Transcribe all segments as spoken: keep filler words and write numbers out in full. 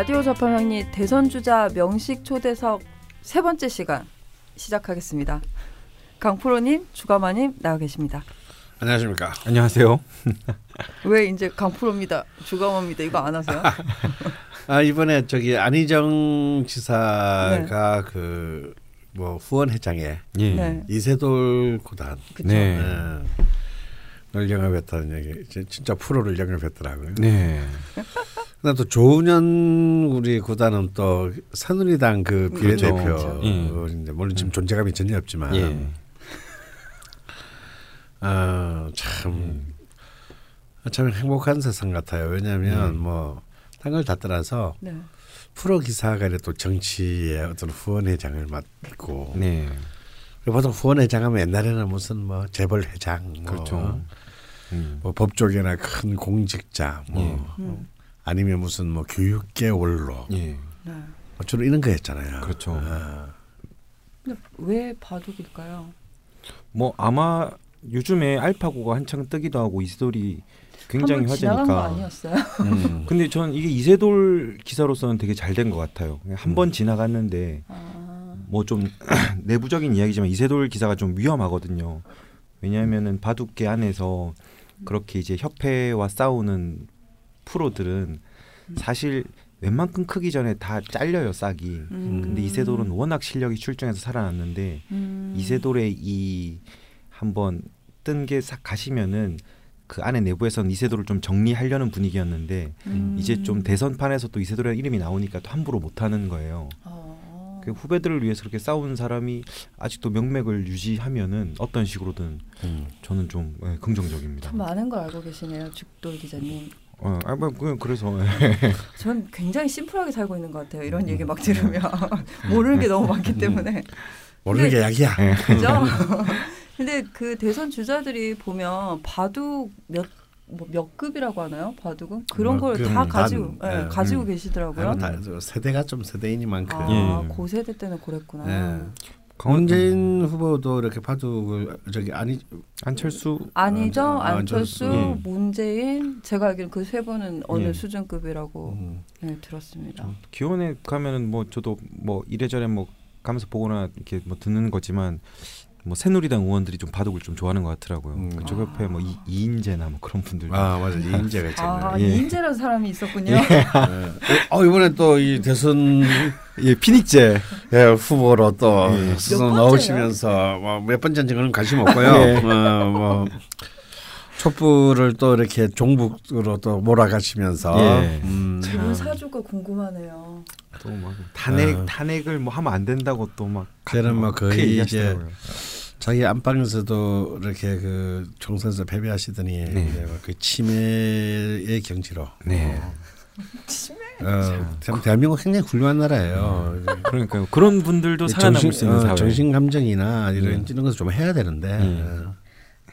라디오 자판왕리 대선주자 명식 초대석 세 번째 시간 시작하겠습니다. 강프로님, 주가마님 나와 계십니다. 안녕하십니까. 안녕하세요. 왜 이제 강프로입니다, 주가마입니다 이거 안 하세요? 아, 이번에 저기 안희정 지사가 네. 그 뭐 후원회장에 예. 네. 이세돌 구단 네. 네. 영입했다는 얘기, 진짜 프로를 영입했더라고요. 네. 그다음 또 조은현 우리 구단은 또 새누리당 그 비례대표인데 그렇죠. 예. 물론 지금 존재감이 전혀 없지만 예. 아, 참 참 행복한 세상 같아요. 왜냐하면 음. 뭐 딴 걸 다 떠나서 네. 프로 기사가 또 정치의 어떤 후원회장을 맡고 네. 보통 후원회장하면 옛날에는 무슨 뭐 재벌회장, 뭐, 그렇죠. 음. 뭐 법조계나 큰 공직자, 뭐 예. 음. 아니면 무슨 뭐 교육계 원로, 예. 뭐 주로 이런 거 했잖아요. 그렇죠. 아. 근데 왜 바둑일까요? 뭐 아마 요즘에 알파고가 한창 뜨기도 하고 이세돌이 굉장히 화제니까. 거 아니었어요? 음. 근데 전 이게 이세돌 기사로서는 되게 잘 된 것 같아요. 한번 음. 지나갔는데 아. 뭐 좀 내부적인 이야기지만 이세돌 기사가 좀 위험하거든요. 왜냐하면은 바둑계 안에서 그렇게 이제 협회와 싸우는 프로들은 사실 웬만큼 크기 전에 다 잘려요, 싹이. 음. 근데 이세돌은 워낙 실력이 출중해서 살아났는데 음. 이세돌의 이 한번 뜬 게 싹 가시면은 그 안에 내부에서는 이세돌을 좀 정리하려는 분위기였는데 음. 이제 좀 대선판에서 또 이세돌의 이름이 나오니까 또 함부로 못하는 거예요. 어. 그 후배들을 위해서 그렇게 싸우는 사람이 아직도 명맥을 유지하면은 어떤 식으로든 음. 저는 좀 네, 긍정적입니다. 참 많은 걸 알고 계시네요, 죽돌 기자님. 어, 아, 뭐 그래서 전 굉장히 심플하게 살고 있는 것 같아요. 이런 얘기 막 들으면 모르는 게 너무 많기 때문에 모르는 게 약이야. 그죠? 근데 그 대선 주자들이 보면 바둑 몇, 뭐 몇 급이라고 하나요? 바둑은 그런 걸 다 가지고 예, 예, 가지고 음. 계시더라고요. 다, 세대가 좀 세대이니만큼. 아, 예. 고세대 때는 그랬구나. 예. 문재인 후보도 이렇게 바둑을 저기 아니 안철수 아니죠 안철수, 안철수 예. 문재인 제가 알기로는 그 세 분은 어느 예. 수준급이라고 음. 예, 들었습니다. 기원에 가면은 뭐 저도 뭐 이래저래 뭐 가면서 보거나 이렇게 뭐 듣는 거지만. 뭐 새누리당 의원들이 좀 바둑을 좀 좋아하는 것 같더라고요. 음. 그쪽 옆에 뭐 이, 이인재나 뭐 그런 분들. 아 맞아, 이인재가 있잖아요. 아, 예. 이인재라는 사람이 있었군요. 예. 어, 이번에 또 이 대선 예, 피닉재 예, 후보로 또 예. 스스로 나오시면서 뭐 몇 번째인지 그런 관심 없고요. 예. 어, 뭐 촛불을 또 이렇게 종북으로 또 몰아가시면서 예. 음. 뭐 사주가 궁금하네요. 또 막 탄핵 어. 탄핵을 뭐 하면 안 된다고 또 막 그런 막 거의 이제 자기 안방에서도 이렇게 그 총선에서 패배하시더니 네. 그 치매의 경지로. 네. 어. 치매. 어, 대한민국 굉장히 훌륭한 나라예요. 네. 그러니까요. 그런 분들도 살아남을 수 있는 사회. 어, 정신 감정이나 이런 네. 이런 것을 좀 해야 되는데. 네.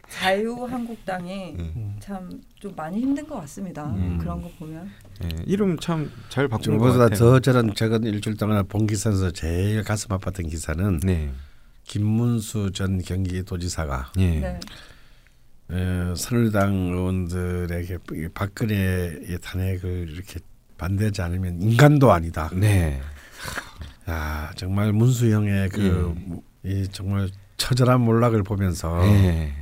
자유한국당이 음. 참 좀 많이 힘든 것 같습니다. 음. 그런 거 보면 예, 이름 참 잘 바꾼 것 같아요. 더 저런 최근 일주일 동안 본 기사에서 제일 가슴 아팠던 기사는 네. 김문수 전 경기도지사가 예. 네. 에, 새누리당 의원들에게 박근혜의 탄핵을 이렇게 반대하지 않으면 인간도 아니다. 네. 아 정말 문수 형의 그 예. 이 정말 처절한 몰락을 보면서. 예. 네.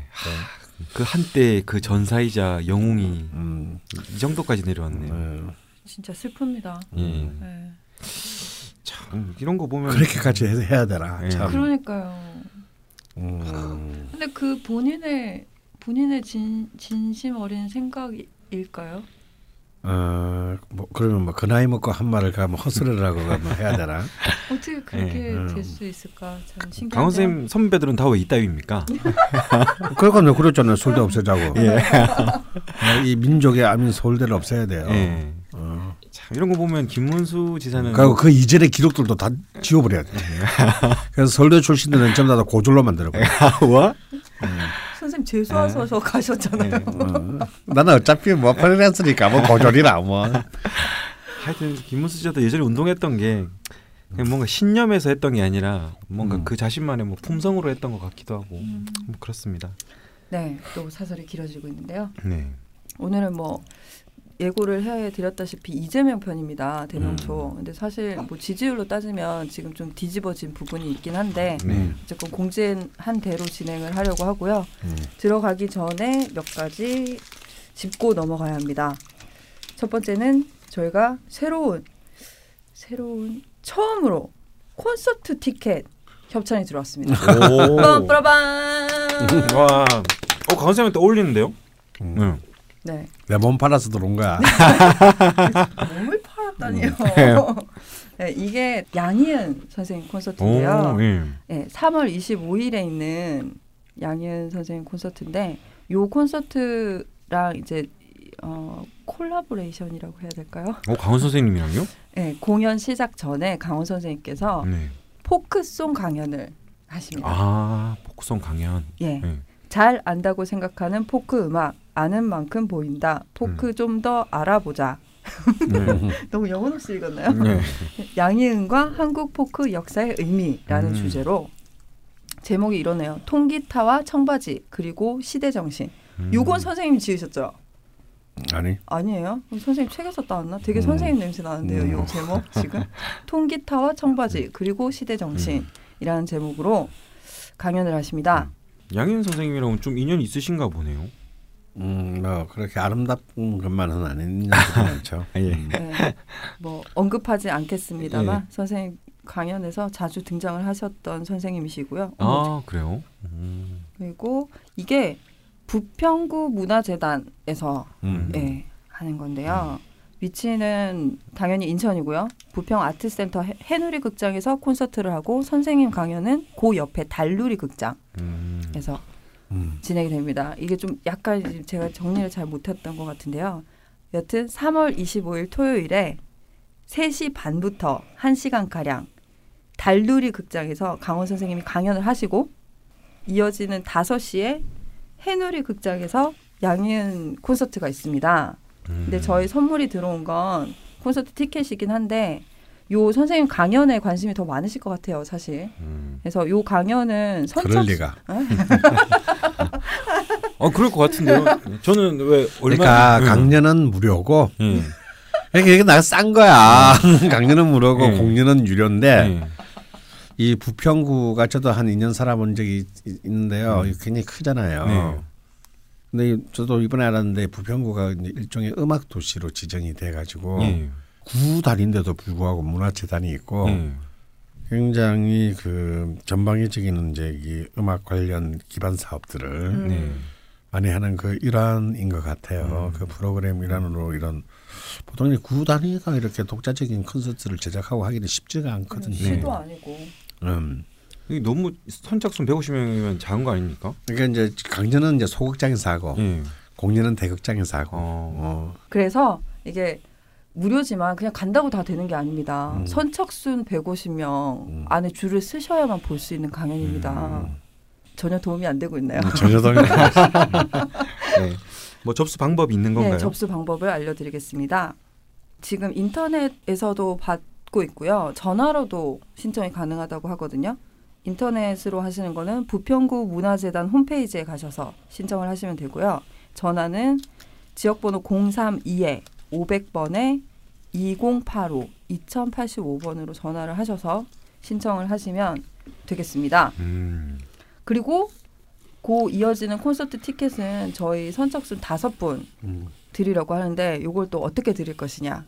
그 한때 그 전사이자 영웅이 음. 이 정도까지 내려왔네요. 음. 진짜 슬픕니다. 음. 네. 참 이런 거 보면 그렇게까지 해야 되나? 네. 참. 그러니까요. 음. 근데 그 본인의 본인의 진 진심 어린 생각일까요? 어, 뭐 그러면 뭐 그 나이 먹고 한 말을 가면 헛소리라고 해야 되나? 어떻게 그렇게 네. 될 수 있을까? 참 신기해요. 강원 선생님 선배들은 다 왜 이따위입니까? 그러니까 그렇잖아요. 서울대 없애자고. 예. 이 민족의 아민 서울대를 없애야 돼요. 예. 어. 참 이런 거 보면 김문수 지사는 그리고 그 이전의 기록들도 다 지워버려야 돼. 그래서 서울대 출신들은 전부 다 고졸로 만들고. 와? 선생님 재수하셔서 네. 가셨잖아요. 네. 어. 나는 어차피 뭐 프리랜서니까 뭐 고졸이라 뭐. 하여튼 김문수 씨도 예전에 운동했던 게 그냥 뭔가 신념에서 했던 게 아니라 뭔가 음. 그 자신만의 뭐 품성으로 했던 것 같기도 하고 음. 뭐 그렇습니다. 네, 또 사설이 길어지고 있는데요. 네. 오늘은 뭐 예고를 해드렸다시피 이재명 편입니다. 대명초. 음. 근데 사실 뭐 지지율로 따지면 지금 좀 뒤집어진 부분이 있긴 한데 네. 어쨌건 공지한 대로 진행을 하려고 하고요. 음. 들어가기 전에 몇 가지 짚고 넘어가야 합니다. 첫 번째는 저희가 새로운 새로운 처음으로 콘서트 티켓 협찬이 들어왔습니다. 빰빠라밤. 와, 어 강원쌤한테 어울리는데요? 음. 응. 네. 내가 몸 팔아서 들어온 거야. 몸을 팔았다니요. 네, 이게 양희은 선생님 콘서트인데요. 오, 예. 네, 삼월 이십오일에 있는 양희은 선생님 콘서트인데 요 콘서트랑 이제 어, 콜라보레이션이라고 해야 될까요? 어, 강원 선생님이랑요? 네, 공연 시작 전에 강원 선생님께서 네. 포크송 강연을 하십니다. 아, 포크송 강연. 예. 네. 잘 안다고 생각하는 포크 음악, 아는 만큼 보인다. 포크 음. 좀 더 알아보자. 네. 너무 영혼 없이 읽었나요? 네. 양희은과 한국 포크 역사의 의미라는 음. 주제로 제목이 이러네요. 통기타와 청바지 그리고 시대 정신. 음. 요건 선생님 지으셨죠? 아니. 아니에요? 선생님 책에서 따왔나? 되게 음. 선생님 냄새 나는데요. 음. 요 제목 지금. 통기타와 청바지 그리고 시대 정신. 이라는 제목으로 강연을 하십니다. 음. 양희은 선생님이랑은 좀 인연이 있으신가 보네요. 음, 뭐 그렇게 아름답은 것만은 아니냐 그렇죠. 예. 음. 네, 뭐 언급하지 않겠습니다만 예. 선생님 강연에서 자주 등장을 하셨던 선생님이시고요. 아 어, 그래요? 음. 그리고 이게 부평구 문화재단에서 음. 예, 하는 건데요. 음. 위치는 당연히 인천이고요. 부평 아트센터 해누리 극장에서 콘서트를 하고 선생님 강연은 그 옆에 달누리 극장에서 음. 음. 진행이 됩니다. 이게 좀 약간 제가 정리를 잘 못했던 것 같은데요. 여튼 삼월 이십오일 토요일에 세 시 반부터 한 시간가량 달누리 극장에서 강원 선생님이 강연을 하시고 이어지는 다섯 시에 해누리 극장에서 양희은 콘서트가 있습니다. 근데 저희 선물이 들어온 건 콘서트 티켓이긴 한데 요 선생님 강연에 관심이 더 많으실 것 같아요, 사실. 음. 그래서 요 강연은 선착... 그럴 리가. 아, 그럴 것 같은데요. 저는 왜 얼마나... 그러니까 강연은 무료고 음. 이게 나 싼 거야. 강연은 무료고 음. 공연은 유료인데 음. 이 부평구가 저도 한 이 년 살아본 적이 있는데요. 음. 굉장히 크잖아요. 네. 근데 저도 이번에 알았는데 부평구가 이제 일종의 음악 도시로 지정이 돼가지고 예. 구단인데도 불구하고 문화재단이 있고 예. 굉장히 그 전방위적인 이제 이 음악 관련 기반 사업들을 음. 예. 많이 하는 그 일환인 것 같아요. 음. 그 프로그램 일환으로 이런 보통 이제 구단위가 이렇게 독자적인 콘서트를 제작하고 하기는 쉽지가 않거든요. 시도 아니고. 음. 이게 너무 선착순 백오십 명이면 작은 거 아닙니까? 그러니까 이제 강연은 이제 소극장에서 하고 예. 공연은 대극장에서 하고. 어. 어. 그래서 이게 무료지만 그냥 간다고 다 되는 게 아닙니다. 음. 선착순 백오십 명 음. 안에 줄을 쓰셔야만 볼 수 있는 강연입니다. 음. 전혀 도움이 안 되고 있나요? 전혀 도움이 안 되고 있어요. 네. 뭐 접수 방법이 있는 건가요? 네, 접수 방법을 알려드리겠습니다. 지금 인터넷에서도 받고 있고요. 전화로도 신청이 가능하다고 하거든요. 인터넷으로 하시는 거는 부평구 문화재단 홈페이지에 가셔서 신청을 하시면 되고요. 전화는 지역번호 공삼이 오공공에 이공팔오 이공팔오 번으로 전화를 하셔서 신청을 하시면 되겠습니다. 음. 그리고 그 이어지는 콘서트 티켓은 저희 선착순 다섯 분 음. 드리려고 하는데 이걸 또 어떻게 드릴 것이냐.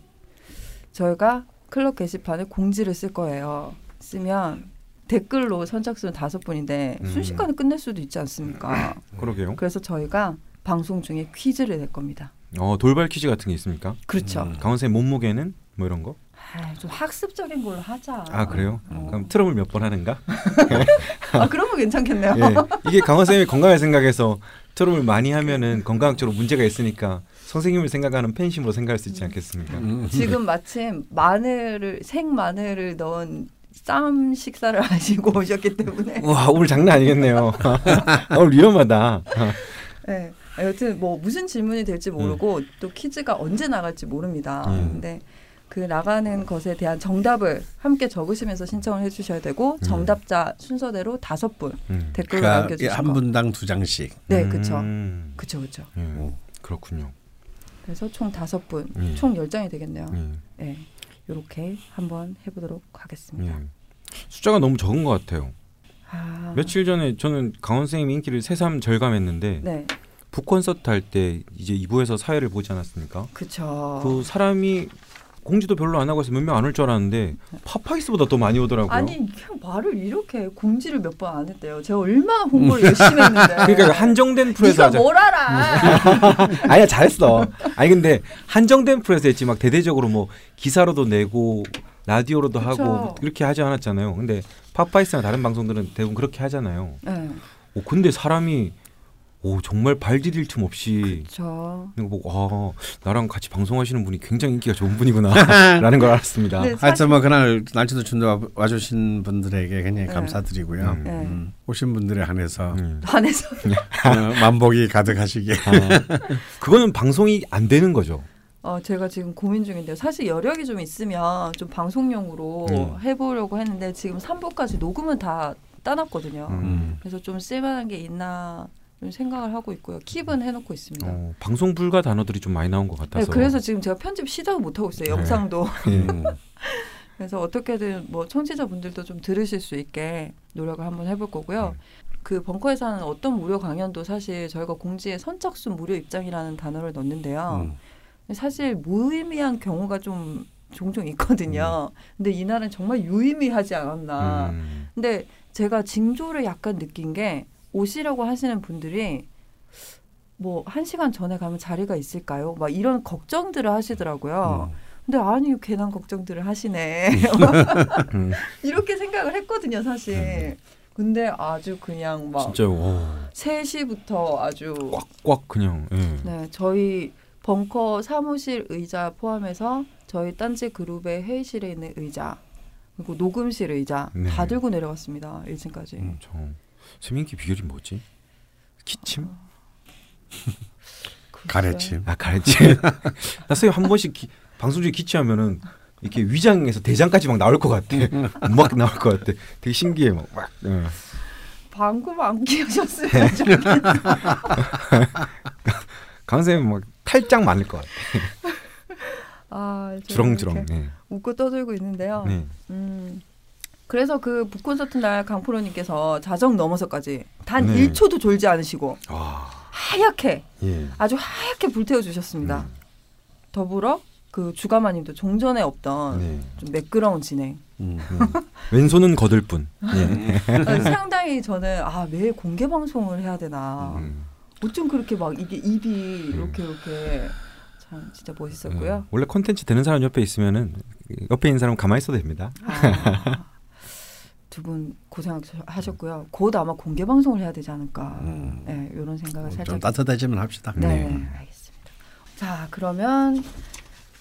저희가 클럽 게시판에 공지를 쓸 거예요. 쓰면 댓글로 선착순 다섯 분인데 음. 순식간에 끝낼 수도 있지 않습니까? 그러게요. 그래서 저희가 방송 중에 퀴즈를 낼 겁니다. 어 돌발 퀴즈 같은 게 있습니까? 그렇죠. 음. 강원 선생님 몸무게는 뭐 이런 거? 아, 좀 학습적인 걸로 하자. 아 그래요? 어. 그럼 트럼을 몇 번 하는가? 아 그러면 괜찮겠네요. 예. 이게 강원 선생님이 건강을 생각해서 트럼을 많이 하면은 건강적으로 문제가 있으니까. 선생님을 생각하는 팬심으로 생각할 수 있지 않겠습니까? 음. 지금 마침 마늘을 생 마늘을 넣은 쌈 식사를 하시고 오셨기 때문에 와 오늘 장난 아니겠네요. 오늘 위험하다. 네, 여튼 뭐 무슨 질문이 될지 모르고 음. 또 퀴즈가 언제 나갈지 모릅니다. 음. 근데 그 나가는 것에 대한 정답을 함께 적으시면서 신청을 해주셔야 되고 정답자 순서대로 다섯 분 음. 댓글을 그러니까 남겨주시고 한 분당 두 장씩. 네, 그렇죠, 그렇죠, 그렇죠. 그렇군요. 그래서 총 다섯 분, 음. 총 열 장이 되겠네요. 음. 네, 이렇게 한번 해보도록 하겠습니다. 음. 숫자가 너무 적은 것 같아요. 아. 며칠 전에 저는 강원 선생님의 인기를 새삼 절감했는데 네. 북콘서트 할 때 이제 이 부에서 사회를 보지 않았습니까? 그쵸. 그 사람이 공지도 별로 안 하고 해서 몇 명 안 올 줄 알았는데 파파이스보다 더 많이 오더라고요. 아니 말을 이렇게 공지를 몇 번 안 했대요. 제가 얼마나 홍보를 열심히 했는데. 그러니까 한정된 프로에서 하자. 네가 뭘 알아. 아니야 잘했어. 아니 근데 한정된 프로에서 했지 막 대대적으로 뭐 기사로도 내고 라디오로도 그쵸. 하고 그렇게 하지 않았잖아요. 근데 파파이스나 다른 방송들은 대부분 그렇게 하잖아요. 네. 오, 근데 사람이 오 정말 발 디딜 틈 없이 그쵸. 보고 아 나랑 같이 방송하시는 분이 굉장히 인기가 좋은 분이구나 라는 걸 알았습니다. 네, 사실... 하여튼 뭐 그날 날짜도 준다 와주신 분들에게 굉장히 네. 감사드리고요. 음. 네. 음. 오신 분들에 한해서 음. 한해서 어, 만복이 가득하시게. 아, 그거는 방송이 안 되는 거죠. 어, 제가 지금 고민 중인데요. 사실 여력이 좀 있으면 좀 방송용으로 음. 해보려고 했는데 지금 삼 부까지 녹음은 다 따놨거든요. 음. 그래서 좀 쓸만한 게 있나 생각을 하고 있고요. 킵은 해놓고 있습니다. 어, 방송 불가 단어들이 좀 많이 나온 것 같아서. 네, 그래서 지금 제가 편집 시작을 못하고 있어요. 영상도. 네. 네. 그래서 어떻게든 뭐 청취자분들도 좀 들으실 수 있게 노력을 한번 해볼 거고요. 네. 그 벙커에서 하는 어떤 무료 강연도 사실 저희가 공지에 선착순 무료 입장이라는 단어를 넣는데요. 음. 사실 무의미한 경우가 좀 종종 있거든요. 음. 근데 이날은 정말 유의미하지 않았나. 음. 근데 제가 징조를 약간 느낀 게 오시려고 하시는 분들이 뭐 한 시간 전에 가면 자리가 있을까요? 막 이런 걱정들을 하시더라고요. 음. 근데 아니 괜한 걱정들을 하시네. 음. 이렇게 생각을 했거든요, 사실. 근데 아주 그냥 막 진짜 와. 세 시부터 아주 꽉꽉 그냥. 예. 네, 저희 벙커 사무실 의자 포함해서 저희 딴지 그룹의 회의실에 있는 의자 그리고 녹음실 의자 네. 다 들고 내려갔습니다. 일 층까지. 음, 저... 재민기 비결이 뭐지? 기침? 어... 가래침. 아 가래침. 나 선생님 한 번씩 기, 방송 중에 기침하면은 이렇게 위장에서 대장까지 막 나올 것 같아. 막 나올 것 같아. 되게 신기해 막. 막. 응. 방금 안 끼우셨으면 좋겠어. 강 선생님 막 탈장 많을 것 같아. 아 주렁주렁. 네. 웃고 떠들고 있는데요. 네. 음. 그래서 그 북콘서트 날 강프로님께서 자정 넘어서까지 단 네. 일 초도 졸지 않으시고 와. 하얗게 예. 아주 하얗게 불태워주셨습니다. 음. 더불어 그 주가마님도 종전에 없던 네. 좀 매끄러운 진행. 음, 음. 왼손은 거들 뿐. 예. 상당히 저는 아 매일 공개 방송을 해야 되나. 음. 어쩜 그렇게 막 이게 입이 이렇게 음. 이렇게. 참 진짜 멋있었고요. 음. 원래 콘텐츠 되는 사람 옆에 있으면은 옆에 있는 사람 가만히 있어도 됩니다. 아. 두 분 고생하셨고요. 곧 아마 공개 방송을 해야 되지 않을까. 음. 네, 이런 생각을 어, 살짝. 좀 따뜻해지면 합시다. 네, 네, 알겠습니다. 자, 그러면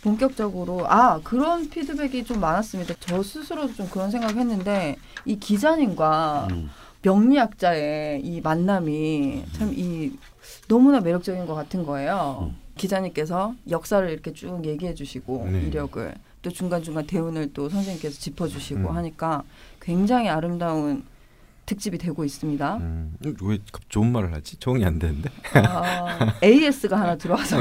본격적으로 아 그런 피드백이 좀 많았습니다. 저 스스로도 좀 그런 생각했는데 이 기자님과 음. 명리학자의 이 만남이 참 이 너무나 매력적인 것 같은 거예요. 음. 기자님께서 역사를 이렇게 쭉 얘기해 주시고 네. 이력을 또 중간중간 대운을 또 선생님께서 짚어주시고 음. 하니까 굉장히 아름다운 특집이 되고 있습니다. 음. 왜 좋은 말을 하지? 적응이 안 되는데. 아, 에이에스가 하나 들어와서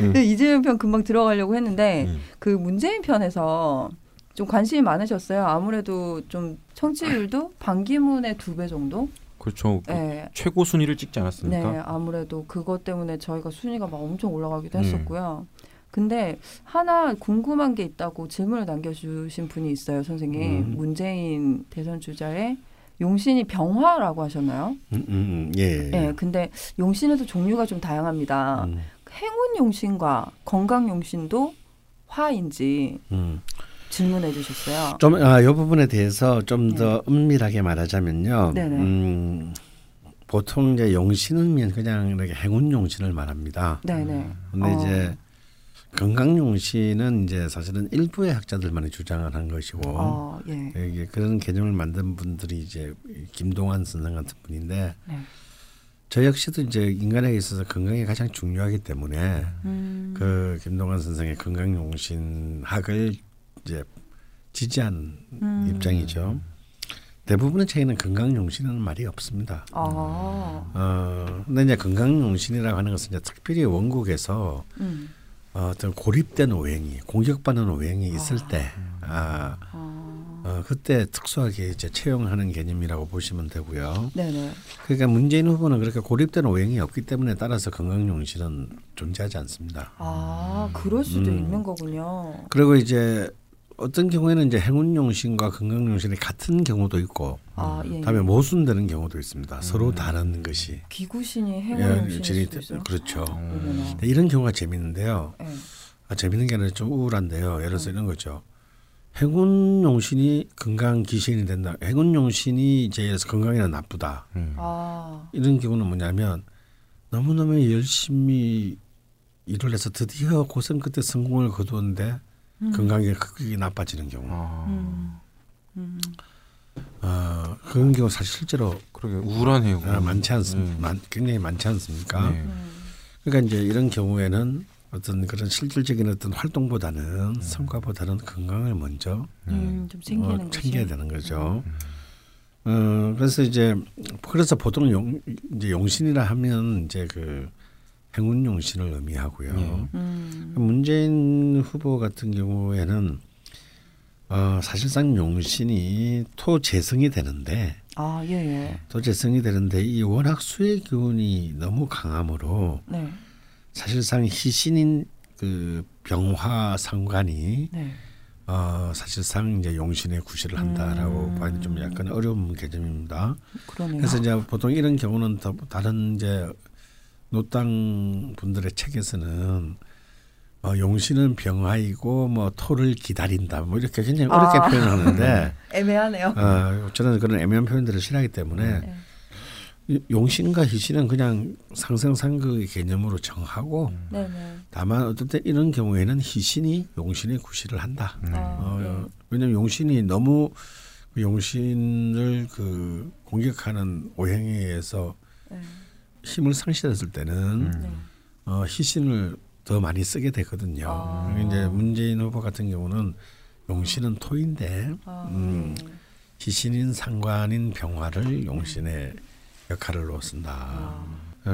음. 이재명 편 금방 들어가려고 했는데 음. 그 문재인 편에서 좀 관심이 많으셨어요. 아무래도 좀 청취율도 반기문의 두 배 정도? 그렇죠. 네. 최고 순위를 찍지 않았습니까? 네. 아무래도 그것 때문에 저희가 순위가 막 엄청 올라가기도 음. 했었고요. 근데 하나 궁금한 게 있다고 질문을 남겨주신 분이 있어요. 선생님. 음. 문재인 대선 주자의 용신이 병화라고 하셨나요? 음, 음, 예. 네. 근데 용신에도 종류가 좀 다양합니다. 음. 행운 용신과 건강 용신도 화인지 음. 질문해 주셨어요. 좀 아, 이 부분에 대해서 좀 더 네. 은밀하게 말하자면요. 음, 보통 이제 용신은 그냥 이렇게 행운 용신을 말합니다. 네네. 근데 어. 이제 건강 용신은 이제 사실은 일부의 학자들만이 주장을 한 것이고 어, 예. 이게 그런 개념을 만든 분들이 이제 김동완 선생 같은 분인데 네. 저 역시도 이제 인간에게 있어서 건강이 가장 중요하기 때문에 음. 그 김동완 선생의 건강 용신학을 이제 지지한 음. 입장이죠. 대부분의 차이는 건강용신이라는 말이 없습니다. 아. 어, 근데 이제 건강용신이라고 하는 것은 이제 특별히 원국에서 음. 어, 어떤 고립된 오행이, 공격받는 오행이 있을 아. 때, 아, 아. 어, 그때 특수하게 이제 채용하는 개념이라고 보시면 되고요. 네네. 그러니까 문재인 후보는 그렇게 고립된 오행이 없기 때문에 따라서 건강용신은 존재하지 않습니다. 아, 그럴 수도 음. 있는 거군요. 그리고 이제 어떤 경우에는 이제 행운용신과 건강용신이 같은 경우도 있고, 아, 예, 다음에 모순되는 경우도 있습니다. 음. 서로 다른 것이. 귀구신이 행운용신이 예, 있어요. 그렇죠. 음. 이런 경우가 재밌는데요. 네. 아, 재밌는 게 아니라 좀 우울한데요. 예를 들어서 음. 이런 거죠. 행운용신이 건강귀신이 된다. 행운용신이 이제 건강이나 나쁘다. 음. 아. 이런 경우는 뭐냐면 너무너무 열심히 일을 해서 드디어 고생 끝에 성공을 거두는데 음. 건강이 크게 나빠지는 경우. 아. 음. 음. 어, 그런 경우 사실 실제로 그러게 우울하네요. 아, 많지 않습니까? 네. 굉장히 많지 않습니까? 네. 그러니까 이제 이런 경우에는 어떤 그런 실질적인 어떤 활동보다는 네. 성과보다는 건강을 먼저 음, 좀 챙기는 어, 챙겨야 되는 거죠. 음. 어, 그래서 이제 그래서 보통 용 이제 용신이라 하면 이제 그 행운용신을 의미하고요. 네. 음. 문재인 후보 같은 경우에는 어, 사실상 용신이 토재성이 되는데 아, 예, 예. 토재성이 되는데 이 워낙 수의 기운이 너무 강함으로 네. 사실상 희신인 그 병화상관이 네. 어, 사실상 이제 용신의 구실을 한다라고 음. 봐야 좀 약간 어려운 개념입니다. 그러네요. 그래서 이제 보통 이런 경우는 더 다른 이제 노땅 분들의 책에서는 어, 용신은 병화이고 뭐 토를 기다린다 뭐 이렇게 굉장히 아. 어렵게 표현하는데 애매하네요. 어, 저는 그런 애매한 표현들을 싫어하기 때문에 네. 용신과 희신은 그냥 상생상극의 개념으로 정하고 네, 네. 다만 어떨 때 이런 경우에는 희신이 용신의 구실을 한다. 네. 어, 네. 왜냐하면 용신이 너무 용신을 그 공격하는 오행에 의해서 네. 힘을 상실했을 때는 음. 어, 희신을 더 많이 쓰게 되거든요. 아. 이제 문재인 후보 같은 경우는 용신은 토인데 아. 음, 희신인 상관인 병화를 용신의 역할을 놓습니다. 그런데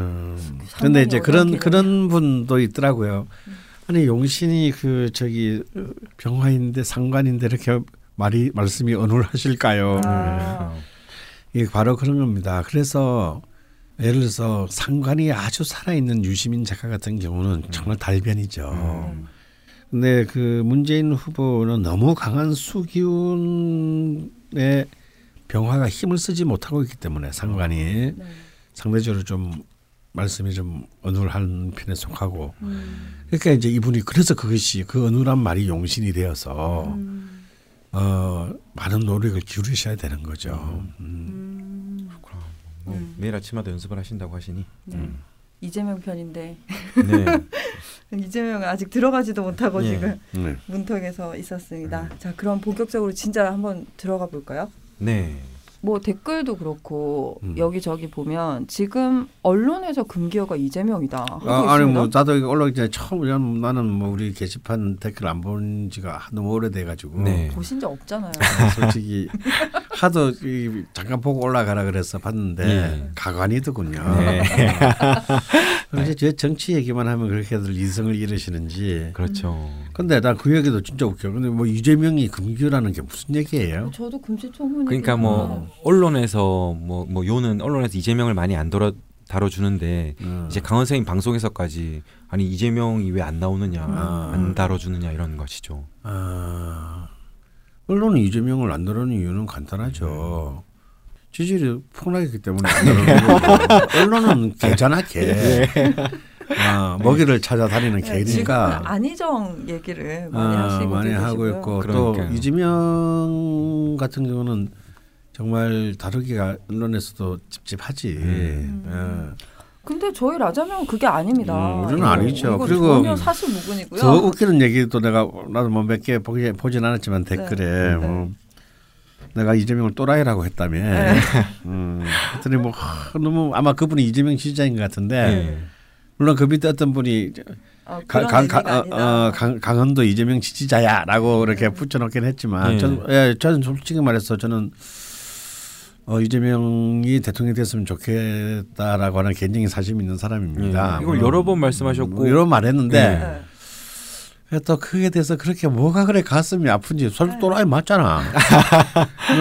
아. 음, 이제 그런 그런 분도 있더라고요. 아니 용신이 그 저기 병화인데 상관인데 이렇게 말이 말씀이 어눌하실까요? 아. 이게 바로 그런 겁니다. 그래서 예를 들어서 상관이 아주 살아있는 유시민 작가 같은 경우는 정말 달변이죠. 그런데 음. 그 문재인 후보는 너무 강한 수기운의 병화가 힘을 쓰지 못하고 있기 때문에 상관이 네. 상대적으로 좀 말씀이 좀 어눌한 편에 속하고 음. 그러니까 이제 이분이 그래서 그것이 그 어눌한 말이 용신이 되어서 음. 어, 많은 노력을 기울이셔야 되는 거죠. 음. 음. 뭐 음. 매일 아침마다 연습을 하신다고 하시니 네. 음. 이재명 편인데 네. 이재명은 아직 들어가지도 못하고 네. 지금 네. 문턱에서 있었습니다. 음. 자 그럼 본격적으로 진짜 한번 들어가 볼까요? 네. 뭐 댓글도 그렇고 음. 여기저기 보면 지금 언론에서 금기어가 이재명이다. 아, 아니 뭐 나도 올라오기 전에 처음 나는 뭐 우리 게시판 댓글 안 본 지가 너무 오래돼가지고 네. 보신 적 없잖아요. 솔직히 하도 이, 잠깐 보고 올라가라 그래서 봤는데 네. 가관이더군요. 네. 그래서 제 정치 얘기만 하면 그렇게들 이성을 잃으시는지. 그렇죠. 근데 난 그 얘기도 진짜 웃겨. 근데 뭐 이재명이 금기어라는 게 무슨 얘기예요? 저도 금시초문. 그러니까 뭐. 언론에서 뭐, 뭐 요는 언론에서 이재명을 많이 안 돌아, 다뤄주는데 음. 이제 강원 선생님 방송에서까지 아니 이재명이 왜 안 나오느냐 음. 안 다뤄주느냐 이런 것이죠. 아, 언론은 이재명을 안 다루는 이유는 간단하죠. 음. 지지율이 폭락했기 때문에 안 다뤄주고 언론은 개잖아 개. 네. 아, 먹이를 찾아다니는 네, 개니까 안희정 얘기를 많이 아, 하시고 많이 하고 있고 그러니까요. 또 이재명 같은 경우는 정말 다루기가 언론에서도 찝찝하지. 음. 예. 근데 저희 라자명은 그게 아닙니다. 음, 우리는 아니죠. 그리고 전혀 사실 무근이고요. 더 웃기는 얘기도 내가 나도 뭐 몇 개 보진 않았지만 댓글에 네. 뭐 네. 내가 이재명을 또라이라고 했다며. 네. 음, 그랬더니 뭐 너무 아마 그분이 이재명 지지자인 것 같은데 네. 물론 그 밑에 어떤 분이 어, 가, 강, 가, 어, 강, 강원도 이재명 지지자야라고 이렇게 네. 붙여놓긴 했지만 네. 저는, 예, 저는 솔직히 말해서 저는 어, 이재명이 대통령이 됐으면 좋겠다라고 하는 굉장히 사심이 있는 사람입니다. 네. 이걸 여러 음, 번 말씀하셨고 여러 번 말했는데 네. 또 크게 돼서 그렇게 뭐가 그래 가슴이 아픈지 솔직히 또라이 맞잖아.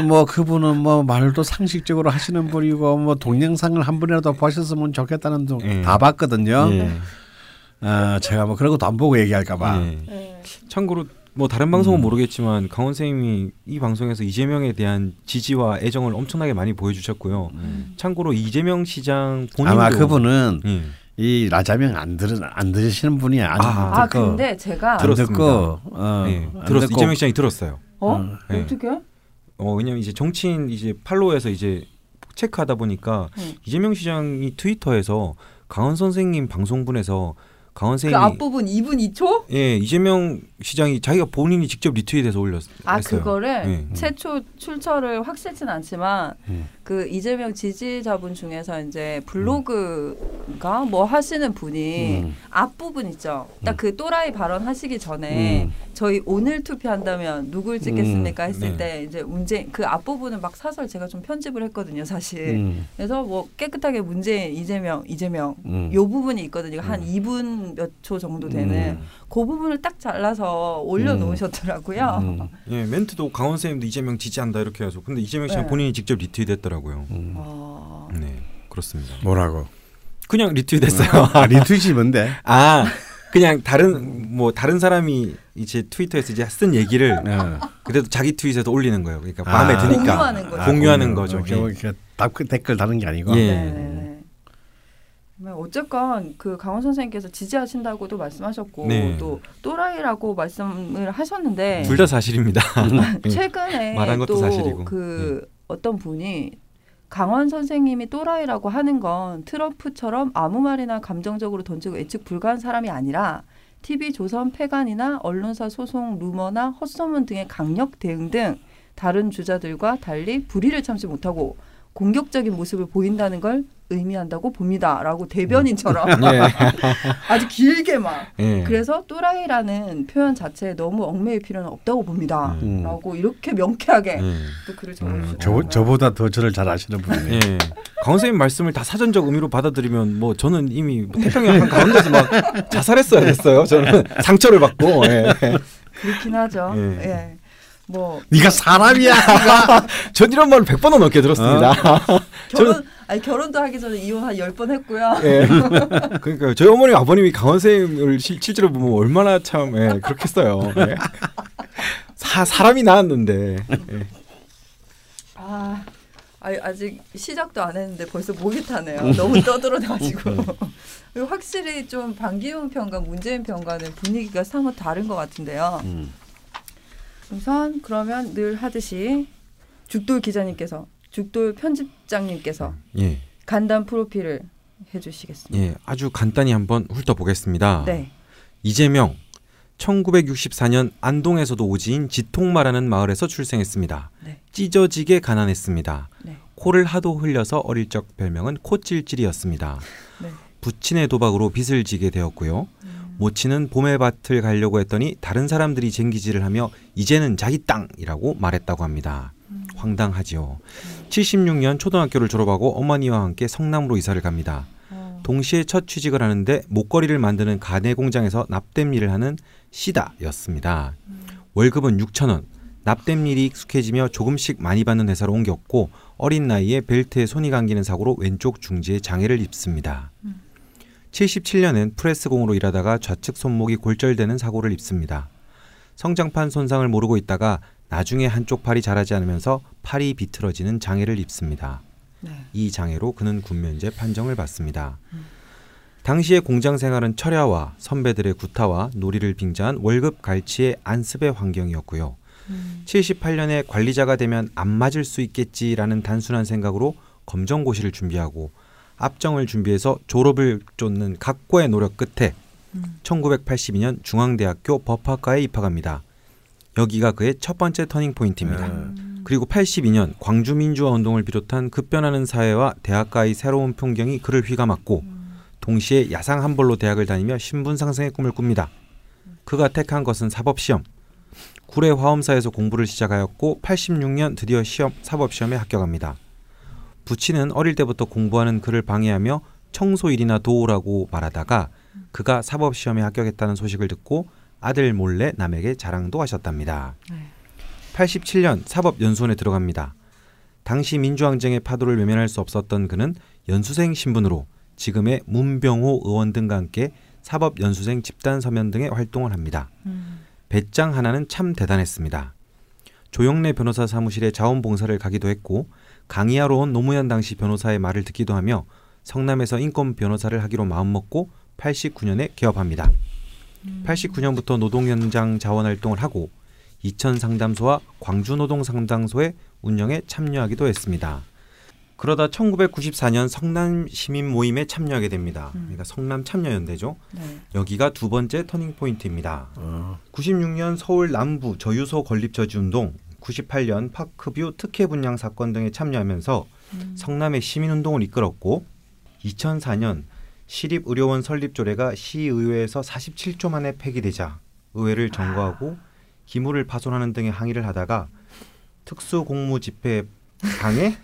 뭐 그분은 뭐 말도 상식적으로 하시는 분이고 뭐 동영상을 한 번이라도 보셨으면 좋겠다는 둥 다 네. 봤거든요. 네. 아, 제가 뭐 그런 것도 안 보고 얘기할까봐. 네. 참고로 뭐 다른 방송은 음. 모르겠지만 강원 선생님이 이 방송에서 이재명에 대한 지지와 애정을 엄청나게 많이 보여주셨고요. 음. 참고로 이재명 시장 본인도 아마 그분은 음. 이 라자명 안 들은 안 들으시는 분이 아니고 아, 아 근데 제가 안 듣고 어, 네, 들었 이재명 시장이 들었어요. 어 음. 네. 어떻게? 어 왜냐면 이제 정치인 이제 팔로우에서 이제 체크하다 보니까 음. 이재명 시장이 트위터에서 강원 선생님 방송분에서 강원 선생님이 그 앞부분 이 분 이 초? 예, 이재명 시장이 자기가 본인이 직접 리트윗해서 올렸어요. 아 그거를 네. 최초 출처를 확실치는 않지만 음. 그 이재명 지지자분 중에서 이제 블로그가 뭐 하시는 분이 음. 앞부분 있죠. 딱 그 또라이 발언 하시기 전에 음. 저희 오늘 투표한다면 누굴 찍겠습니까 했을 음. 네. 때 이제 문재인 그 앞부분을 막 사설 제가 좀 편집을 했거든요, 사실. 음. 그래서 뭐 깨끗하게 문재인, 이재명, 이재명 음. 요 부분이 있거든요. 음. 한 이 분 몇 초 정도 되는 음. 그 부분을 딱 잘라서 올려놓으셨더라고요. 음. 음. 예, 멘트도 강원 선생님도 이재명 지지한다 이렇게 해서 근데 이재명 씨는 네. 본인이 직접 리트윗했더라고요. 음. 아... 네, 그렇습니다. 뭐라고? 그냥 리트윗했어요. 아, 리트윗이 뭔데? 아, 그냥 다른 뭐 다른 사람이 이제 트위터에서 이제 쓴 얘기를 그래도 자기 트윗에서 올리는 거예요. 그러니까 마음에 아, 드니까 공유하는 거죠. 아, 공유하는 거죠. 아, 공유. 예. 그 댓글 다는 게 아니고. 예. 네. 어쨌건 그 강원 선생님께서 지지하신다고도 말씀하셨고 네. 또 또라이라고 말씀을 하셨는데 둘 다 사실입니다. 최근에 말한 것도 사실이고 그 네. 어떤 분이 강원 선생님이 또라이라고 하는 건 트럼프처럼 아무 말이나 감정적으로 던지고 예측 불가한 사람이 아니라 티비 조선 폐간이나 언론사 소송 루머나 헛소문 등의 강력 대응 등 다른 주자들과 달리 불의를 참지 못하고 공격적인 모습을 보인다는 걸 의미한다고 봅니다라고 대변인처럼 네. 아주 길게 막 네. 그래서 또라이라는 표현 자체에 너무 얽매일 필요는 없다고 봅니다라고 음. 이렇게 명쾌하게 음. 또 글을 적어주시더라고요. 음. 저보다 더 저를 잘 아시는 분이에요. 네. 강원 선생님 말씀을 다 사전적 의미로 받아들이면 뭐 저는 이미 태평양 가운데서 막 자살했어야 했어요. 저는 상처를 받고 네. 그렇긴 하죠. 네. 네. 뭐 네가 사람이야. 네가. 전 이런 말을 백 번은 넘게 들었습니다. 어? 결혼 아니 결혼도 하기 전에 이혼 한 열 번 했고요. 예. 그러니까 저희 어머니 아버님이 강원 선생님을 실제로 보면 얼마나 참 예, 그렇겠어요. 예. 사 사람이 나왔는데. 예. 아, 아직 시작도 안 했는데 벌써 목이 타네요. 너무 떠들어가지고. 확실히 좀 반기문 평가, 문재인 평가는 분위기가 사뭇 다른 것 같은데요. 음. 우선 그러면 늘 하듯이 죽돌 기자님께서 죽돌 편집장님께서 예. 간단 프로필을 해주시겠습니다. 예, 아주 간단히 한번 훑어보겠습니다. 네. 이재명 천구백육십사 년 안동에서도 오지인 지통마라는 마을에서 출생했습니다. 네. 찢어지게 가난했습니다. 네. 코를 하도 흘려서 어릴 적 별명은 코찔찔이었습니다. 네. 부친의 도박으로 빚을 지게 되었고요. 음. 모친은 봄의 밭을 가려고 했더니 다른 사람들이 쟁기질을 하며 이제는 자기 땅이라고 말했다고 합니다. 음. 황당하지요. 음. 칠십육 년 초등학교를 졸업하고 어머니와 함께 성남으로 이사를 갑니다. 어. 동시에 첫 취직을 하는데 목걸이를 만드는 가내 공장에서 납땜일을 하는 시다였습니다. 음. 월급은 육천 원. 납땜일이 익숙해지며 조금씩 많이 받는 회사로 옮겼고 어린 나이에 벨트에 손이 감기는 사고로 왼쪽 중지에 장애를 입습니다. 음. 칠십칠 년엔 프레스공으로 일하다가 좌측 손목이 골절되는 사고를 입습니다. 성장판 손상을 모르고 있다가 나중에 한쪽 팔이 자라지 않으면서 팔이 비틀어지는 장애를 입습니다. 네. 이 장애로 그는 군면제 판정을 받습니다. 음. 당시의 공장 생활은 철야와 선배들의 구타와 놀이를 빙자한 월급 갈취의 안습의 환경이었고요. 음. 칠십팔 년에 관리자가 되면 안 맞을 수 있겠지라는 단순한 생각으로 검정고시를 준비하고 합정을 준비해서 졸업을 쫓는 각고의 노력 끝에 음. 천구백팔십이 년 중앙대학교 법학과에 입학합니다. 여기가 그의 첫 번째 터닝포인트입니다. 음. 그리고 팔십이 년 광주민주화운동을 비롯한 급변하는 사회와 대학가의 새로운 풍경이 그를 휘감았고 음. 동시에 야상 한벌로 대학을 다니며 신분상승의 꿈을 꿉니다. 그가 택한 것은 사법시험. 구례 화엄사에서 공부를 시작하였고 팔십육 년 드디어 시험, 사법시험에 합격합니다. 부친은 어릴 때부터 공부하는 그를 방해하며 청소일이나 도우라고 말하다가 그가 사법시험에 합격했다는 소식을 듣고 아들 몰래 남에게 자랑도 하셨답니다. 팔십칠 년 사법연수원에 들어갑니다. 당시 민주항쟁의 파도를 외면할 수 없었던 그는 연수생 신분으로 지금의 문병호 의원 등과 함께 사법연수생 집단서면 등의 활동을 합니다. 음. 배짱 하나는 참 대단했습니다. 조영래 변호사 사무실에 자원봉사를 가기도 했고 강의하러 온 노무현 당시 변호사의 말을 듣기도 하며 성남에서 인권 변호사를 하기로 마음먹고 팔십구 년에 개업합니다. 음. 팔십구 년부터 노동현장 자원활동을 하고 이천상담소와 광주노동상담소의 운영에 참여하기도 했습니다. 그러다 천구백구십사 년 성남시민모임에 참여하게 됩니다. 음. 그러니까 성남 참여연대죠. 네. 여기가 두 번째 터닝포인트입니다. 어. 구십육 년 서울 남부 저유소 건립저지운동, 구십팔 년 파크뷰 특혜 분양 사건 등에 참여하면서 음. 성남의 시민운동을 이끌었고 이천사 년 시립의료원 설립조례가 시의회에서 사십칠 초 만에 폐기되자 의회를 점거하고 아. 기물을 파손하는 등의 항의를 하다가 특수공무집회 방해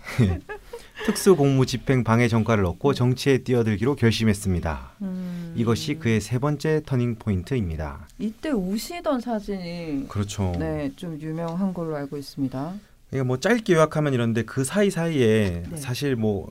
특수공무집행 방해 전과를 얻고 정치에 뛰어들기로 결심했습니다. 음. 이것이 그의 세 번째 터닝포인트입니다. 이때 우시던 사진이 그렇죠. 네, 좀 유명한 걸로 알고 있습니다. 이게 뭐 짧게 요약하면 이런데 그 사이사이에 네. 사실 뭐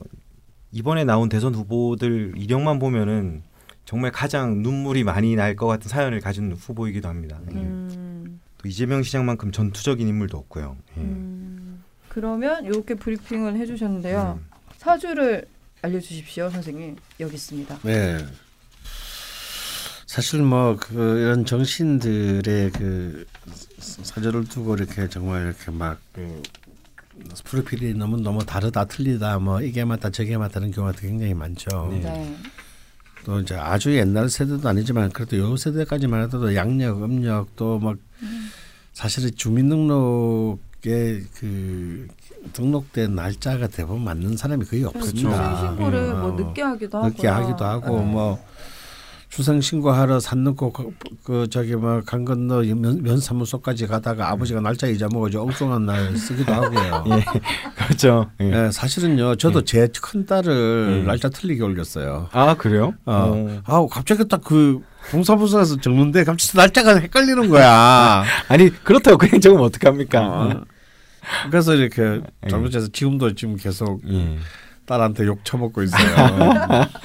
이번에 나온 대선 후보들 이력만 보면은 정말 가장 눈물이 많이 날 것 같은 사연을 가진 후보이기도 합니다. 음. 또 이재명 시장만큼 전투적인 인물도 없고요. 예. 음. 그러면 이렇게 브리핑을 해주셨는데요. 음. 사주를 알려주십시오, 선생님. 여기 있습니다. 네. 사실 뭐 그 이런 정신들의 그 사주를 두고 이렇게 정말 이렇게 막. 음. 프로필이 너무 너무 다르다 틀리다 뭐 이게 맞다 저게 맞다는 경우가 굉장히 많죠. 네. 또 이제 아주 옛날 세대도 아니지만 그래도 요 세대까지만 해도 양력 음력 또 막 음. 사실은 주민등록에 그 등록된 날짜가 대부분 맞는 사람이 거의 없습니다. 주민신고를 음. 뭐 늦게 하기도 하고 늦게 하기도 하고 네. 뭐 출생신고하러 산 넘고 그, 그 저기 뭐 강 건너 면, 면사무소까지 가다가 아버지가 날짜 잊어먹어서 엉뚱한 날 쓰기도 하고요. 예, 그렇죠. 예. 네, 사실은요. 저도 예. 제 큰 딸을 예. 날짜 틀리게 올렸어요. 아 그래요? 어. 음. 아 갑자기 딱 그 동사무소에서 적는데 갑자기 날짜가 헷갈리는 거야. 아니 그렇다고 그냥 적으면 어떡합니까? 어. 그래서 이렇게 잘못해서 예. 지금도 지금 계속. 예. 딸한테 욕 처먹고 있어요.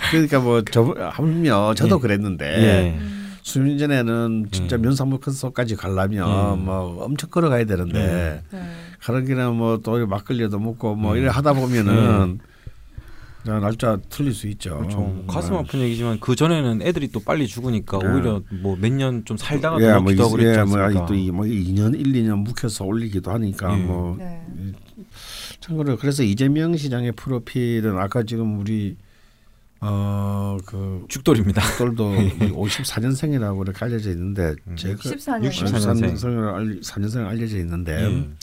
그러니까 뭐 저 하며 저도 예. 그랬는데 예. 수년 전에는 진짜 음. 면사무소까지 가려면 음. 뭐 엄청 걸어가야 되는데 음. 네. 가는 길에 뭐 또 막걸리도 먹고 뭐 음. 이래 하다 보면은 음. 날짜 틀릴 수 있죠. 그렇죠. 가슴 아픈 얘기지만 그 전에는 애들이 또 빨리 죽으니까 예. 오히려 뭐 몇 년 좀 살다가 예, 뭐 기도 그랬지 않습니까? 예, 뭐 아직도 뭐 이 년, 일, 이 년 묵혀서 올리기도 하니까 예. 뭐. 네. 참고로 그래서 이재명 시장의 프로필은 아까 지금 우리 어 그 죽돌입니다. 죽돌도 오십사 년생이라고 이렇게 알려져 있는데 음. 제가 육십사 년생으로 사 년생 알려져 있는데 음.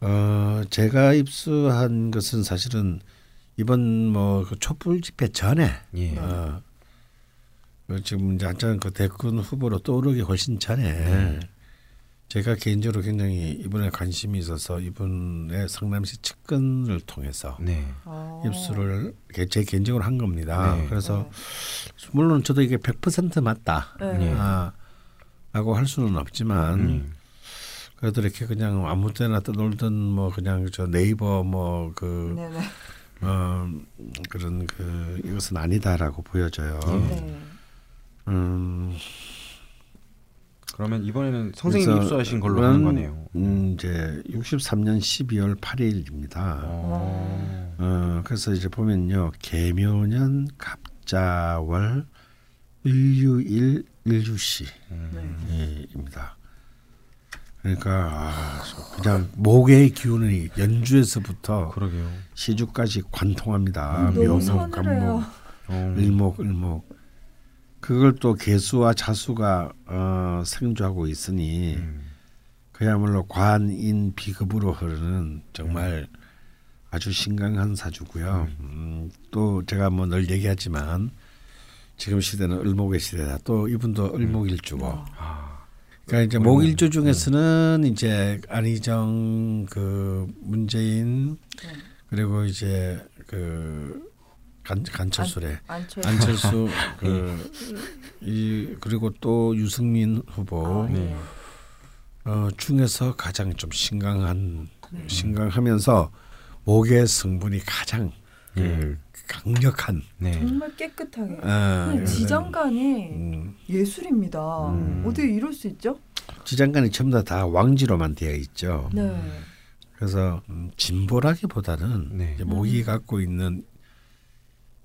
어 제가 입수한 것은 사실은 이번 뭐 그 촛불 집회 전에 예. 어 지금 이제 한창 그 대권 후보로 떠오르기 훨씬 전에. 네. 제가 개인적으로 굉장히 이분에 관심이 있어서 이분의 성남시 측근을 통해서 네. 입수를 제 개인적으로 한 겁니다. 네. 그래서 네. 물론 저도 이게 백 퍼센트 맞다 네. 아, 라고 할 수는 없지만 음. 그래도 이렇게 그냥 아무 때나 떠놀던 뭐 그냥 저 네이버 뭐 그 어, 그런 그 이것은 아니다라고 보여져요. 네. 음. 그러면 이번에는 선생님이 입수하신 걸로 하는 거네요. 음, 이제 육십삼 년 십이월 팔일입니다. 어, 그래서 이제 보면요. 개묘년 갑자월 일유일 일유시입니다. 음. 예, 그러니까 아, 그냥 목의 기운이 연주에서부터 그러게요. 시주까지 관통합니다. 음, 묘목, 간목, 을목, 을목. 그걸 또 개수와 자수가 어, 생주하고 있으니 음. 그야말로 관인 비급으로 흐르는 정말 음. 아주 신강한 사주고요. 음. 음, 또 제가 뭐 늘 얘기하지만 지금 시대는 을목의 시대다. 또 이분도 을목일주고. 음. 그러니까 이제 목일주 중에서는 음. 이제 안희정, 그 문재인, 음. 그리고 이제 그 간, 간철수래 안, 안철수, 안철수 그 이 그리고 또 유승민 후보 아, 네. 어, 중에서 가장 좀 신강한 네. 신강하면서 목의 승분이 가장 그 네. 강력한 네. 정말 깨끗하게 아, 그 지장간이 음. 예술입니다. 음. 어떻게 이럴 수 있죠? 지장간이 전부 다, 다 왕지로만 되어 있죠. 네. 그래서 음, 진보라기보다는 네. 목이 갖고 있는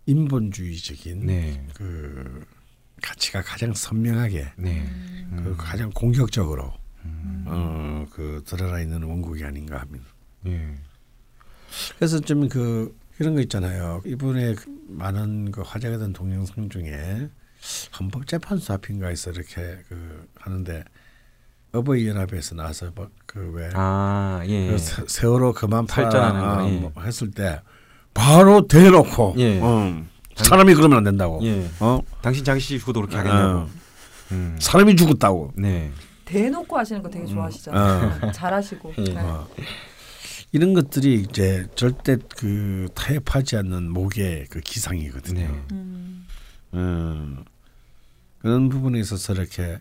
인본주의적인 네. 그 가치가 가장 선명하게 네. 그 가장 공격적으로 음. 어, 그 드러나 있는 원국이 아닌가 합니다. 네. 그래서 좀 그 이런 거 있잖아요. 이번에 많은 그 화제가 된 동영상 중에 헌법재판소 앞인가에서 이렇게 그 하는데 어버이 연합에서 나와서 그 왜 아, 예. 그 세월호 그만 팔자라는 거 했을 때 바로 대놓고 예. 어. 사람이 그러면 안 된다고. 예. 어? 당신 자기 죽어도 그렇게 하겠냐고. 어. 음. 사람이 죽었다고. 네. 대놓고 하시는 거 되게 좋아하시잖아요. 어. 잘하시고. 예. 네. 어. 이런 것들이 이제 절대 그 타협하지 않는 목의 그 기상이거든요. 네. 음. 음. 그런 부분에 있어서 이렇게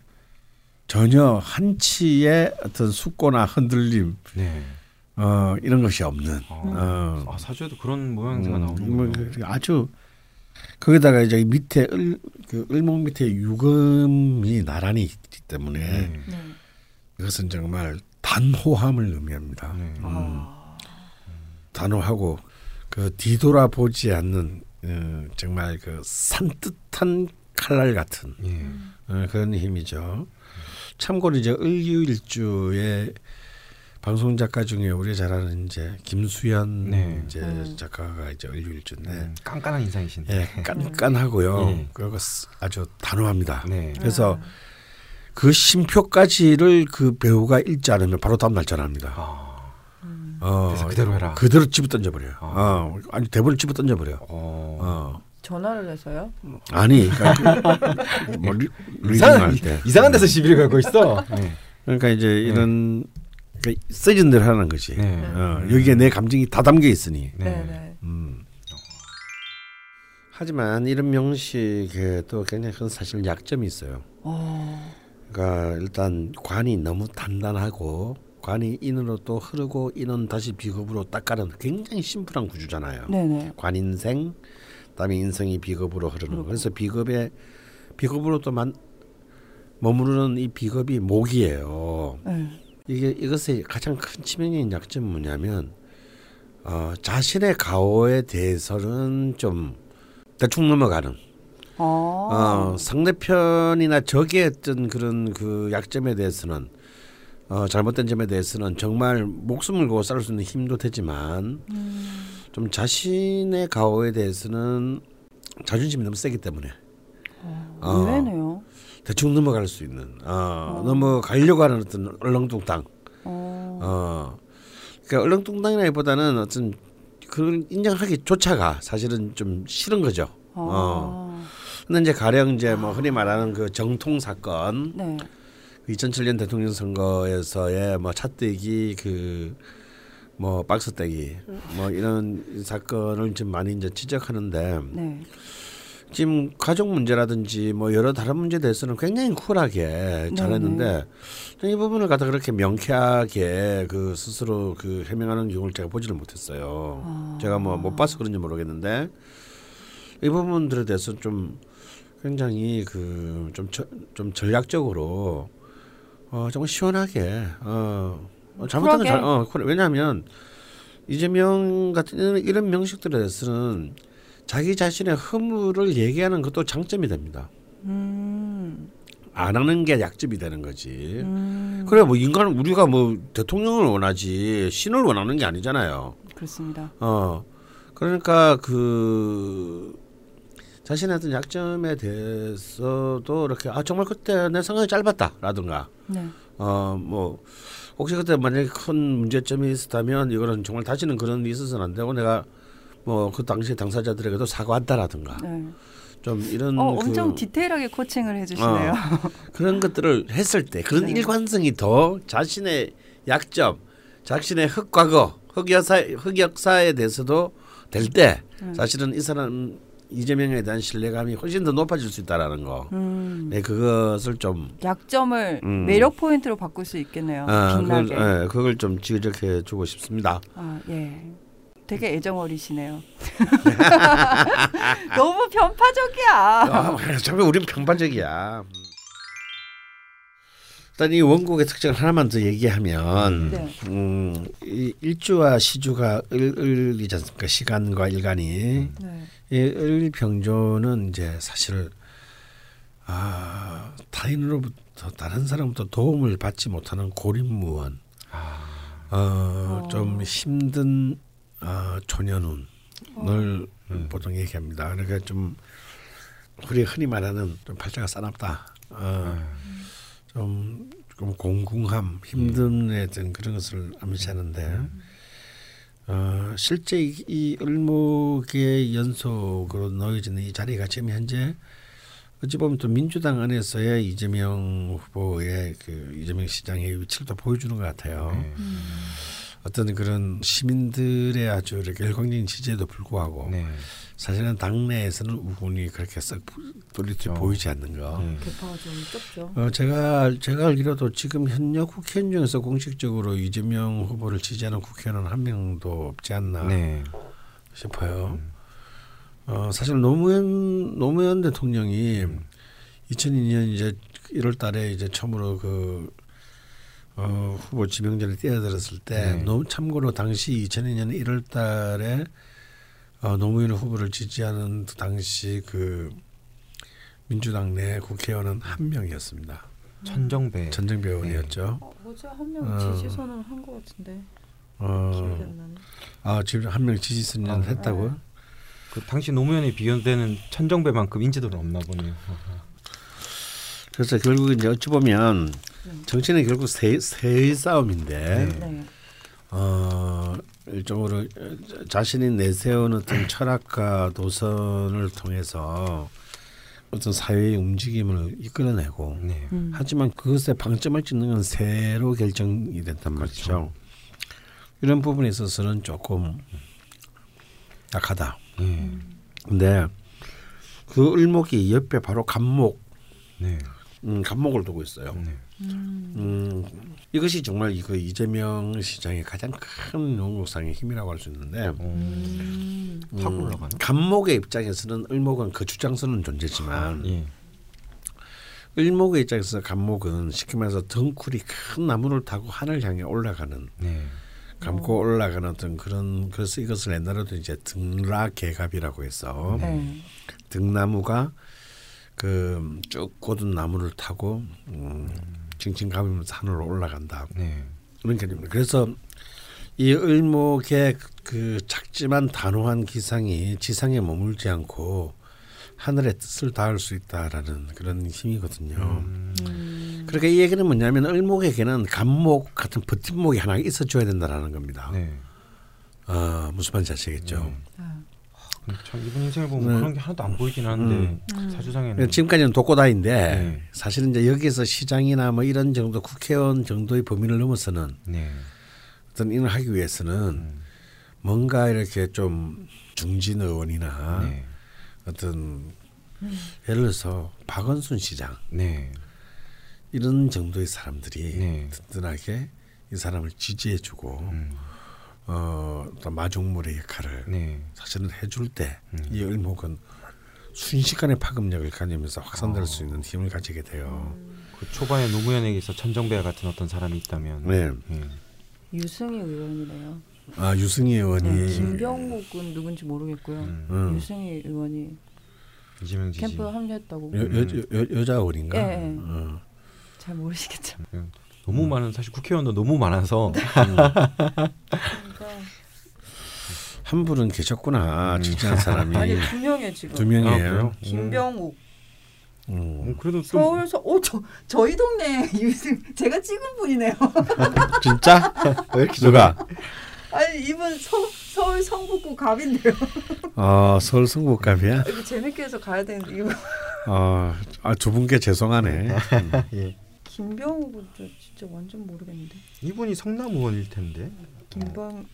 전혀 한치의 어떤 숙고나 흔들림. 네. 어 이런 것이 없는 아, 어. 사주에도 그런 모양새가 음, 나오는 아주 거기다가 이제 밑에 을, 그 을목 밑에 유금이 나란히 있기 때문에 네. 네. 이것은 정말 단호함을 의미합니다. 네. 음. 아. 단호하고 그 뒤돌아보지 않는 어, 정말 그 산뜻한 칼날 같은 네. 어, 그런 힘이죠. 네. 참고로 이제 을유일주에 방송 작가 중에 우리 잘 아는 이제 김수현 네. 이제 음. 작가가 이제 을유일주인데 음, 깐깐한 인상이신데 예, 깐깐하고요. 네. 그리고 아주 단호합니다. 네. 그래서 음. 그 심표까지를 그 배우가 읽지 않으면 바로 다음 날 전화합니다. 아. 음. 어, 그래서 그대로 해라. 그대로 집어 던져버려요. 아. 어, 아니 대본을 집어 던져버려요. 어. 어. 전화를 해서요? 아니 그러니까 그, 뭐 리, 이상한, 때. 이상한 데서 시비를 걸고 있어. 네. 그러니까 이제 이런 네. 그러니까 쓰진 대로 하는 거지. 네. 어, 여기에 내 감정이 다 담겨 있으니. 네. 음. 하지만 이런 명식에도 굉장히 큰 사실 약점이 있어요. 오. 그러니까 일단 관이 너무 단단하고 관이 인으로 또 흐르고 인은 다시 비급으로 닦아는 굉장히 심플한 구조잖아요. 네네. 관인생, 그다음에 인성이 비급으로 흐르는 거. 그래서 비급에 비급으로 또 만, 머무르는 이 비급이 목이에요. 네. 이게 이것의 가장 큰 치명적인 약점은 뭐냐면 어, 자신의 가오에 대해서는 좀 대충 넘어가는 어, 상대편이나 적의 어떤 그런 그 약점에 대해서는 어, 잘못된 점에 대해서는 정말 목숨을 걸고 싸울 수 있는 힘도 되지만 음. 좀 자신의 가오에 대해서는 자존심이 너무 세기 때문에 어, 의외네요. 대충 넘어갈 수 있는 어, 어. 넘어가려고 하는 어떤 얼렁뚱땅 어. 어, 그러니까 얼렁뚱땅이라기보다는 어떤 그런 인정하기조차가 사실은 좀 싫은 거죠. 어. 어. 근데 이제 가령 이제 뭐 흔히 말하는 그 정통 사건 네. 이천칠 년 대통령 선거에서의 뭐 차떼기 그 뭐 박스 떼기 뭐 이런 사건을 좀 많이 이제 지적하는데. 네. 지금 가족 문제라든지 뭐 여러 다른 문제에 대해서는 굉장히 쿨하게 잘했는데 네네. 이 부분을 갖다 그렇게 명쾌하게 그 스스로 그 해명하는 경우를 제가 보지를 못했어요. 아. 제가 뭐 못 봐서 그런지 모르겠는데 이 부분들에 대해서 좀 굉장히 그 좀 좀 전략적으로 어 정말 시원하게 어 잘못한 건 잘 어 왜냐하면 이재명 같은 이런 명식들에 대해서는 자기 자신의 허물을 얘기하는 것도 장점이 됩니다. 음. 안 하는 게 약점이 되는 거지. 음. 그래 뭐 인간은 우리가 뭐 대통령을 원하지 신을 원하는 게 아니잖아요. 그렇습니다. 어 그러니까 그 자신의 어떤 약점에 대해서도 이렇게 아 정말 그때 내 생각이 짧았다라든가. 네. 어 뭐 혹시 그때 만약에 큰 문제점이 있었다면 이거는 정말 다시는 그런 일이 있어서는 안 되고 내가 뭐 그 당시 당사자들에게도 사과한다라든가 네. 좀 이런 어, 엄청 그, 디테일하게 코칭을 해주시네요. 어, 그런 것들을 했을 때 그런 네. 일관성이 더 자신의 약점, 자신의 흑과거 흑역사, 흑역사에 대해서도 될 때 음. 사실은 이 사람 이재명에 대한 신뢰감이 훨씬 더 높아질 수 있다라는 거. 음. 네, 그것을 좀 약점을 음. 매력 포인트로 바꿀 수 있겠네요. 아, 빛나게. 그걸, 네, 그걸 좀 지적해 주고 싶습니다. 아, 예. 되게 애정어리시네요. 너무 편파적이야. 아, 참 우린 편파적이야. 일단 이 원곡의 특징을 하나만 더 얘기하면 네. 음, 이 일주와 시주가 을, 을이지 않습니까? 시간과 일간이. 네. 이 을 병조는 이제 사실 아, 타인으로부터 다른 사람부터 도움을 받지 못하는 고립무원. 아. 어, 좀 힘든 어, 초년운을 어. 보통 얘기합니다. 그러니까 좀 우리 흔히 말하는 좀 팔자가 싸납다. 어, 음. 좀, 좀 공공함, 힘든 에 대한 그런 것을 암시하는데 음. 어, 실제 이, 이 을목의 연속으로 놓여지는 이 자리가 지금 현재 어찌 보면 또 민주당 안에서의 이재명 후보의 그 이재명 시장의 위치를 또 보여주는 것 같아요. 네. 음. 어떤 그런 시민들의 아주 이렇게 열광적인 지지에도 불구하고 네. 사실은 당내에서는 우군이 그렇게 썩 뚜렷이 어. 보이지 않는 거. 음. 개파가 좀 좁죠. 어, 제가 제가 알기로도 지금 현역 국회의원 중에서 공식적으로 이재명 후보를 지지하는 국회의원은 한 명도 없지 않나 네. 싶어요. 음. 어, 사실 노무현 노무현 대통령이 음. 이천이 년 이제 일월 달에 이제 처음으로 그 어, 후보 지명전에 뛰어들었을 때 네. 노, 참고로 당시 이천이 년 일월 달에 어, 노무현 후보를 지지하는 당시 그 민주당 내 국회의원은 한 명이었습니다. 천정배 천정배 의원이었죠. 네. 어, 어제 한 명 지지 선언을 한 것 같은데. 어, 기억이 안 나네. 아 지금 한 명 지지 선언 어, 했다고요? 네. 그 당시 노무현이 비견되는 천정배만큼 인지도는 없나 보네요. 그래서 결국 이제 어찌 보면 정치는 결국 세, 세의 싸움인데 네. 어, 일종으로 자신이 내세운 어떤 철학과 도선을 통해서 어떤 사회의 움직임을 이끌어내고 네. 음. 하지만 그것에 방점을 찍는 건 세로 결정이 된단 그렇죠. 말이죠. 이런 부분에 있어서는 조금 약하다. 음. 근데 그 을목이 옆에 바로 갑목 네. 음, 갑목을 두고 있어요. 네. 음, 이것이 정말 이 이재명 시장의 가장 큰 영국상의 힘이라고 할 수 있는데 음. 음, 갑목의 입장에서는 을목은 그 주장서는 존재지만 아, 예. 을목의 입장에서 갑목은 쉽게 말해서 덩쿨이 큰 나무를 타고 하늘 향해 올라가는 네. 감고 오. 올라가는 어떤 그런 그래서 이것을 옛날에도 이제 등락개갑이라고 해서 네. 등나무가 그 쭉 고든 나무를 타고 음, 칭칭 감으면서 산으로 올라간다. 네. 그런 개념입니다. 그래서 이 을목의 그 작지만 단호한 기상이 지상에 머물지 않고 하늘의 뜻을 닿을 수 있다라는 그런 힘이거든요. 음. 음. 그러니까 이 얘기는 뭐냐면 을목에게는 갑목 같은 버팀목이 하나 있어줘야 된다라는 겁니다. 네. 어, 무슨 말인지 아시겠죠? 음. 아. 참 이번 인생을 보면 네. 그런 게 하나도 안 보이긴 하는데 음. 사주상에는 지금까지는 독고다인데 네. 사실은 이제 여기에서 시장이나 뭐 이런 정도 국회의원 정도의 범위를 넘어서는 네. 어떤 일을 하기 위해서는 음. 뭔가 이렇게 좀 중진 의원이나 네. 어떤 음. 예를 들어서 박원순 시장 네. 이런 정도의 사람들이 네. 든든하게 이 사람을 지지해주고. 음. 어, 마중물의 역할을 네. 사실은 해줄 때 이 음. 을목은 순식간에 파급력을 가지면서 확산될 어. 수 있는 힘을 가지게 돼요. 음. 그 초반에 노무현에게서 천정배 같은 어떤 사람이 있다면 네. 네. 유승희 의원이네요. 아 유승희 의원이 네. 김병욱은 누군지 모르겠고요. 음. 음. 유승희 의원이 이재명 지지 캠프에 합류했다고. 여, 여, 여, 여자 의원인가? 네. 네. 어. 잘 모르시겠죠. 음. 너무 많은 사실 국회의원도 너무 많아서 한 분은 계셨구나 음. 지지한 사람이 아니 두 명이에요 지금 두 명이에요. 아, 김병욱. 음. 그래도 서울서 오 저 저희 동네 유승 제가 찍은 분이네요. 진짜? 왜 이렇게 누가? 아니 이분 서, 서울 성북구 갑인데요. 아 어, 서울 성북구 갑이야? 이거 재밌게 해서 가야 되는데 이거. 어, 아 좁은 게 죄송하네. 예. 김병욱은 진짜 완전 모르겠는데. 이분이 성남 의원일 텐데. 김병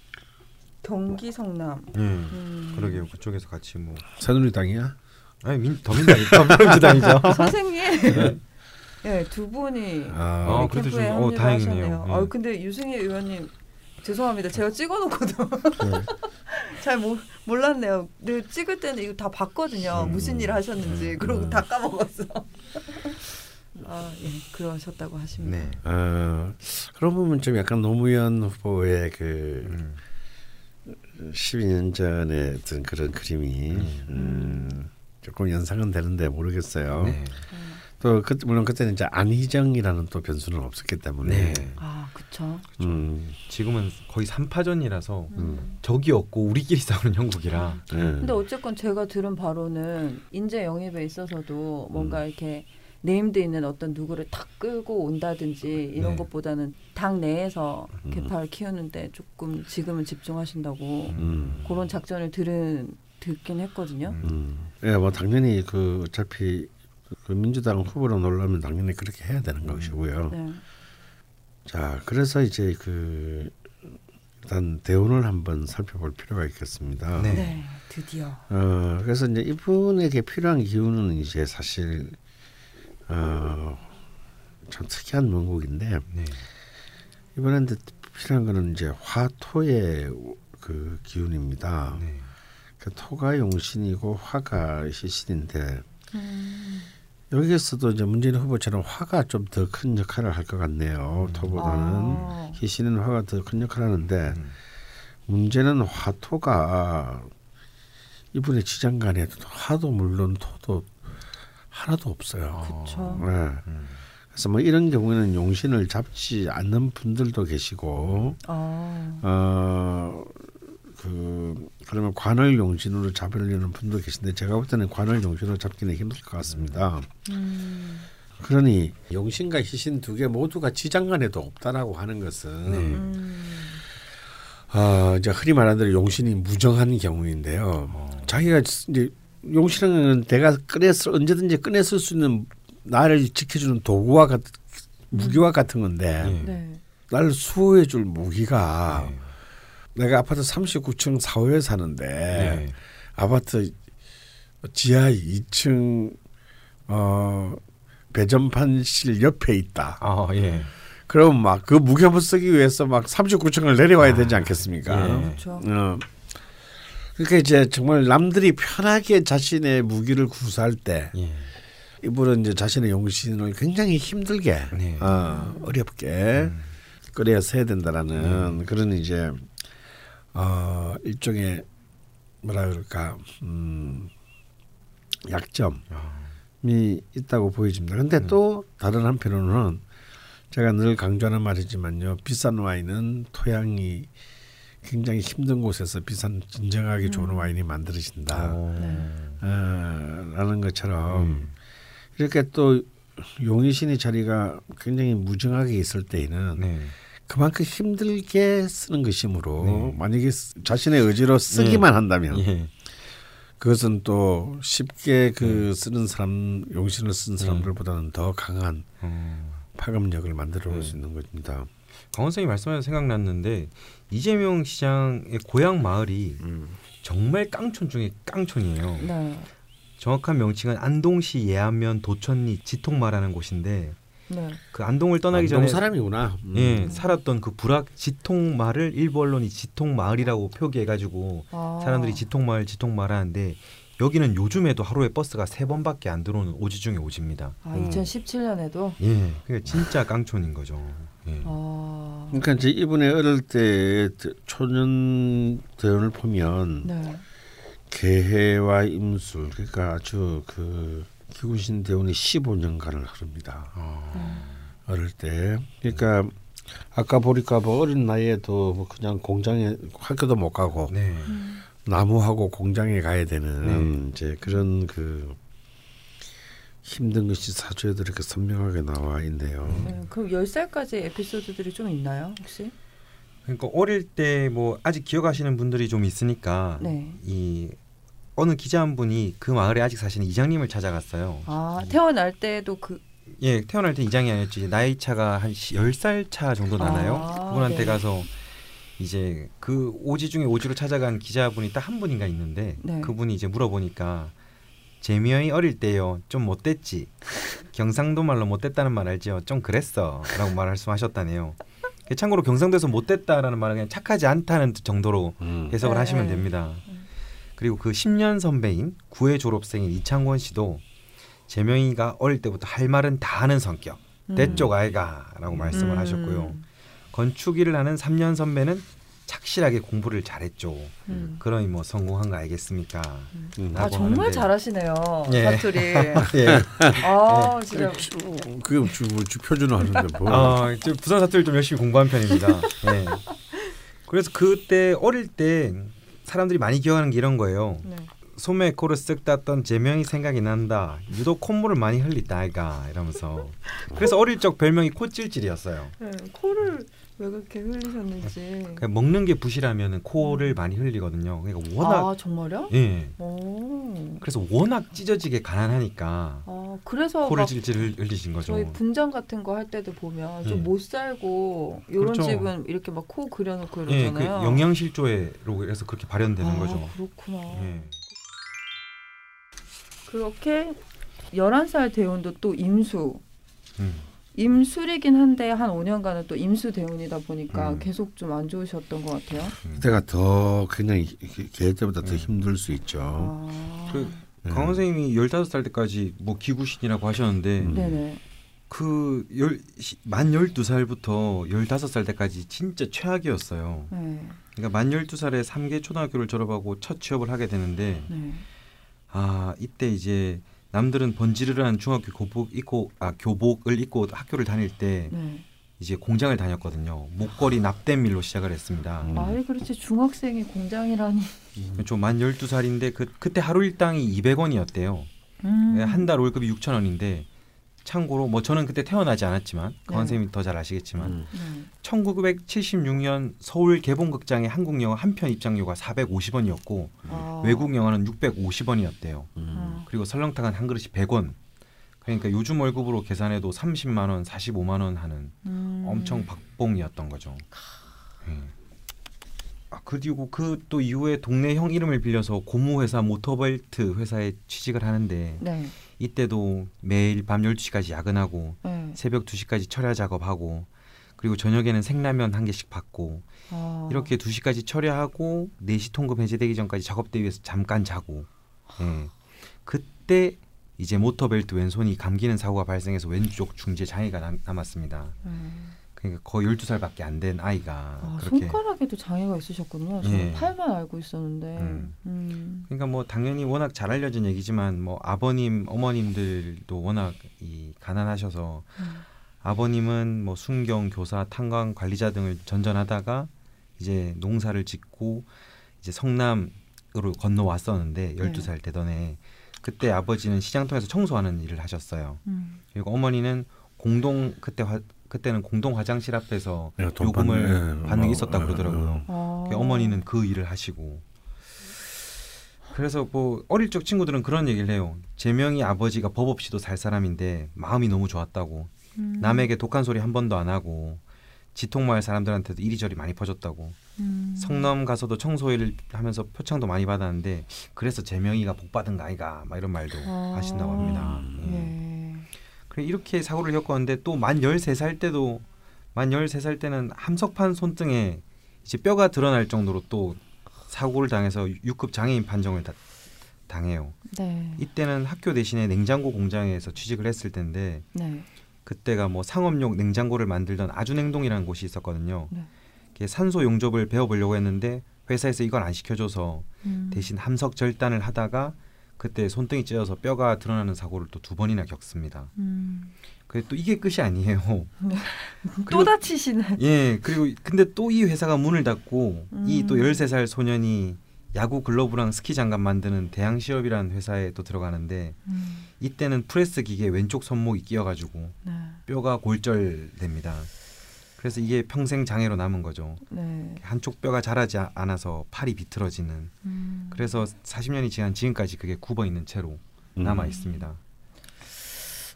경기 성남. 예. 음. 그러게요. 그쪽에서 같이 뭐. 새누리당이야? 아니 민, 더민당, 더불어민주당이죠. 선생님. 네. 네, 두 분이 아, 캠프에 좀, 합류하셨네요. 어, 다행이네요. 네. 아, 근데 유승희 의원님 죄송합니다. 제가 찍어놓고도 네. 잘 모, 몰랐네요. 근데 찍을 때는 이거 다 봤거든요. 음, 무슨 일 하셨는지. 음, 그러고 음. 다 까먹었어. 아, 예, 그러셨다고 하십니다. 네. 어, 그런 부분 좀 약간 노무현 후보의 그 음. 십이 년 전에 어떤 그런 그림이 음. 음, 조금 연상은 되는데 모르겠어요. 네. 음. 또 그, 물론 그때는 이제 안희정이라는 또 변수는 없었기 때문에. 네. 아, 그렇죠. 음. 지금은 거의 삼파전이라서 음. 적이 없고 우리끼리 싸우는 형국이라. 음. 네. 근데 어쨌건 제가 들은 바로는 인재 영입에 있어서도 뭔가 음. 이렇게 네임드 있는 어떤 누구를 탁 끌고 온다든지 이런 네. 것보다는 당 내에서 음. 개파를 키우는데 조금 지금은 집중하신다고 음. 그런 작전을 들은 듣긴 했거든요. 음. 예, 뭐 당연히 그 어차피. 그 민주당 후보로 놀라면 당연히 그렇게 해야 되는 것이고요. 네. 자, 그래서 이제 그 일단 대운을 한번 살펴볼 필요가 있겠습니다. 네, 네 드디어. 어, 그래서 이제 이분에게 필요한 기운은 이제 사실 어, 참 특이한 명곡인데 네. 이번에는 필요한 거는 이제 화토의 그 기운입니다. 네. 그 토가 용신이고 화가 시신인데. 음. 여기에서도 이제 문재인 후보처럼 화가 좀 더 큰 역할을 할 것 같네요. 음. 토보다는 희신은 아. 화가 더 큰 역할을 하는데 음. 문제는 화토가 이분의 지장간에 화도 물론 토도 하나도 없어요. 그쵸. 네. 음. 그래서 뭐 이런 경우에는 용신을 잡지 않는 분들도 계시고 아. 어, 그 그러면 관을 용신으로 잡으려는 분도 계신데 제가 볼 때는 관을 용신으로 잡기는 힘들 것 같습니다. 음. 그러니 용신과 희신 두 개 모두가 지장간에도 없다라고 하는 것은 네. 음. 어, 이제 흔히 말하는 대로 용신이 무정한 경우인데요. 어. 자기가 이제 용신은 내가 꺼내서 언제든지 꺼내쓸 수 있는 나를 지켜주는 도구와 같, 무기와 같은 건데 음. 네. 나를 수호해줄 무기가 네. 내가 아파트 삼십구 층 사 호에 사는데 네. 아파트 지하 이 층 어, 배전판실 옆에 있다. 어, 예. 그럼 막 그 무게를 쓰기 위해서 막 삼십구 층을 내려와야 아, 되지 않겠습니까? 예. 그렇죠. 어. 그러니까 이제 정말 남들이 편하게 자신의 무기를 구사할 때 예. 이분은 이제 자신의 용신을 굉장히 힘들게 네. 어, 어렵게 음. 끌어서 해야 된다라는 음. 그런 이제. 어, 일종의 뭐라 그럴까 음, 약점이 있다고 보여집니다. 그런데 음. 또 다른 한편으로는 제가 늘 강조하는 말이지만요. 비싼 와인은 토양이 굉장히 힘든 곳에서 비싼 진정하게 좋은 음. 와인이 만들어진다. 네. 어, 라는 것처럼 음. 이렇게 또 용의신의 자리가 굉장히 무정하게 있을 때에는 네. 그만큼 힘들게 쓰는 것이므로 네. 만약에 자신의 의지로 쓰기만 네. 한다면 네. 그것은 또 쉽게 그 네. 쓰는 사람 용신을 쓴 사람들보다는 더 강한 음. 파급력을 만들어 올 수 네. 있는 것입니다. 강원 선생님이 말씀하셔서 생각났는데 이재명 시장의 고향 마을이 음. 정말 깡촌 중에 깡촌이에요. 네. 정확한 명칭은 안동시 예안면 도천리 지통마라는 곳인데 네. 그 안동을 떠나기 안동 전에 사람이구나. 음. 예, 살았던 그 불악 지통마을 일부 언론이 지통마을이라고 표기해가지고 아. 사람들이 지통마을 지통마을 하는데 여기는 요즘에도 하루에 버스가 세 번밖에 안 들어오는 오지 중에 오지입니다. 아 음. 이천십칠 년에도? 예, 그게 진짜 깡촌인 거죠. 예. 아. 그러니까 이제 이분의 어릴 때 초년 대운을 보면 네. 개해와 임술 그러니까 아주 그 기구신 대운이 십오 년간을 흐릅니다. 어. 음. 어릴 때. 그러니까 음. 아까 보니까 뭐 어린 나이에도 뭐 그냥 공장에 학교도 못 가고 네. 음. 나무하고 공장에 가야 되는 네. 이제 그런 그 힘든 것이 사주에도 이렇게 선명하게 나와 있네요. 네. 그럼 열 살까지 에피소드들이 좀 있나요 혹시? 그러니까 어릴 때 뭐 아직 기억하시는 분들이 좀 있으니까 네. 이 어느 기자 한 분이 그 마을에 아직 사시는 이장님을 찾아갔어요. 아 태어날 때도 그 예 태어날 때 이장이 아니었지 나이 차가 한 열 살 차 정도 나나요? 아, 그분한테 네. 가서 이제 그 오지 중에 오지로 찾아간 기자분이 딱 한 분인가 있는데 네. 그분이 이제 물어보니까 재명이 어릴 때요 좀 못됐지 경상도 말로 못됐다는 말 알지요 좀 그랬어 라고 말씀하셨다네요. 참고로 경상도에서 못됐다라는 말은 그냥 착하지 않다는 정도로 음. 해석을 네. 하시면 됩니다. 그리고 그 십 년 선배인 구회 졸업생인 이창권 씨도 재명이가 어릴 때부터 할 말은 다 하는 성격 음. 대쪽 아이가 라고 말씀을 음. 하셨고요. 건축 일을 하는 삼 년 선배는 착실하게 공부를 잘했죠. 음. 그러니 뭐 성공한 거 알겠습니까? 음. 아 정말 하는데. 잘하시네요. 예. 사투리. 예. 아 예. 진짜. 그게 주 표준어 하는데 뭐. 아 어, 부산 사투리 좀 열심히 공부한 편입니다. 예. 그래서 그때 어릴 때 사람들이 많이 기억하는 게 이런 거예요. 네. 소매 코를 쓱 땄던 재명이 생각이 난다. 유독 콧물을 많이 흘리다 아이가 이러면서. 그래서 어릴 적 별명이 코찔찔이었어요. 네, 코를. 왜 그렇게 흘리셨는지. 먹는 게 부실하면 코를 많이 흘리거든요. 그러니까 워낙. 아 정말요? 예. 오. 그래서 워낙 찢어지게 가난하니까. 아 그래서 코를 질질 흘리신 거죠. 저희 분장 같은 거 할 때도 보면 좀 못 예. 살고 이런 그렇죠. 집은 이렇게 막 코 그려놓고 이러잖아요. 예, 그 영양실조로 해서 그렇게 발현되는 아, 거죠. 그렇구나. 예. 그렇게 열한 살 대운도 또 임수. 음. 임술이긴 한데 한 오 년간은 또 임수 대운이다 보니까 음. 계속 좀 안 좋으셨던 것 같아요. 그때가 더 그냥 계획 때보다 네. 더 힘들 수 있죠. 아. 그 네. 강 선생님이 열다섯 살 때까지 뭐 기구신이라고 하셨는데 음. 그 열, 만 열두 살부터 열다섯 살 때까지 진짜 최악이었어요. 네. 그러니까 만 열두 살에 삼 개 초등학교를 졸업하고 첫 취업을 하게 되는데 네. 아 이때 이제 남들은 번지르르한 중학교 교복 입고 아 교복을 입고 학교를 다닐 때 네. 이제 공장을 다녔거든요. 목걸이 납땜밀로 시작을 했습니다. 음. 아이 그렇지 중학생이 공장이라니. 저 만 열두 살인데 그 그때 하루 일당이 이백 원이었대요. 음. 한 달 월급이 육천 원인데 참고로 뭐 저는 그때 태어나지 않았지만 강원 네. 선생님이 더 잘 아시겠지만 음. 음. 천구백칠십육 년 서울 개봉극장의 한국 영화 한 편 입장료가 사백오십 원이었고 음. 외국 영화는 육백오십 원이었대요. 음. 그리고 설렁탕은 한 그릇이 백 원. 그러니까 요즘 월급으로 계산해도 삼십만 원, 사십오만 원 하는 음. 엄청 박봉이었던 거죠. 네. 아, 그리고 그 또 이후에 동네 형 이름을 빌려서 고무회사 모터벨트 회사에 취직을 하는데 네. 이때도 매일 밤 열두 시까지 야근하고 네. 새벽 두 시까지 철야 작업하고 그리고 저녁에는 생라면 한 개씩 받고 아. 이렇게 두 시까지 철야하고 네 시 통금 해제되기 전까지 작업대 위에서 잠깐 자고 아. 네. 그때 이제 모터벨트 왼손이 감기는 사고가 발생해서 왼쪽 중재 장애가 남, 남았습니다. 음. 그러니까 거의 열두 살밖에 안 된 아이가 아, 그렇게 손가락에도 장애가 있으셨군요. 저는 예. 팔만 알고 있었는데 음. 음. 그러니까 뭐 당연히 워낙 잘 알려진 얘기지만 뭐 아버님 어머님들도 워낙 이 가난하셔서 음. 아버님은 뭐 순경 교사 탄광 관리자 등을 전전하다가 이제 농사를 짓고 이제 성남으로 건너왔었는데 열두 살 되던 해 그때 아버지는 시장 통해서 청소하는 일을 하셨어요. 음. 그리고 어머니는 공동 그때 화, 그때는 공동 화장실 앞에서 야, 요금을 받는, 예, 받는 게 있었다고 어, 그러더라고요. 어. 어머니는 그 일을 하시고 그래서 뭐 어릴 적 친구들은 그런 얘기를 해요. 재명이 아버지가 법 없이도 살 사람인데 마음이 너무 좋았다고 음. 남에게 독한 소리 한 번도 안 하고 지통마을 사람들한테도 이리저리 많이 퍼졌다고 음. 성남 가서도 청소일을 하면서 표창도 많이 받았는데 그래서 재명이가 복 받은 거 아이가 막 이런 말도 어. 하신다고 합니다. 음. 예. 이렇게 사고를 겪었는데 또 만 열세 살 때도 만 열세 살 때는 함석판 손등에 이제 뼈가 드러날 정도로 또 사고를 당해서 육 급 장애인 판정을 다, 당해요. 네. 이때는 학교 대신에 냉장고 공장에서 취직을 했을 텐데 네. 그때가 뭐 상업용 냉장고를 만들던 아주냉동이라는 곳이 있었거든요. 네. 산소 용접을 배워보려고 했는데 회사에서 이걸 안 시켜줘서 음. 대신 함석 절단을 하다가 그때 손등이 찢어져서 뼈가 드러나는 사고를 또 두 번이나 겪습니다. 음. 그래도 또 이게 끝이 아니에요. 또 다치시네. 예, 그리고 근데 또 이 회사가 문을 닫고 음. 이 또 열세 살 소년이 야구 글러브랑 스키 장갑 만드는 대항시업이라는 회사에 또 들어가는데 음. 이때는 프레스 기계 왼쪽 손목이 끼어가지고 네. 뼈가 골절됩니다. 그래서 이게 평생 장애로 남은 거죠. 네. 한쪽 뼈가 자라지 않아서 팔이 비틀어지는. 음. 그래서 사십 년이 지난 지금까지 그게 굽어 있는 채로 음. 남아 있습니다.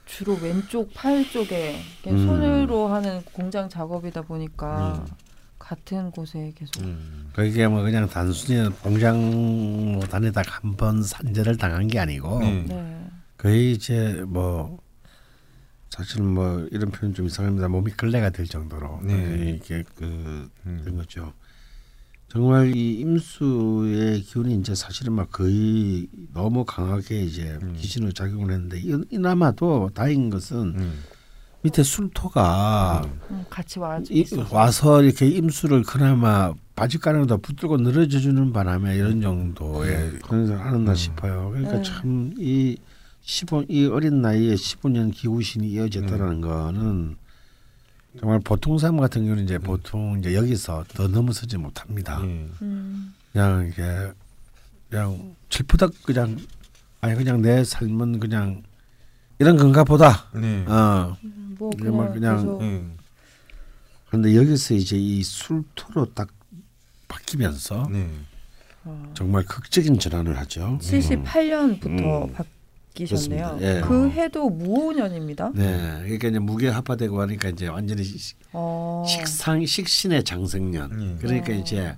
주로 왼쪽 팔 쪽에 음. 손으로 하는 공장 작업이다 보니까 음. 같은 곳에 계속. 음, 그게 뭐 그냥 단순히 공장 뭐 다니다가 한 번 산재를 당한 게 아니고 음. 네. 거의 이제 뭐 사실 뭐 이런 표현 좀 이상합니다. 몸이 걸레가 될 정도로 네. 이렇게 그 음. 그런 거죠. 정말 이 임수의 기운이 이제 사실은 막 거의 너무 강하게 이제 음. 귀신으로 작용을 했는데 이나마도 다행인 것은. 음. 밑에 술토가 음, 같이 이, 와서 이렇게 임수를 그나마 바짓가랑도 붙들고 늘어져주는 바람에 이런 정도의 그런 하는다 음. 싶어요. 그러니까 네. 참 이 십오 이 어린 나이에 십오 년 기우신이 이어졌다는 음. 거는 정말 보통 사람 같은 경우는 이제 음. 보통 이제 여기서 더 넘어서지 못합니다. 음. 그냥 이게 그냥 질푸덕 그냥 아니 그냥 내 삶은 그냥 이런 건가 보다. 네. 어. 뭐 그냥, 그냥 음. 그런데 여기서 이제 이 술토로 딱 바뀌면서 네. 정말 극적인 전환을 하죠. 칠십팔 년부터 음. 바뀌셨네요. 예. 그 해도 무오년입니다. 네, 그러니까 이제 무게 합화되고 하니까 이제 완전히 어. 식상 식신의 장생년. 음. 그러니까 어. 이제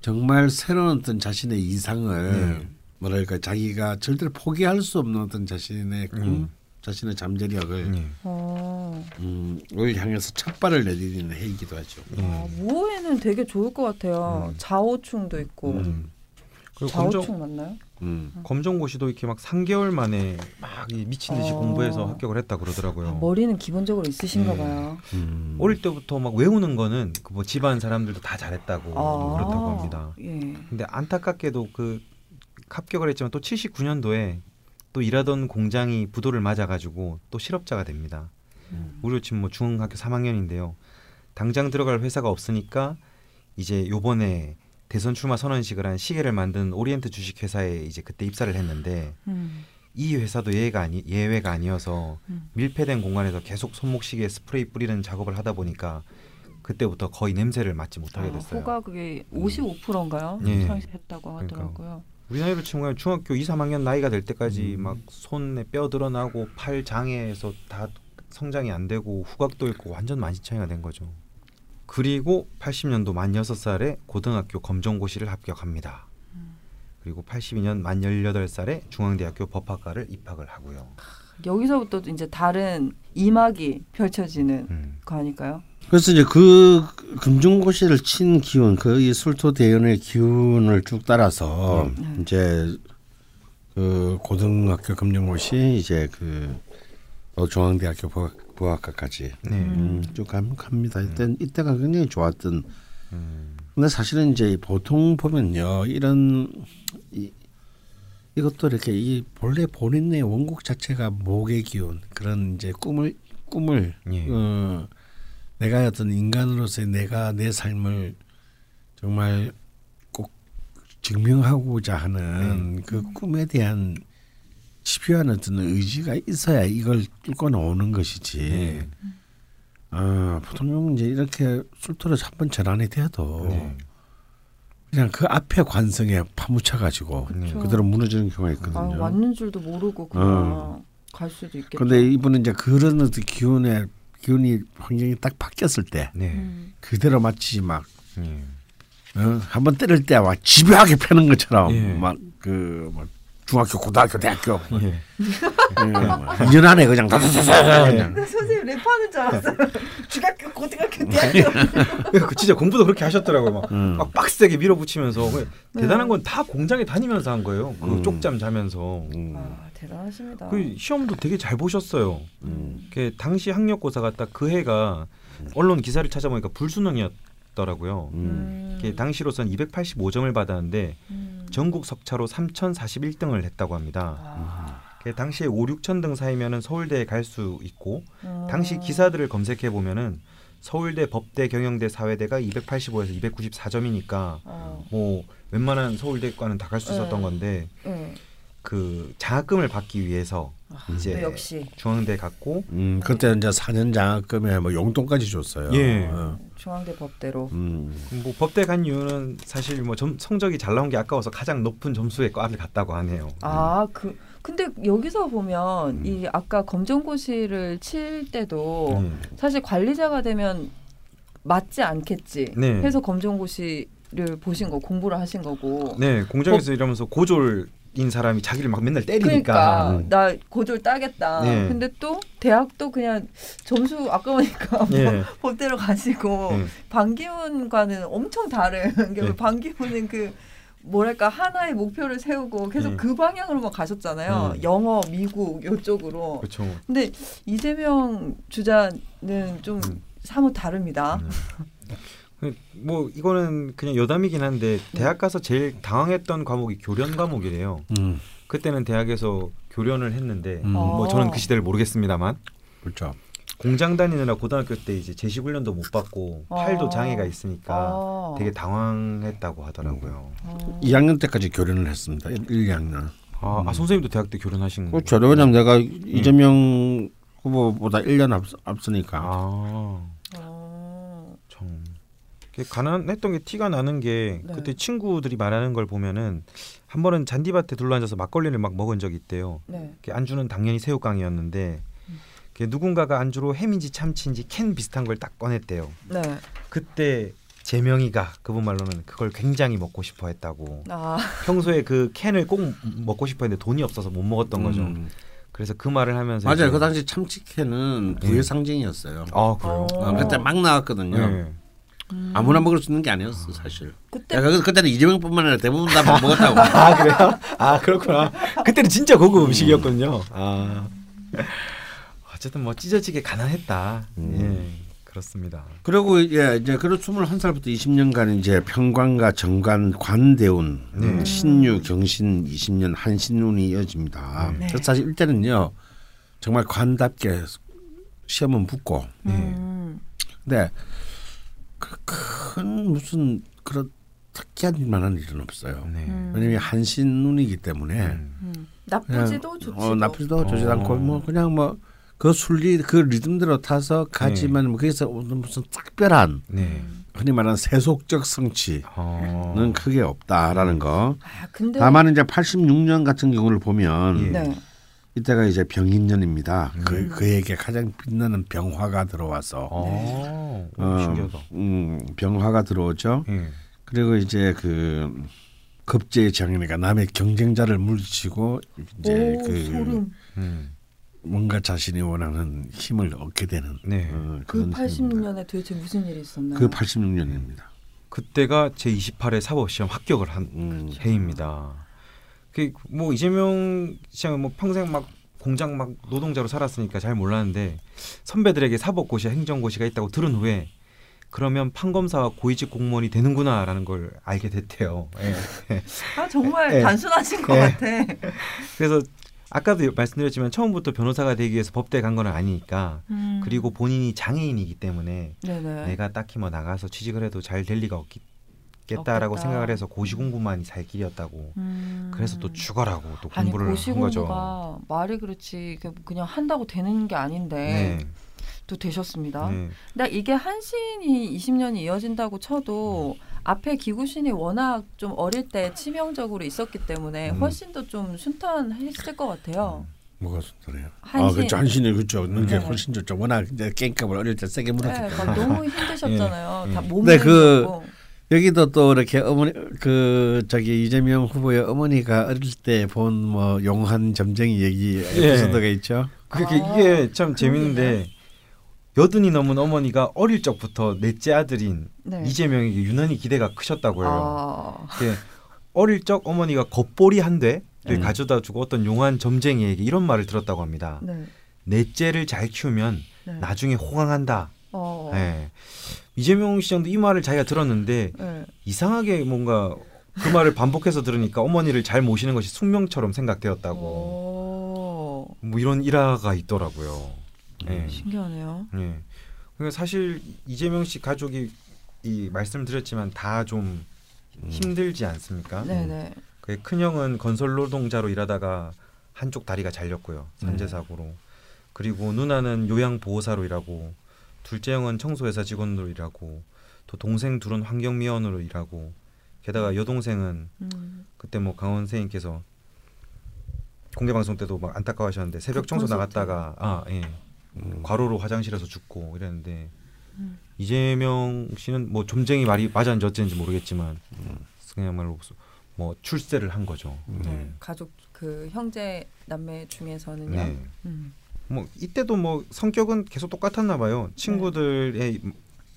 정말 새로운 어떤 자신의 이상을. 음. 뭐랄까 자기가 절대로 포기할 수 없는 어떤 자신의 꿈, 음. 자신의 잠재력을 음. 음, 을 향해서 첫 발을 내디디는 해이기도 하죠. 아, 음. 무호에는 되게 좋을 것 같아요. 음. 좌우충도 있고 음. 좌우충 검정, 맞나요? 음. 검정고시도 이렇게 막 삼 개월 만에 막 미친 듯이 어. 공부해서 합격을 했다 그러더라고요. 아, 머리는 기본적으로 있으신가 네. 봐요. 음. 어릴 때부터 막 외우는 거는 그 뭐 집안 사람들도 다 잘했다고 아. 그렇다고 합니다. 예. 근데 안타깝게도 그 합격을 했지만 또 칠십구 년도에 또 일하던 공장이 부도를 맞아가지고 또 실업자가 됩니다. 음. 우리 지금 뭐 중학교 삼 학년인데요. 당장 들어갈 회사가 없으니까 이제 요번에 대선 출마 선언식을 한 시계를 만든 오리엔트 주식회사에 이제 그때 입사를 했는데 음. 이 회사도 예외가, 아니, 예외가 아니어서 밀폐된 공간에서 계속 손목시계에 스프레이 뿌리는 작업을 하다 보니까 그때부터 거의 냄새를 맡지 못하게 됐어요. 아, 호가 그게 오십오 퍼센트인가요? 네. 했다고 하더라고요. 그러니까. 우리 나이로 치면 중학교 이, 삼 학년 나이가 될 때까지 음. 막 손에 뼈 드러나고 팔 장애에서 다 성장이 안 되고 후각도 있고 완전 만신창이가 된 거죠. 그리고 팔십 년도 만 여섯 살에 고등학교 검정고시를 합격합니다. 음. 그리고 팔십이 년 만 열여덟 살에 중앙대학교 법학과를 입학을 하고요. 여기서부터 이제 다른 이막이 펼쳐지는 음. 거니까요. 그래서 이제 그 검정고시를 친 기운, 그 이 술토 대운의 기운을 쭉 따라서 네. 이제 그 고등학교 검정고시 이제 그 중앙대학교 부학과까지 네. 음, 쭉 갑니다. 이때 이때가 굉장히 좋았던. 근데 사실은 이제 보통 보면요, 이런 이, 이것도 이렇게 이 본래 본인의 원곡 자체가 목의 기운 그런 이제 꿈을 꿈을. 네. 어, 내가 어떤 인간으로서의 내가 내 삶을 정말 꼭 증명하고자 하는 네. 그 꿈에 대한 집요한 어떤 의지가 있어야 이걸 뚫고 나오는 것이지. 네. 아, 보통 이제 이렇게 술토로 한번 전환이 돼도 네. 그냥 그 앞에 관성에 파묻혀 가지고 네. 그대로 무너지는 경우가 있거든요. 아, 맞는 줄도 모르고 그냥 어. 갈 수도 있겠죠. 그런데 이분은 이제 그런 어떤 기운에 기운이 환경이 딱 바뀌었을 때 네. 음. 그대로 마치 막 네. 어? 한번 때릴 때 막 집요하게 패는 것처럼 네. 막 그 막 중학교 고등학교 대학교 네. 네. 이 년 안에 그냥 다 그냥 선생님 랩하는 줄 알았어요. 중학교 고등학교 대학교 진짜 공부도 그렇게 하셨더라고요. 막, 음. 막 빡세게 밀어붙이면서 네. 대단한 건 다 공장에 다니면서 한 거예요. 그 음. 쪽잠 자면서 음. 아, 대단하십니다. 그 시험도 되게 잘 보셨어요. 음. 그 당시 학력고사가 딱 그 해가 언론 기사를 찾아보니까 불수능이었더라고요. 음. 그 당시로선 이백팔십오 점을 받았는데 음. 전국 석차로 삼천사십일 등을 했다고 합니다. 아. 그 당시에 오, 육천 등 사이면은 서울대에 갈 수 있고 아. 당시 기사들을 검색해 보면은 서울대, 법대, 경영대, 사회대가 이백팔십오에서 이백구십사 점이니까 아. 뭐 웬만한 서울대과는 다 갈 수 있었던 건데. 에. 그 장학금을 받기 위해서 아, 이제 역시. 중앙대 갔고 음, 그때 이제 사 년 장학금에 뭐 용돈까지 줬어요. 예. 어. 중앙대 법대로. 음. 뭐 법대 간 이유는 사실 뭐 점, 성적이 잘 나온 게 아까워서 가장 높은 점수의 과를 갔다고 하네요. 아, 음. 그 근데 여기서 보면 음. 이 아까 검정고시를 칠 때도 음. 사실 관리자가 되면 맞지 않겠지 네. 해서 검정고시를 보신 거 공부를 하신 거고. 네. 공장에서 어, 일하면서 고졸인 사람이 자기를 막 맨날 때리니까. 그러니까 나 고졸 따겠다. 네. 근데 또 대학도 그냥 점수 아까우니까 네. 본대로 가시고 네. 반기문과는 엄청 다른 게 네. 반기문은 그 뭐랄까 하나의 목표를 세우고 계속 네. 그 방향으로만 가셨잖아요. 네. 영어, 미국 이쪽으로. 그렇죠. 근데 이재명 주자는 좀 음. 사뭇 다릅니다. 음. 뭐 이거는 그냥 여담이긴 한데 대학 가서 제일 당황했던 과목이 교련 과목이래요. 음. 그때는 대학에서 교련을 했는데 음. 뭐 저는 그 시대를 모르겠습니다만. 그렇죠. 공장 다니느라 고등학교 때 이제 제식 훈련도 못 받고 아. 팔도 장애가 있으니까 아. 되게 당황했다고 하더라고요. 아. 이 학년 때까지 교련을 했습니다. 일, 이 학년. 아, 음. 아 선생님도 대학 때 교련하신 거예요? 그렇죠. 왜냐면 내가 음. 이재명 후보보다 일 년 앞, 앞서니까. 아. 아. 참. 가난했던 게 티가 나는 게 네. 그때 친구들이 말하는 걸 보면은 한 번은 잔디밭에 둘러앉아서 막걸리를 막 먹은 적이 있대요. 네. 안주는 당연히 새우깡이었는데 누군가가 안주로 햄인지 참치인지 캔 비슷한 걸 딱 꺼냈대요. 네. 그때 재명이가 그분 말로는 그걸 굉장히 먹고 싶어 했다고. 아. 평소에 그 캔을 꼭 먹고 싶어 했는데 돈이 없어서 못 먹었던 음. 거죠. 그래서 그 말을 하면서 맞아요. 그 당시 참치 캔은 부의 네. 상징이었어요. 아 그래요? 어, 그때 막 나왔거든요. 네. 음. 아무나 먹을 수 있는 게 아니었어 사실. 그때 야, 그때는 이재명뿐만 아니라 대부분 다 막 먹었다고. 아 그래요? 아 그렇구나. 그때는 진짜 고급 음식이었거든요. 아. 어쨌든 뭐 찢어지게 가난했다. 음. 예, 그렇습니다. 그리고 예, 이제 그런 스물한 살부터 이십 년간 이제 평관과 정관, 관대운, 네. 신유, 경신 이십 년 한신운이 이어집니다. 네. 그래서 사실 일단은요 정말 관답게 시험은 붙고. 음. 근데 그 큰 무슨 그런 특이한 만한 일은 없어요. 네. 음. 왜냐면 한신운이기 때문에 음. 나쁘지도 좋지도 어, 나쁘지도 좋지 않고 뭐 그냥 뭐 그 순리 그 리듬대로 타서 가지만 네. 거기서 무슨 특별한 네. 흔히 말하는 세속적 성취는 어. 크게 없다라는 거. 아, 근데... 다만 이제 팔십육 년 같은 경우를 보면 네. 이때가 이제 병인년입니다. 음. 그 그에게 가장 빛나는 병화가 들어와서 어. 어, 신기하다. 음, 병화가 들어오죠. 네. 그리고 이제 그 급제의 장인애가 남의 경쟁자를 물리치고 이제 오, 그. 소름. 음. 뭔가 자신이 원하는 힘을 얻게 되는 네. 어, 그 팔십육 년에 도대체 무슨 일이 있었나요? 그 팔십육 년입니다. 그때가 제이십팔 회 사법시험 합격을 한 음, 해입니다. 그 뭐 이재명 씨는 뭐 평생 막 공장 막 노동자로 살았으니까 잘 몰랐는데 선배들에게 사법고시, 행정고시가 있다고 들은 후에 그러면 판검사와 고위직 공무원이 되는구나라는 걸 알게 됐대요. 예. 아 정말 예. 단순하신 것 예. 같아. 그래서 아까도 말씀드렸지만 처음부터 변호사가 되기 위해서 법대에 간 건 아니니까 음. 그리고 본인이 장애인이기 때문에 네네. 내가 딱히 뭐 나가서 취직을 해도 잘 될 리가 없겠다라고 없겠다. 생각을 해서 고시공부만이 살 길이었다고 음. 그래서 또 죽어라고 또 공부를 아니, 한 거죠. 고시공부가 말이 그렇지 그냥 한다고 되는 게 아닌데 네. 또 되셨습니다. 네. 근데 이게 한신이 이십 년이 이어진다고 쳐도 음. 앞에 기구신이 워낙 좀 어릴 때 치명적으로 있었기 때문에 훨씬 더 좀 순탄했을 것 같아요. 뭐가 순탄해요? 한신. 아, 그렇죠. 한신이 그렇죠. 능력이 네. 훨씬 좋죠. 워낙 이제 깽값을 어릴 때 세게 물었기 때문에. 네, 너무 힘드셨잖아요. 네. 다 몸이 네, 그 여기도 또 이렇게 어머니 그 저기 이재명 후보의 어머니가 어릴 때 본 뭐 용한 점쟁이 얘기 에피소드가 네. 있죠. 그게 아, 이게 참 재밌는데. 여든이 넘은 어머니가 어릴 적부터 넷째 아들인 네. 이재명에게 유난히 기대가 크셨다고 해요. 아. 네. 어릴 적 어머니가 겉보리 한 대를 네. 가져다 주고 어떤 용한 점쟁이에게 이런 말을 들었다고 합니다. 네. 넷째를 잘 키우면 네. 나중에 호강한다. 네. 이재명 시장도 이 말을 자기가 들었는데 네. 이상하게 뭔가 그 말을 반복해서 들으니까 어머니를 잘 모시는 것이 숙명처럼 생각되었다고. 오. 뭐 이런 일화가 있더라고요. 네. 신기하네요. 네. 그러니까 사실 이재명 씨 가족이 이 말씀드렸지만 다 좀 힘들지 않습니까? 네네. 그 큰 형은 건설 노동자로 일하다가 한쪽 다리가 잘렸고요. 산재 사고로. 네. 그리고 누나는 요양 보호사로 일하고, 둘째 형은 청소회사 직원으로 일하고, 또 동생 둘은 환경미화원으로 일하고, 게다가 여동생은 음. 그때 뭐 강원 선생님께서 공개 방송 때도 막 안타까워하셨는데 새벽 청소 나갔다가 아 예. 음. 과로로 화장실에서 죽고 이랬는데 음. 이재명 씨는 뭐 점쟁이 말이 맞았는지 어쨌는지 모르겠지만 음. 그야말로 뭐 출세를 한 거죠. 음. 네. 가족 그 형제 남매 중에서는요. 네. 음. 뭐 이때도 뭐 성격은 계속 똑같았나 봐요. 친구들의 네.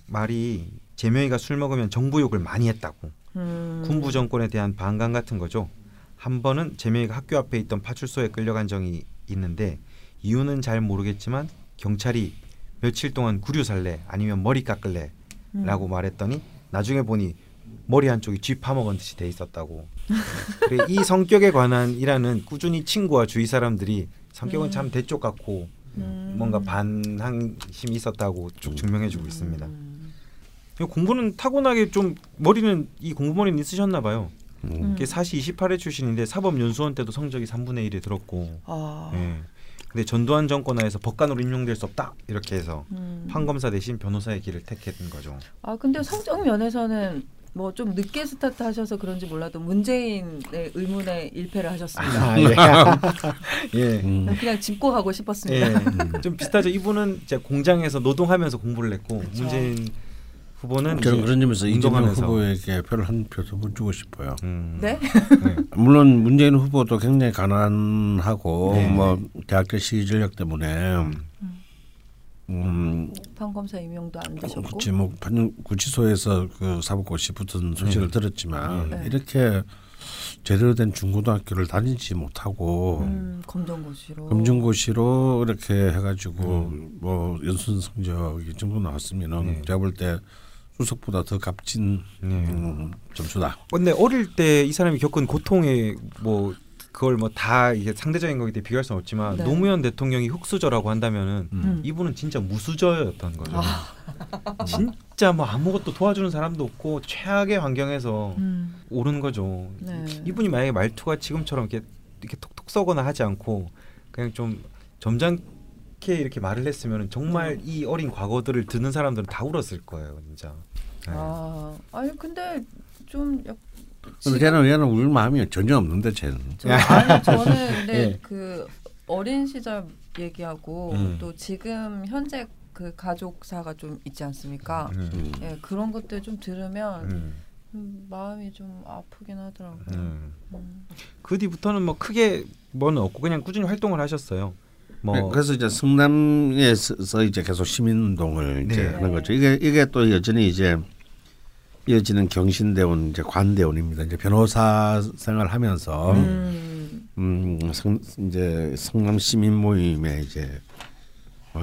말이 재명이가 술 먹으면 정부 욕을 많이 했다고. 음. 군부 정권에 대한 반감 같은 거죠. 한 번은 재명이가 학교 앞에 있던 파출소에 끌려간 적이 있는데 이유는 잘 모르겠지만 경찰이 며칠 동안 구류 살래 아니면 머리 깎을래 음. 라고 말했더니 나중에 보니 머리 한쪽이 쥐 파먹은 듯이 돼 있었다고. 그래, 이 성격에 관한 이라는 꾸준히 친구와 주위 사람들이 성격은 음. 참 대쪽 같고 음. 뭔가 반항심이 있었다고 쭉 증명해주고 음. 있습니다. 공부는 타고나게 좀 머리는 이 공부머리는 있으셨나 봐요. 음. 사시 이십팔회 출신인데 사법연수원 때도 성적이 삼분의 일에 들었고 아. 예. 근데 전두환 정권하에서 법관으로 임용될 수 없다 이렇게 해서 음. 판검사 대신 변호사의 길을 택했던 거죠. 아 근데 성적 면에서는 뭐 좀 늦게 스타트 하셔서 그런지 몰라도 문재인의 의문에 일패를 하셨습니다. 아, 예. 예. 음. 그냥 짚고 가고 싶었습니다. 예. 음. 좀 비슷하죠. 이분은 이제 공장에서 노동하면서 공부를 했고 그쵸. 문재인 후보는 저는 그런 점에서 이재명 후보에게 표를 한 표도 못 주고 싶어요. 음. 네? 네. 물론 문재인 후보도 굉장히 가난하고 네. 뭐 대학교 시전력 때문에 음. 음. 판검사 임용도 안 되셨고. 그치 뭐 구치소에서 그 사법고시 붙은 소식을 네. 들었지만 네. 이렇게 제대로 된 중고등학교를 다니지 못하고 음, 검정고시로 검정고시로 이렇게 해가지고 음. 뭐 연수생 성적이 정도 나왔으면은 네. 제가 볼 때 수석보다 더 값진 네. 음, 점수다. 근데 어릴 때 이 사람이 겪은 고통에 뭐 그걸 뭐 다 이게 상대적인 거기 때문에 비교할 수는 없지만 네. 노무현 대통령이 흑수저라고 한다면은 음. 이분은 진짜 무수저였던 거죠. 아. 진짜 뭐 아무것도 도와주는 사람도 없고 최악의 환경에서 음. 오른 거죠. 네. 이분이 만약에 말투가 지금처럼 이렇게 이렇게 톡톡 쏘거나 하지 않고 그냥 좀 점잖게 이렇게 말을 했으면은 정말 음. 이 어린 과거들을 듣는 사람들은 다 울었을 거예요, 진짜. 네. 아, 아니 근데 좀. 약... 저는 얘는 울 마음이 전혀 없는데 쟤는. 저, 아니 저는 근데 예. 그 어린 시절 얘기하고 음. 또 지금 현재 그 가족사가 좀 있지 않습니까? 음. 예, 그런 것들 좀 들으면 음. 음, 마음이 좀 아프긴 하더라고요. 음. 음. 그 뒤부터는 뭐 크게 뭐는 없고 그냥 꾸준히 활동을 하셨어요. 뭐 네, 그래서 이제 성남에서 이제 계속 시민운동을 이제 네. 하는 거죠. 이게 이게 또 여전히 이제. 이어지는 경신대원 이제 관대원입니다. 이제 변호사 생활하면서 음. 음, 성, 이제 성남 시민 모임에 이제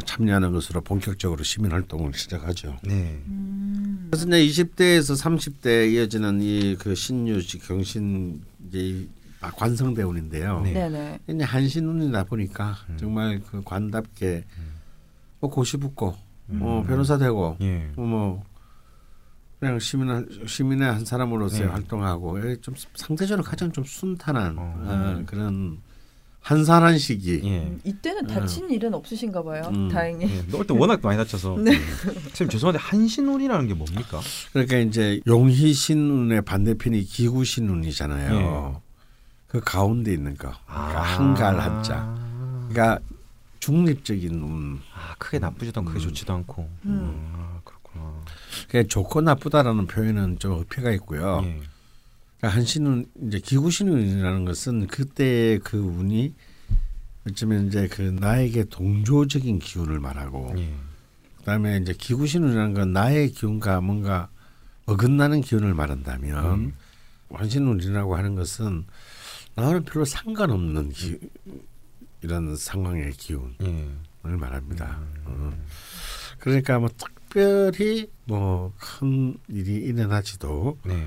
참여하는 것으로 본격적으로 시민 활동을 시작하죠. 네. 음. 그래서 이제 이십대에서 삼십대에 이어지는 이 그 신유식 경신 이제 아, 관성대원인데요. 네. 이제 한신운이다 보니까 음. 정말 그 관답게 음. 뭐 고시 붙고 음. 뭐 변호사 되고 예. 뭐. 그냥 시민 시민의 한 사람으로서 네. 활동하고 좀 상대적으로 가장 좀 순탄한 어, 어, 네. 그런 한산한 시기. 예. 이때는 다친 네. 일은 없으신가 봐요. 음. 다행히. 예. 너 그때 워낙 많이 다쳐서. 네. 선생님 죄송한데 한신운이라는 게 뭡니까? 그러니까 이제 용희신운의 반대편이 기구신운이잖아요. 예. 그 가운데 있는 거. 그러니까 아. 한갈 한자. 그러니까 중립적인 운. 아 크게 나쁘지도 않고 음. 크게 좋지도 않고. 음. 음. 아, 그렇구나. 그게 좋고 나쁘다라는 표현은 좀 어폐가 있고요. 예. 그러니까 한신운 이제 기구신운이라는 것은 그때 그 운이 어쩌면 이제 그 나에게 동조적인 기운을 말하고, 예. 그다음에 이제 기구신운이라는 건 나의 기운과 뭔가 어긋나는 기운을 말한다면 음. 한신운이라고 하는 것은 나와는 별로 상관없는 기, 이런 상황의 기운을 예. 말합니다. 음. 음. 그러니까 뭐. 특별히 뭐 큰 일이 일어나지도 네.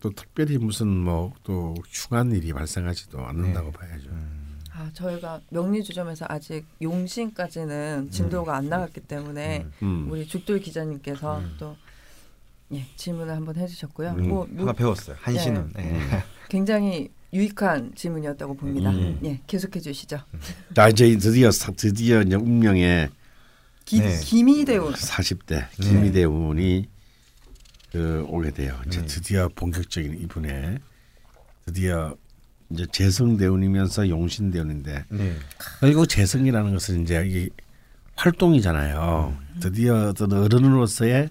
또 특별히 무슨 뭐 또 흉한 일이 발생하지도 않는다고 네. 봐야죠. 음. 아 저희가 명리주점에서 아직 용신까지는 진도가 음. 안 나갔기 때문에 음. 우리 죽돌 기자님께서 음. 또 예, 질문을 한번 해주셨고요. 음. 뭐, 뭐, 하나 배웠어요. 한신은 예, 예. 굉장히 유익한 질문이었다고 봅니다. 음. 예, 계속해 주시죠. 나 이제 드디어 드디어 이제 운명의 기, 네. 김이대운 사십대 김이대운이 그 오게 돼요. 이제 네. 드디어 본격적인 이분의 드디어 이제 재성대운이면서 용신대운인데 네. 결국 재성이라는 것은 이제 이 활동이잖아요. 드디어 어떤 어른으로서의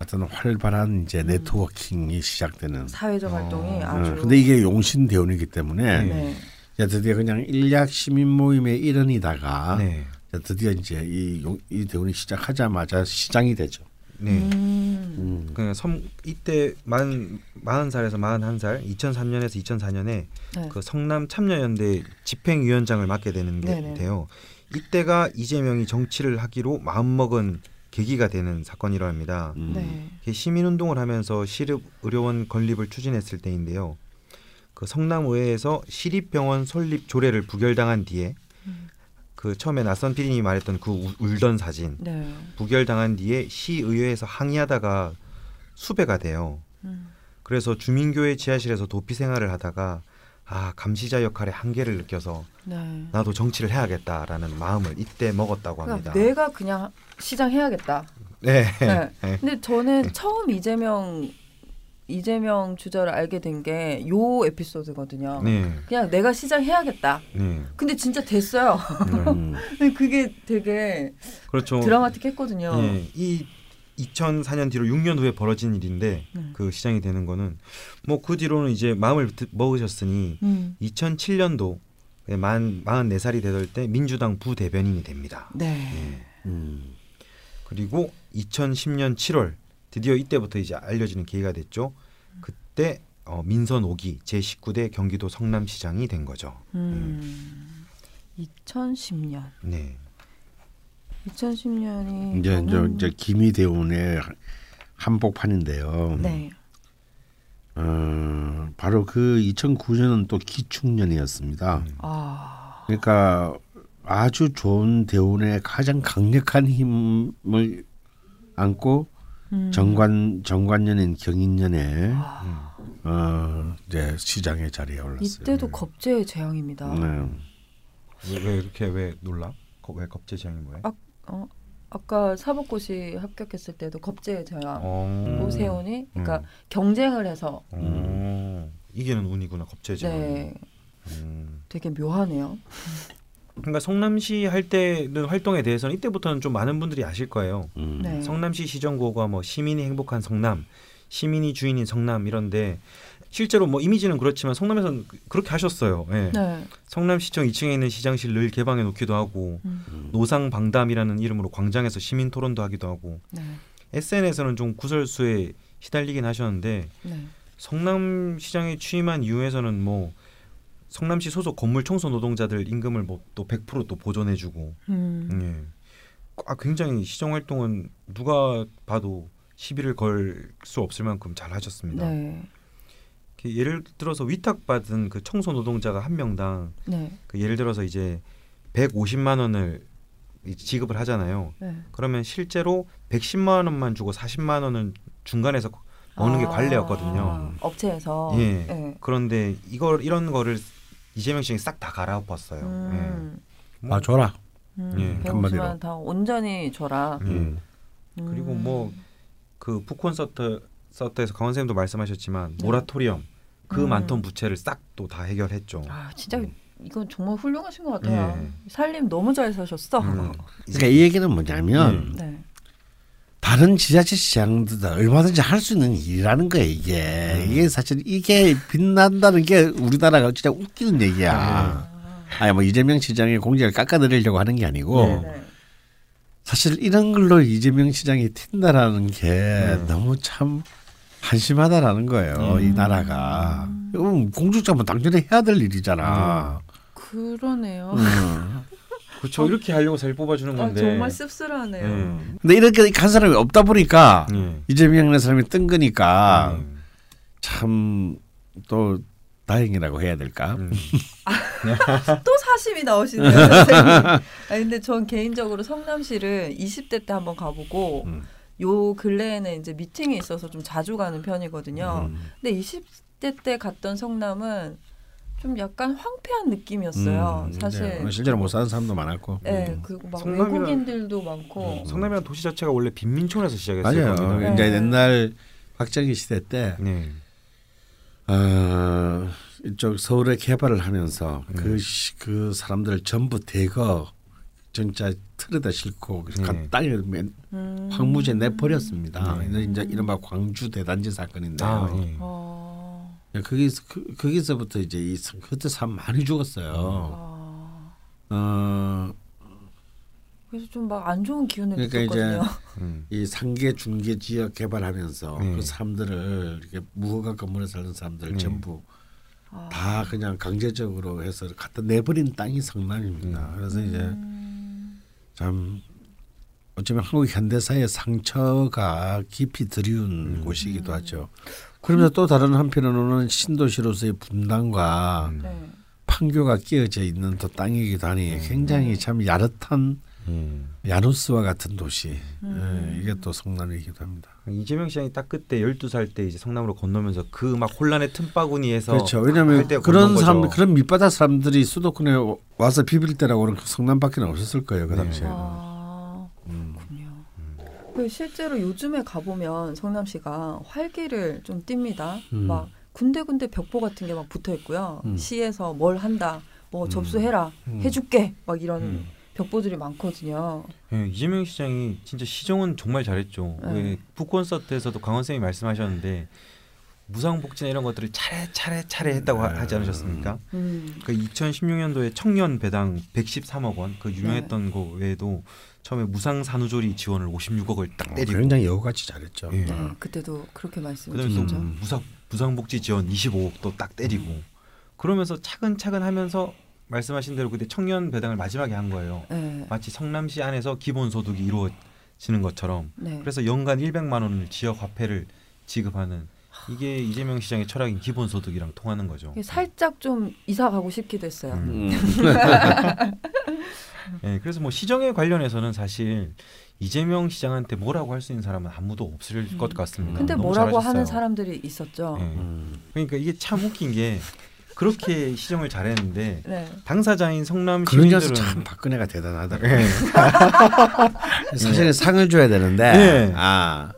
어떤 활발한 이제 네트워킹이 시작되는 사회적 활동이 어. 아주. 근데 이게 용신 대운이기 때문에 네. 이제 드디어 그냥 일약 시민 모임의 일원이다가 네. 이제 드디어 이제 이, 용, 이 대운이 시작하자마자 시장이 되죠. 네. 음. 그 섬 이때 만 마흔 살에서 마흔한 살 이천삼 년에서 이천사 년에 네. 그 성남 참여연대 집행위원장을 맡게 되는 게인데요. 이때가 이재명이 정치를 하기로 마음먹은 계기가 되는 사건이라 합니다. 음. 네. 시민운동을 하면서 시립 의료원 건립을 추진했을 때인데요. 그 성남의회에서 시립병원 설립 조례를 부결당한 뒤에 음. 그 처음에 낯선 피디님이 말했던 그 우, 울던 사진 네. 부결당한 뒤에 시의회에서 항의하다가 수배가 돼요. 음. 그래서 주민교회 지하실에서 도피 생활을 하다가 아 감시자 역할의 한계를 느껴서 네. 나도 정치를 해야겠다라는 마음을 이때 먹었다고 합니다. 그러니까 내가 그냥 시장 해야겠다. 네. 네. 네. 근데 저는 처음 이재명 이재명 주자를 알게 된 게 요 에피소드거든요. 네. 그냥 내가 시장 해야겠다. 네. 근데 진짜 됐어요. 네. 그게 되게 그렇죠. 드라마틱했거든요. 네. 이 이천사 년 뒤로 육 년 후에 벌어진 일인데 네. 그 시장이 되는 거는 뭐 그 뒤로는 이제 마음을 먹으셨으니 음. 이천칠 년도 만 마흔네 살이 되던 때 민주당 부대변인이 됩니다. 네. 네. 음. 그리고 이천십 년 칠월 드디어 이때부터 이제 알려지는 계기가 됐죠. 그때 어, 민선 오 기 제십구 대 경기도 성남시장이 된 거죠. 음. 음. 이천십 년. 네. 이천십 년이 이제 저는... 이제 김이 대운의 한복판인데요. 네. 어, 바로 그 이천구 년은 또 기축년이었습니다. 아. 그러니까 아주 좋은 대운의 가장 강력한 힘을 안고 음. 정관 정관년인 경인년에 아. 어, 이제 시장의 자리에 올랐어요. 이때도 겁재의 재앙입니다. 네. 왜, 왜 이렇게 왜 놀라? 왜 겁재 재앙이 뭐예요? 아. 어, 아까 사법고시 합격했을 때도 겁재의 재앙 오세훈이 그러니까 음. 경쟁을 해서 음. 이게는 운이구나 겁재의 재앙. 네. 음. 되게 묘하네요. 그러니까 성남시 할 때는 활동에 대해서는 이때부터는 좀 많은 분들이 아실 거예요. 음. 네. 성남시 시정구호가 뭐 시민이 행복한 성남, 시민이 주인인 성남 이런데 실제로 뭐 이미지는 그렇지만 성남에서는 그렇게 하셨어요. 네. 네. 성남시청 이 층에 있는 시장실 늘 개방해 놓기도 하고 음. 노상방담이라는 이름으로 광장에서 시민토론도 하기도 하고 네. 에스엔에스에서는 좀 구설수에 시달리긴 하셨는데 네. 성남시장에 취임한 이후에서는 뭐 성남시 소속 건물 청소 노동자들 임금을 뭐 또 백 퍼센트 또 보존해주고 음. 예. 아, 굉장히 시정활동은 누가 봐도 시비를 걸 수 없을 만큼 잘 하셨습니다. 네. 예를 들어서 위탁받은 그 청소 노동자가 한 명당 네. 그 예를 들어서 이제 백오십만 원을 지급을 하잖아요. 네. 그러면 실제로 백십만 원만 주고 사십만 원은 중간에서 먹는 아~ 게 관례였거든요. 업체에서. 예. 네. 그런데 이걸 이런 거를 이재명 씨가 싹 다 갈아엎었어요. 음. 예. 뭐, 아 줘라. 음, 예. 백오십만 원 다 온전히 줘라. 예. 음. 그리고 뭐 그 북콘서트 서터에서 강원 선생님도 말씀하셨지만 네. 모라토리엄 그 음. 많던 부채를 싹 또 다 해결했죠. 아 진짜 음. 이건 정말 훌륭하신 것 같아요. 네. 살림 너무 잘 사셨어. 음. 그러니까 이 얘기는 뭐냐면 네. 다른 지자체 시장들도 얼마든지 할 수 있는 일이라는 거예요. 이게 음. 이게 사실 이게 빛난다는 게 우리나라가 진짜 웃기는 얘기야. 아. 아니 뭐 이재명 시장의 공직을 깎아내리려고 하는 게 아니고. 네네. 사실 이런 걸로 이재명 시장이 튄다라는 게 네. 너무 참 한심하다라는 거예요. 음. 이 나라가 음. 공직자면 당연히 해야 될 일이잖아. 네. 그러네요. 음. 그렇죠. 어, 이렇게 하려고 잘 뽑아주는 건데. 아, 정말 씁쓸하네요. 음. 근데 이렇게 간 사람이 없다 보니까 음. 이재명이라는 사람이 뜬 거니까 음. 참 또 다행이라고 해야 될까? 음. 또 사심이 나오시네요. 선생님. 근데 전 개인적으로 성남시를 이십 대 때 한번 가보고 음. 요 근래에는 이제 미팅이 있어서 좀 자주 가는 편이거든요. 음. 근데 이십 대 때 갔던 성남은 좀 약간 황폐한 느낌이었어요. 음. 사실 네. 실제로 못 사는 사람도 많았고. 네, 음. 그리고 막 성남이란, 외국인들도 많고. 성남이란 도시 자체가 원래 빈민촌에서 시작했어요. 맞아요. 이제 네. 옛날 박정희 시대 때. 네. 어, 이쪽 서울의 개발을 하면서 그, 그 사람들을 전부 대거 진짜 틀에다 싣고 그래서 네. 딸을 음. 황무지에 내버렸습니다. 네. 이제 이른바 광주 대단지 사건인데요. 아, 네. 어. 거기서 그, 거기서부터 이제 이, 그때 사람 많이 죽었어요. 아. 어. 그래서 좀 막 안 좋은 기운을 그러니까 느꼈거든요. 이제 음. 이 상계 중계 지역 개발하면서 네. 그 사람들을 이렇게 무허가 건물에 사는 사람들 네. 전부 아. 다 그냥 강제적으로 해서 갖다 내버린 땅이 성남입니다. 음. 그래서 이제 참 어쩌면 한국 현대사의 상처가 깊이 드리운 음. 곳이기도 하죠. 그러면서 또 다른 한편으로는 신도시로서의 분당과 음. 판교가 끼어져 있는 또 땅이기도 하니 음. 굉장히 참 야릇한 음. 야누스와 같은 도시 음. 예, 이게 또 성남이기도 합니다. 이재명 시장이 딱 그때 열두 살 때 이제 성남으로 건너면서 그 막 혼란의 틈바구니에서 그렇죠. 왜냐하면 그런 사람 거죠. 그런 밑바닥 사람들이 수도권에 와서 비빌 때라고는 성남밖에 없었을 거예요 그 당시에는. 네. 아, 그렇군요. 음. 그 실제로 요즘에 가보면 성남시가 활기를 좀 띱니다. 음. 막 군데군데 벽보 같은 게 막 붙어 있고요. 음. 시에서 뭘 한다, 뭐 음. 접수해라, 음. 해줄게, 막 이런. 음. 벽보들이 많거든요. 네, 이재명 시장이 진짜 시정은 정말 잘했죠. 네. 북 콘서트에서도 강원 쌤이 말씀하셨는데 무상복지나 이런 것들을 차례 차례 차례 했다고 네. 하지 않으셨습니까? 음. 그 이천십육 년도에 청년 배당 백십삼억 원 그 유명했던 네. 거 외에도 처음에 무상 산후조리 지원을 오십육억을 딱 때리고 어, 굉장히 여우같이 잘했죠. 네. 네, 그때도 그렇게 말씀하셨죠. 음. 무상 무상복지 지원 이십오억도 딱 때리고 음. 그러면서 차근차근 하면서. 말씀하신 대로 그때 청년 배당을 마지막에 한 거예요. 네. 마치 성남시 안에서 기본소득이 이루어지는 것처럼. 네. 그래서 연간 일백만 원을 지역화폐를 지급하는 이게 이재명 시장의 철학인 기본소득이랑 통하는 거죠. 살짝 좀 이사 가고 싶기도 했어요. 음. 네, 그래서 뭐 시정에 관련해서는 사실 이재명 시장한테 뭐라고 할 수 있는 사람은 아무도 없을 음. 것 같습니다. 근데 뭐라고 잘하셨어요. 하는 사람들이 있었죠. 네. 음. 그러니까 이게 참 웃긴 게 그렇게 시정을 잘했는데 네. 당사자인 성남 시민들은 그런 참 박근혜가 대단하더라고요. 네. 사실 네. 상을 줘야 되는데 네. 아.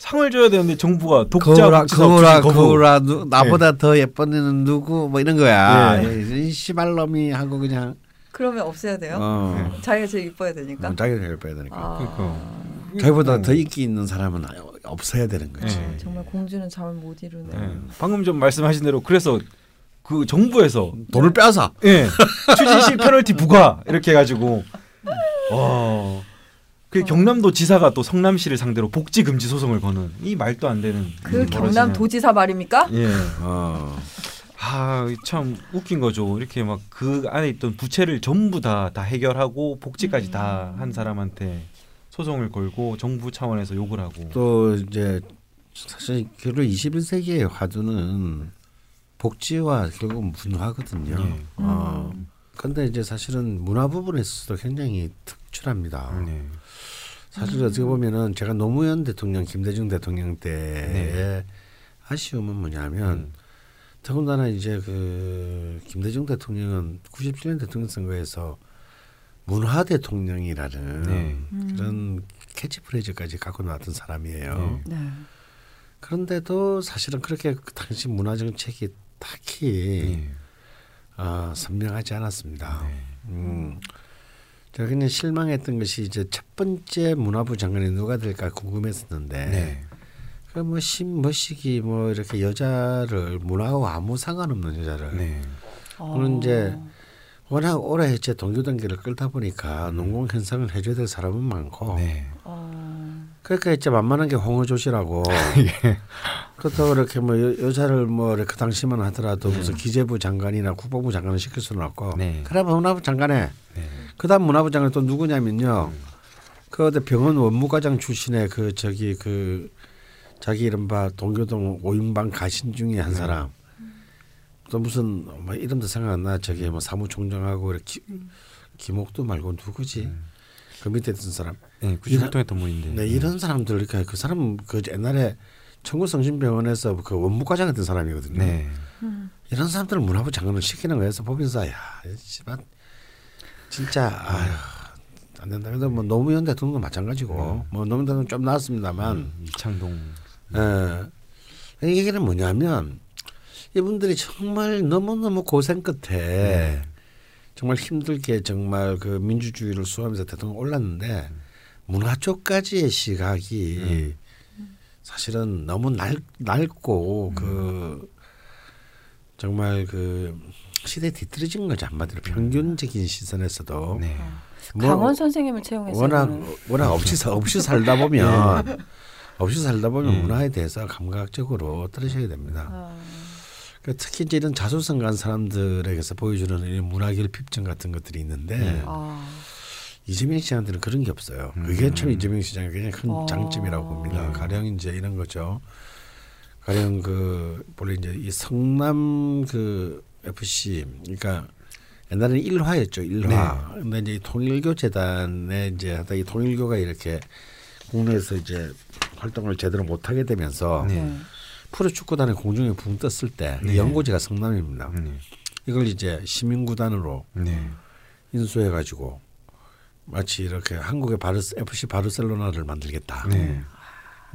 상을 줘야 되는데 정부가 독자 거라 거라 나보다 네. 더 예쁜애는 누구 뭐 이런 거야. 네. 이 시발놈이 하고 그냥 그러면 없애야 돼요. 어. 네. 자기가 제일 이뻐야 되니까. 어, 자기가 제일 이뻐야 되니까. 아. 그러니까. 자기보다 음. 더 인기 있는 사람은 없어야 되는 거지. 네. 정말 공주는 잠을 못 이루네. 네. 방금 좀 말씀하신 대로 그래서 그 정부에서 돈을 빼앗아. 예. 추진시 페널티 부과 이렇게 해가지고. 어. 그 어. 경남도 지사가 또 성남시를 상대로 복지 금지 소송을 거는 이 말도 안 되는. 그 경남도지사 말입니까? 예. 어. 아, 참 웃긴 거죠. 이렇게 막 그 안에 있던 부채를 전부 다 다 해결하고 복지까지 음. 다 한 사람한테 소송을 걸고 정부 차원에서 욕을 하고. 또 이제 사실 결국 이십일 세기의 화두는. 복지와 결국 문화거든요. 그런데 네. 어, 음. 이제 사실은 문화 부분에서도 굉장히 특출합니다. 네. 사실 음. 어떻게 보면은 제가 노무현 대통령, 김대중 대통령 때의 네. 아쉬움은 뭐냐면 음. 더군다나 이제 그 김대중 대통령은 구십칠 년 대통령 선거에서 문화 대통령이라는 네. 음. 그런 캐치프레이즈까지 갖고 나왔던 사람이에요. 네. 네. 그런데도 사실은 그렇게 당시 문화 정책이 딱히 네. 어, 선명하지 않았습니다. 네. 음, 제가 그냥 실망했던 것이 이제 첫 번째 문화부 장관이 누가 될까 궁금했었는데 네. 그 뭐 신머시기 뭐 이렇게 여자를 문화와 아무 상관없는 여자를 네. 그런 이제 워낙 오래 제 동교단계를 끌다 보니까 음. 농공 현상을 해줘야 될 사람은 많고. 네. 그러니까 이제 만만한 게 홍어조시라고. 예. 그렇다고 이렇게 뭐 여, 여자를 뭐 그 당시만 하더라도 네. 무슨 기재부 장관이나 국방부 장관을 시킬 수는 없고. 네. 그다음 문화부 장관에. 네. 그다음 문화부 장관 또 누구냐면요. 음. 그 어디 병원 원무과장 출신의 그 저기 그 자기 이른바 동교동 오윤방 가신 중에 한 사람. 네. 또 무슨 뭐 이름도 생각 안 나. 저기 뭐 사무총장하고 이렇게 음. 김옥도 말고 누구지? 네. 그 밑에 있던 사람. 네, 구십일 통했던 분인데. 네, 이런 사람들 이렇게 그 사람 그 옛날에 청구성심병원에서 그 원무과장 했던 사람이거든요. 네. 음. 이런 사람들을 문화부 장관을 시키는 거에서 법인사야. 씨발 진짜 아휴, 안 된다. 그래도 뭐 노무현 대통령도 마찬가지고 네. 뭐 노무현 대통령 좀 나왔습니다만. 음, 이창동. 예. 이 얘기는 뭐냐면 이분들이 정말 너무 너무 고생 끝에. 네. 정말 힘들게 정말 그 민주주의를 수호하면서 대통령 올랐는데 문화 쪽까지의 시각이 음. 사실은 너무 날, 낡고 음. 그 정말 그 시대에 뒤틀어진 거죠. 한마디로 평균적인 시선에서도 네. 뭐 강원 선생님을 채용해서 워낙 워낙 없이 없이 살다 보면 네. 없이 살다 보면 음. 문화에 대해서 감각적으로 떨어져야 됩니다. 아. 그러니까 특히 이제 이런 자수성가한 사람들에게서 보여주는 이런 문화결 핍증 같은 것들이 있는데 네. 아. 이재명 시장한테는 그런 게 없어요. 음. 그게 참 이재명 시장의 굉장히 큰 아. 장점이라고 봅니다. 네. 가령 이제 이런 거죠. 가령 그 원래 이제 이 성남 그 에프씨 그러니까 옛날에는 일화였죠. 일화. 네. 근데 이제 이 통일교 재단에 이제 하다 이 통일교가 이렇게 국내에서 이제 활동을 제대로 못 하게 되면서 네. 프로축구단이 공중에 붕 떴을 때 네. 연고지가 성남입니다. 네. 이걸 이제 시민구단으로 네. 인수해 가지고 마치 이렇게 한국의 바르스, 에프씨 바르셀로나를 만들겠다. 네.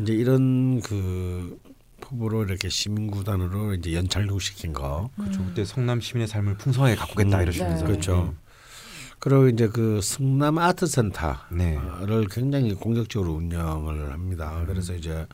이제 이런 그 포부로 이렇게 시민구단으로 이제 연착륙시킨 거. 그렇죠. 그때 성남 시민의 삶을 풍성하게 가꾸겠다 음, 이러시면서. 네. 그렇죠. 그리고 이제 그 성남 아트센터를 네. 굉장히 공격적으로 운영을 합니다. 음. 그래서 이제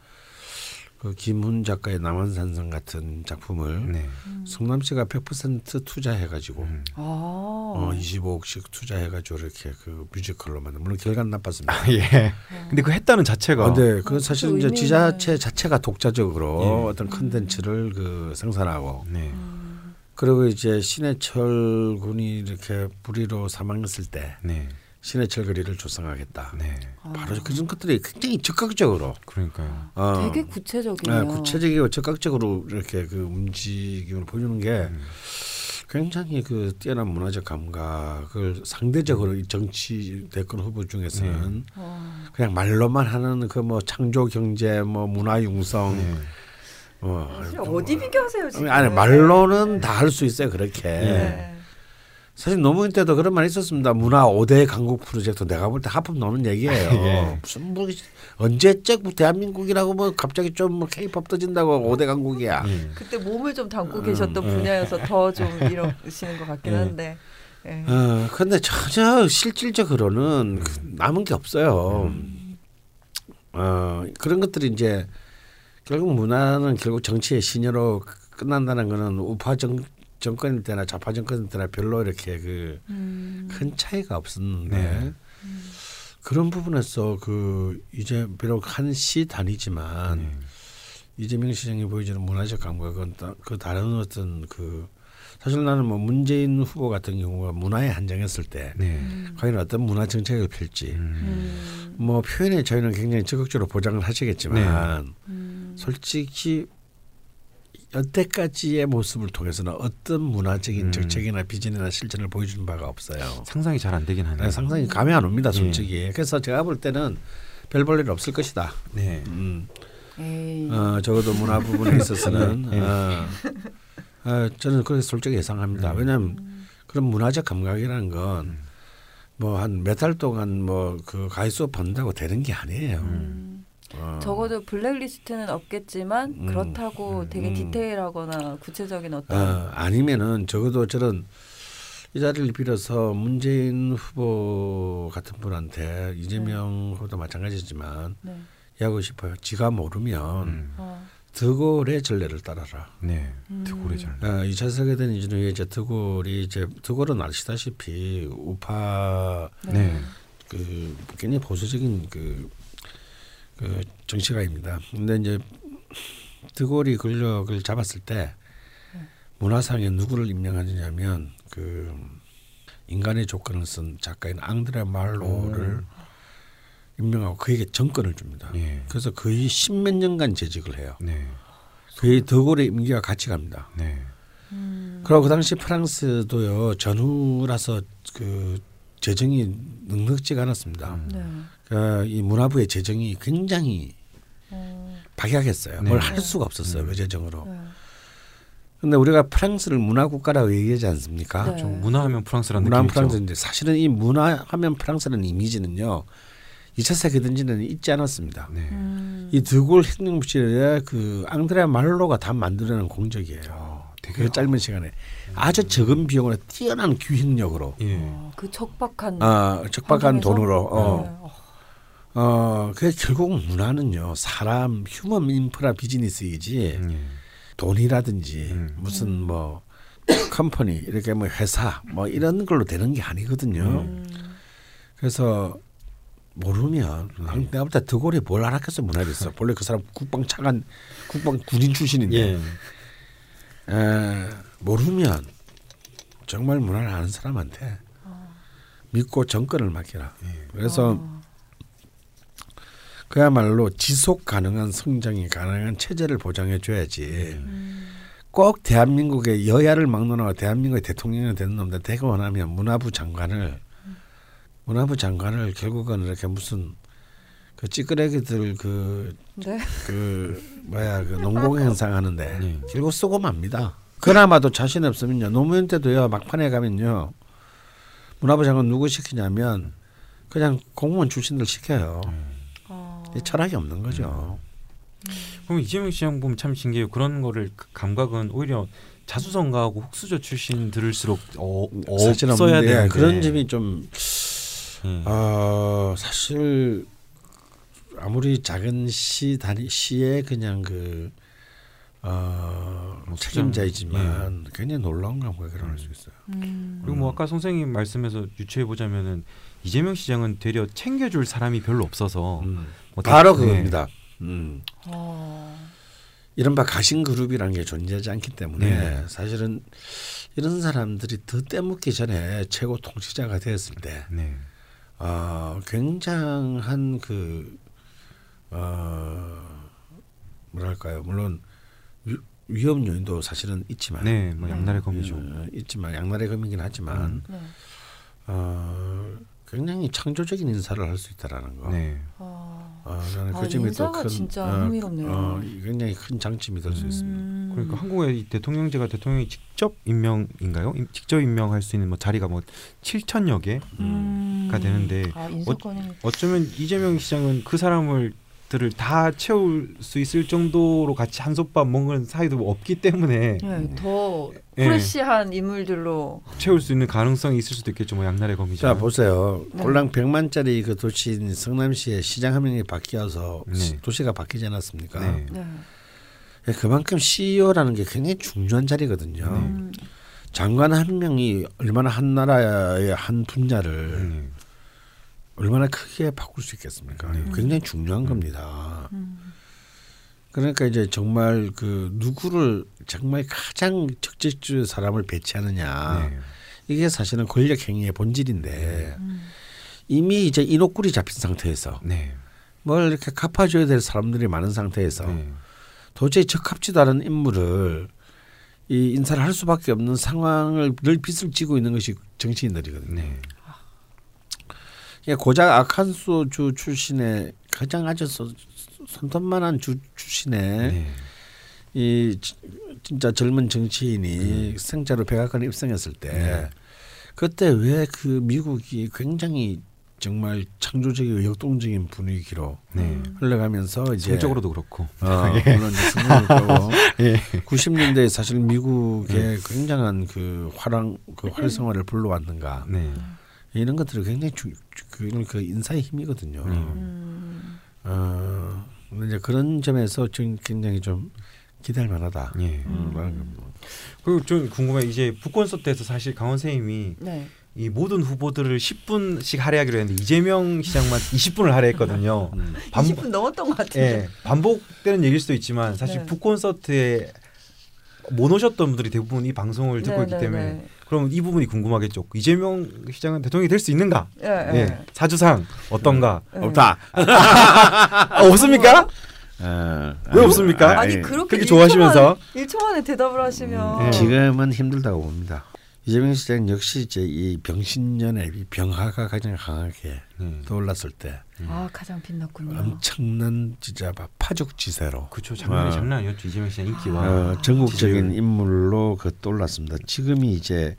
그 김훈 작가의 남한산성 같은 작품을 네. 성남시가 백 퍼센트 투자해가지고 음. 어, 이십오억씩 투자해가지고 이렇게 그 뮤지컬로 만든. 물론 결과는 나빴습니다. 아, 예. 어. 근데 그 했다는 자체가. 아, 네. 그 사실 그 이제 의미는... 지자체 자체가 독자적으로 예. 어떤 컨텐츠를 그 생산하고. 네. 음. 그리고 이제 신해철 군이 이렇게 불의로 사망했을 때. 네. 신해철 거리를 조성하겠다. 네. 바로 그런 것들이 굉장히 즉각적으로. 그러니까요. 어, 되게 구체적이네요. 네, 구체적이고 즉각적으로 이렇게 그 움직임을 보여주는 게 굉장히 그 뛰어난 문화적 감각을 상대적으로 이 정치 대권 후보 중에서는 네. 그냥 말로만 하는 그 뭐 창조 경제, 뭐 문화 융성. 네. 어, 어디 비교하세요 지금? 아니 말로는 네. 다 할 수 있어요 그렇게. 네. 사실 노무현 때도 그런 말이 있었습니다. 문화 오 대 강국 프로젝트 내가 볼 때 하품 나오는 얘기예요. 예. 무슨 뭐 언제적 대한민국이라고 뭐 갑자기 좀 뭐 케이팝 떠진다고 오 대 강국이야. 예. 그때 몸을 좀 담고 음, 계셨던 음, 분야여서 더 좀 이러시는 것 같긴 예. 한데. 그런데 예. 어, 전혀 실질적으로는 음. 남은 게 없어요. 음. 어, 그런 것들이 이제 결국 문화는 결국 정치의 신여로 끝난다는 거는 우파 정 정권일 때나 좌파 정권일 때나 별로 이렇게 그 큰 음. 차이가 없었는데 네. 음. 그런 부분에서 그 이제 비록 한 시 단위지만 네. 이재명 시장이 보여주는 문화적 감각은 그 다른 어떤 그 사실 나는 뭐 문재인 후보 같은 경우가 문화에 한정했을 때 네. 과연 어떤 문화 정책을 펼지 음. 뭐 표현의 자유는 굉장히 적극적으로 보장을 하시겠지만 네. 음. 솔직히 여태까지의 모습을 통해서는 어떤 문화적인 음. 정책이나 비전이나 실천을 보여주는 바가 없어요. 상상이 잘 안 되긴 하네요. 네, 상상이 감이 안 옵니다. 솔직히. 예. 그래서 제가 볼 때는 별 볼 일 없을 것이다. 네. 음. 어, 적어도 문화 부분에 있어서는 네. 어, 어, 저는 그렇게 솔직히 예상합니다. 음. 왜냐하면 그런 문화적 감각이라는 건 뭐 한 몇 달 동안 뭐 그 가이 수업 한다고 되는 게 아니에요. 음. 어. 적어도 블랙리스트는 없겠지만 음, 그렇다고 음, 되게 디테일하거나 구체적인 어떤 어, 아니면은 적어도 저는 이 자리를 빌어서 문재인 후보 같은 분한테 이재명 네. 후보도 마찬가지지만 네. 이야기하고 싶어요. 지가 모르면 음. 어. 드골의 전례를 따라라. 네, 음. 드골의 전례. 어, 이 차 세계대전 이전에 이제 드골이 이제 드골은 아시다시피 우파 네. 그 굉장히 보수적인 그 그 정치가입니다. 근데 이제 드골이 권력을 잡았을 때 문화상에 누구를 임명하느냐면 그 인간의 조건을 쓴 작가인 앙드레 말로를 음. 임명하고 그에게 정권을 줍니다. 예. 그래서 거의 십몇 년간 재직을 해요. 네. 거의 드골의 임기와 같이 갑니다. 네. 음. 그리고 그 당시 프랑스도요 전후라서 그 재정이 넉넉지가 않았습니다. 네. 그 이 문화부의 재정이 굉장히 음. 박약했어요. 네. 뭘 할 수가 없었어요. 네. 외재정으로. 그런데 네. 우리가 프랑스를 문화국가라고 얘기하지 않습니까? 네. 좀 문화하면 프랑스라는 문화하면 느낌이죠. 프랑스인데 사실은 이 문화하면 프랑스라는 이미지는요. 이 차 세계대전에는 있지 않았습니다. 네. 음. 이 드골 혁명부실의 그 앙드레 말로가 다 만들어낸 공적이에요. 아, 그 짧은 시간에 아주 적은 비용으로 뛰어난 기획력으로 예. 어, 그 적박한 아 적박한 환경에서? 돈으로 어. 네. 어, 그 결국 문화는요 사람 휴먼 인프라 비즈니스이지 음. 돈이라든지 음. 무슨 뭐 컴퍼니 이렇게 뭐 회사 뭐 이런 걸로 되는 게 아니거든요. 음. 그래서 모르면 음. 내가 볼 때 드골이 뭘 알았겠어 문화에서 본래 그 사람 국방 차관 국방 군인 출신인데 예. 에, 모르면 정말 문화를 아는 사람한테 어. 믿고 정권을 맡기라. 예. 그래서 어. 그야말로 지속 가능한 성장이 가능한 체제를 보장해 줘야지. 음. 꼭 대한민국의 여야를 막론하고 대한민국의 대통령이 되는 놈들 대거 원하면 문화부 장관을 음. 문화부 장관을 결국은 이렇게 무슨 그 찌끄레기들 그, 네? 그 뭐야 그 농공 행상 하는데 네. 결국 쓰고 맙니다. 그나마도 자신 없으면요 노무현 때도요 막판에 가면요 문화부 장관 누구 시키냐면 그냥 공무원 출신들 시켜요. 음. 철학이 없는 거죠. 음. 그럼 이재명 시장 보면 참 신기해요. 그런 거를 감각은 오히려 자수성가하고 혹수저 출신 들을수록 어, 없어야 되는데 그런 점이 좀 음. 어, 사실 아무리 작은 시 단위 시의 그냥 그 어, 책임자이지만 예. 굉장히 놀라운 감각이 일어날 수 있어요. 음. 그리고 뭐 아까 선생님 말씀에서 유추해 보자면은 이재명 시장은 되려 챙겨줄 사람이 별로 없어서 음. 뭐 바로 그겁니다. 네. 음. 이른바 가신그룹이라는 게 존재하지 않기 때문에 네. 사실은 이런 사람들이 더 떼묻기 전에 최고 통치자가 되었을 때 네. 어, 굉장한 그 어, 뭐랄까요. 물론 위, 위험 요인도 사실은 있지만 네, 뭐 양날의 검이죠. 음, 있지만 양날의 검이긴 하지만 음. 네. 어, 굉장히 창조적인 인사를 할 수 있다라는 거. 네. 어, 나는 아, 그 점이 더 큰, 진짜 어, 흥미롭네요. 어, 굉장히 큰 장점이 될 수 음. 있습니다. 그러니까 한국의 대통령제가 대통령이 직접 임명인가요? 직접 임명할 수 있는 뭐 자리가 뭐 칠천여 개가 음. 되는데 아, 인사권이... 어, 어쩌면 이재명 시장은 그 사람을 들을 다 채울 수 있을 정도로 같이 한솥밥 먹는 사이도 없기 때문에 네, 더 네. 프레시한 인물들로 채울 수 있는 가능성이 있을 수도 있겠죠. 뭐 양날의 검이죠. 자 보세요. 네. 꼴랑 백만짜리 그 도시인 성남시의 시장 한 명이 바뀌어서 네. 도시가 바뀌지 않았습니까? 네. 네. 그만큼 씨이오라는 게 굉장히 중요한 자리거든요. 네. 장관 한 명이 얼마나 한 나라의 한 분야를 네. 얼마나 크게 바꿀 수 있겠습니까? 네. 굉장히 중요한 음. 겁니다. 음. 그러니까 이제 정말 그 누구를 정말 가장 적절한 사람을 배치하느냐 네. 이게 사실은 권력 행위의 본질인데 음. 이미 이제 이노꾸리 잡힌 상태에서 네. 뭘 이렇게 갚아줘야 될 사람들이 많은 상태에서 네. 도저히 적합지도 않은 인물을 이 인사를 할 수밖에 없는 상황을 늘 빚을 지고 있는 것이 정치인들이거든요. 네. 고작 악한 수 주 출신의 가장 아주 손톱만한 주 출신의 네. 이 진짜 젊은 정치인이 네. 승자로 백악관에 입성했을 때 네. 그때 왜 그 미국이 굉장히 정말 창조적이고 역동적인 분위기로 네. 흘러가면서 이제 성적으로도 그렇고 어, 예. 물론 성적으로도 예. 구십 년대에 사실 미국의 네. 굉장한 그 화랑 그 활성화를 불러왔는가. 네. 이런 것들이 굉장히 주, 주, 그 인사의 힘이거든요. 음. 어, 이제 그런 점에서 지금 굉장히 좀 기대할 만하다. 예. 음. 음. 그리고 좀 궁금해 이제 북콘서트에서 사실 강원 선생님이 네. 이 모든 후보들을 십 분씩 할애하기로 했는데 이재명 시장만 이십 분을 할애했거든요. 음. 반복, 이십 분 넘었던 것 같아요. 예, 반복되는 얘기일 수도 있지만 사실 네. 북콘서트에 못 오셨던 분들이 대부분 이 방송을 듣고 네, 있기 네, 때문에 네. 그럼 이 부분이 궁금하겠죠. 이재명 시장은 대통령이 될 수 있는가? 예, 예. 예. 사주상 어떤가? 예. 없다. 아, 없습니까? 어, 왜 아니, 없습니까? 아니 그렇게, 그렇게 좋아하시면서 일 초 만에 대답을 하시면 음, 예. 지금은 힘들다고 봅니다. 이재명 시장 역시 이제 이 병신년의 병화가 가장 강하게 음. 떠올랐을 때, 음. 아 가장 빛났군요. 엄청난 진짜 파죽지세로. 그렇죠. 장난이 어, 장난 아니었죠. 이재명 시장 인기와 어, 전국적인 지지율. 인물로 그 떠올랐습니다. 지금이 이제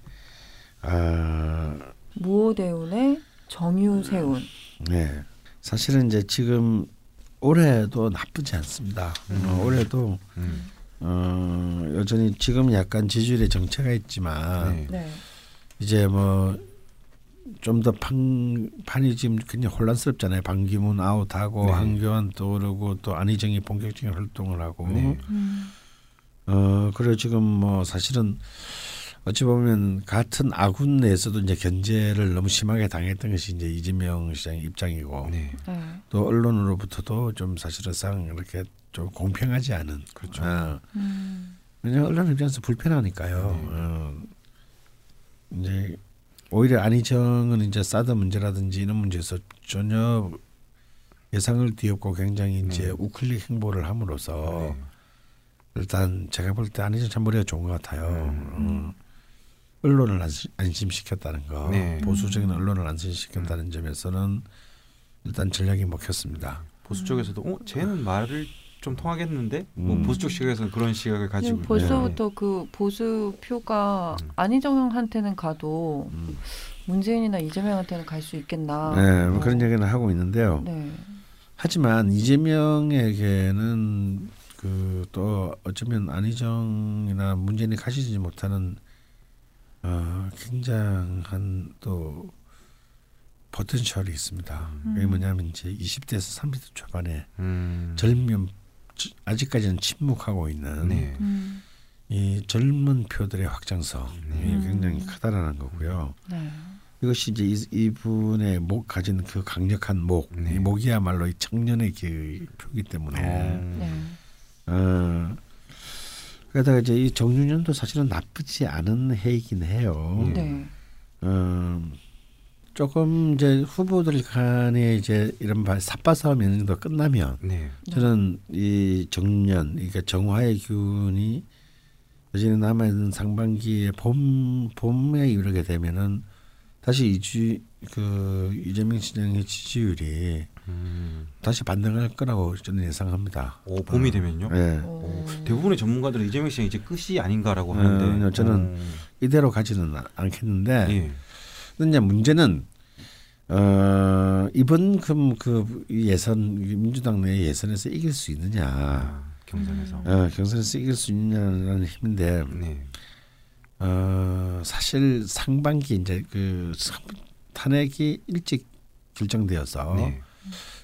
아 어, 무오대운의 정유세운. 네, 사실은 이제 지금 올해도 나쁘지 않습니다. 음. 어, 올해도. 음. 어, 여전히 지금 약간 지지율의 정체가 있지만 네. 네. 이제 뭐 좀 더 판이 지금 굉장히 혼란스럽잖아요. 반기문 아웃하고 네. 한교안 떠오르고 또 안희정이 본격적인 활동을 하고 네. 음. 어 그리고 지금 뭐 사실은 어찌 보면 같은 아군 내에서도 이제 견제를 너무 심하게 당했던 것이 이제 이재명 시장의 입장이고 네. 또 언론으로부터도 좀 사실상 이렇게 좀 공평하지 않은 그렇죠. 어. 음. 왜냐하면 언론 입장에서 불편하니까요. 네. 어. 이제 오히려 안희정은 이제 사드 문제라든지 이런 문제에서 전혀 예상을 뒤엎고 굉장히 이제 네. 우클릭 행보를 함으로써 네. 일단 제가 볼 때 안희정 참 머리가 좋은 것 같아요. 음. 어. 언론을 안심시켰다는 거, 네. 보수적인 언론을 안심시켰다는 점에서는 일단 전략이 먹혔습니다. 보수 쪽에서도 어, 쟤는 말을 좀 통하겠는데, 음. 뭐 보수 쪽 시각에서는 그런 시각을 가지고 벌써부터 네. 그 보수 표가 안희정한테는 가도 음. 문재인이나 이재명한테는 갈 수 있겠나. 네, 뭐 그런 얘기는 하고 있는데요. 네. 하지만 이재명에게는 그 또 어쩌면 안희정이나 문재인이 가시지 못하는. 어, 굉장한 또 포텐셜이 있습니다. 음. 그게 뭐냐면 이제 이십 대에서 삼십 대 초반에 음. 젊은 아직까지는 침묵하고 있는 네. 음. 이 젊은 표들의 확장성이 음. 굉장히 크다라는 거고요. 네. 이것이 이제 이, 이분의 목 가진 그 강력한 목, 네. 이 목이야말로 이 청년의 그 표기 때문에. 네. 어, 게다가 이제 이 정유년도 사실은 나쁘지 않은 해이긴 해요. 네. 음, 조금 이제 후보들 간에 이제 이런 삿바싸움 이런 정도 끝나면 네. 저는 이 정년, 그러니까 정화의 기운이 여전히 남아 있는 상반기에 봄 봄에 이르게 되면은 다시 이주 그 이재명 시장의 지지율이 음. 다시 반등할 거라고 저는 예상합니다. 오, 봄이 되면요? 네. 오. 대부분의 전문가들은 이재명 시장이 이제 끝이 아닌가라고 하는데 네, 저는 음. 이대로 가지는 않겠는데 예. 근데 이제 문제는 어, 이번 그, 그 예선 민주당 내 예선에서 이길 수 있느냐 아, 경선에서 어, 경선에서 이길 수 있느냐는 힘인데 네. 어, 사실 상반기 이제 그 탄핵이 일찍 결정되어서 네.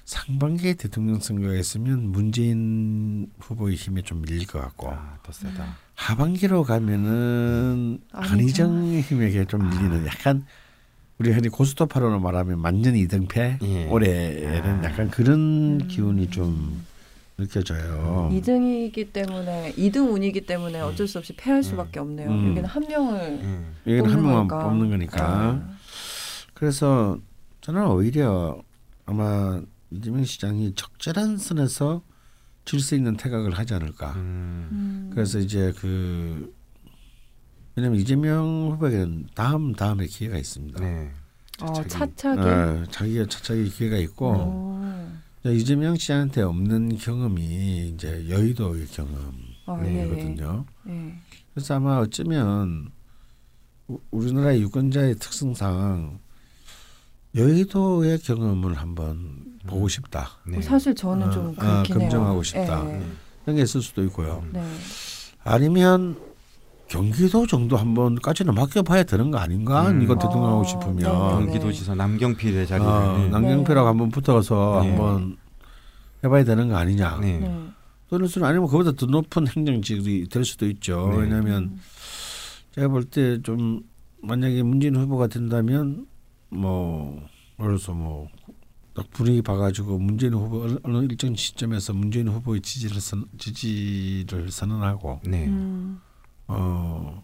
상반기 대통령 선거에 있으면 문재인 후보의 힘에 좀 밀릴 것 같고 아, 더 세다. 하반기로 가면은 안희정의 힘에게 좀 밀리는 아. 약간 우리 흔히 고스톱파로로 말하면 만년 이등패 예. 올해는 아. 약간 그런 음. 기운이 좀 느껴져요. 이등이기 때문에 이등 운이기 때문에 어쩔 수 없이 패할 수밖에 없네요. 음. 여기는 한 명을 음. 여기는 한 명만 거니까. 뽑는 거니까 아. 그래서 저는 오히려 아마 이재명 시장이 적절한 선에서 질 수 있는 태각을 하지 않을까. 음. 그래서 이제 그 왜냐하면 이재명 후보에게는 다음 다음에 기회가 있습니다. 네. 차차기. 어, 차차기. 네, 자기가 차차기 기회가 있고 오. 이재명 시장한테 없는 경험이 이제 여의도의 경험이거든요. 아, 네. 네. 그래서 아마 어쩌면 우리나라의 유권자의 특성상 여의도의 경험을 한번 보고 싶다. 네. 사실 저는 어, 좀 그렇긴 어, 검증하고 해요. 싶다. 네. 이런 게 있을 수도 있고요. 네. 아니면 경기도 정도 한번까지는 맡겨봐야 되는 거 아닌가? 음. 이거 대통령하고 어, 싶으면 네. 경기도지사 남경필의 자리를 어, 남경필하고 네. 한번 붙어서 네. 한번 해봐야 되는 거 아니냐? 네. 네. 또는 수는 아니면 그보다 더 높은 행정직이 될 수도 있죠. 네. 왜냐하면 제가 볼 때 좀 만약에 문재인 후보가 된다면. 뭐 그래서 뭐 딱 분위기 봐가지고 문재인 후보 어느 일정 시점에서 문재인 후보의 지지를 선, 지지를 선언하고 네. 음. 어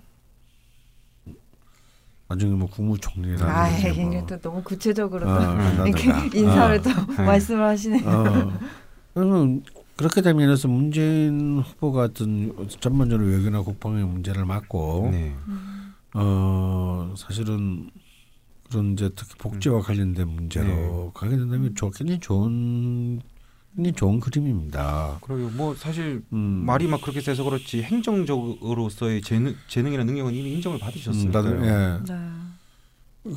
나중에 뭐 국무총리라든지 아, 뭐, 또 너무 구체적으로 어, 또 이렇게 인사를 어, 또 어, 말씀하시네요. 어, 그러면 그렇게 되면서 문재인 후보 같은 전반적으로 외교나 국방의 문제를 맡고 네. 음. 어 사실은. 그런 이제 특히 복지와 관련된 문제로 네. 가게 된다면 굉장히 좋은, 굉장히 좋은 그림입니다. 그러게요. 뭐 사실 음. 말이 막 그렇게 돼서 그렇지 행정적으로서의 재능, 재능이나 능력은 이미 인정을 받으셨을 음, 거예요. 예. 네.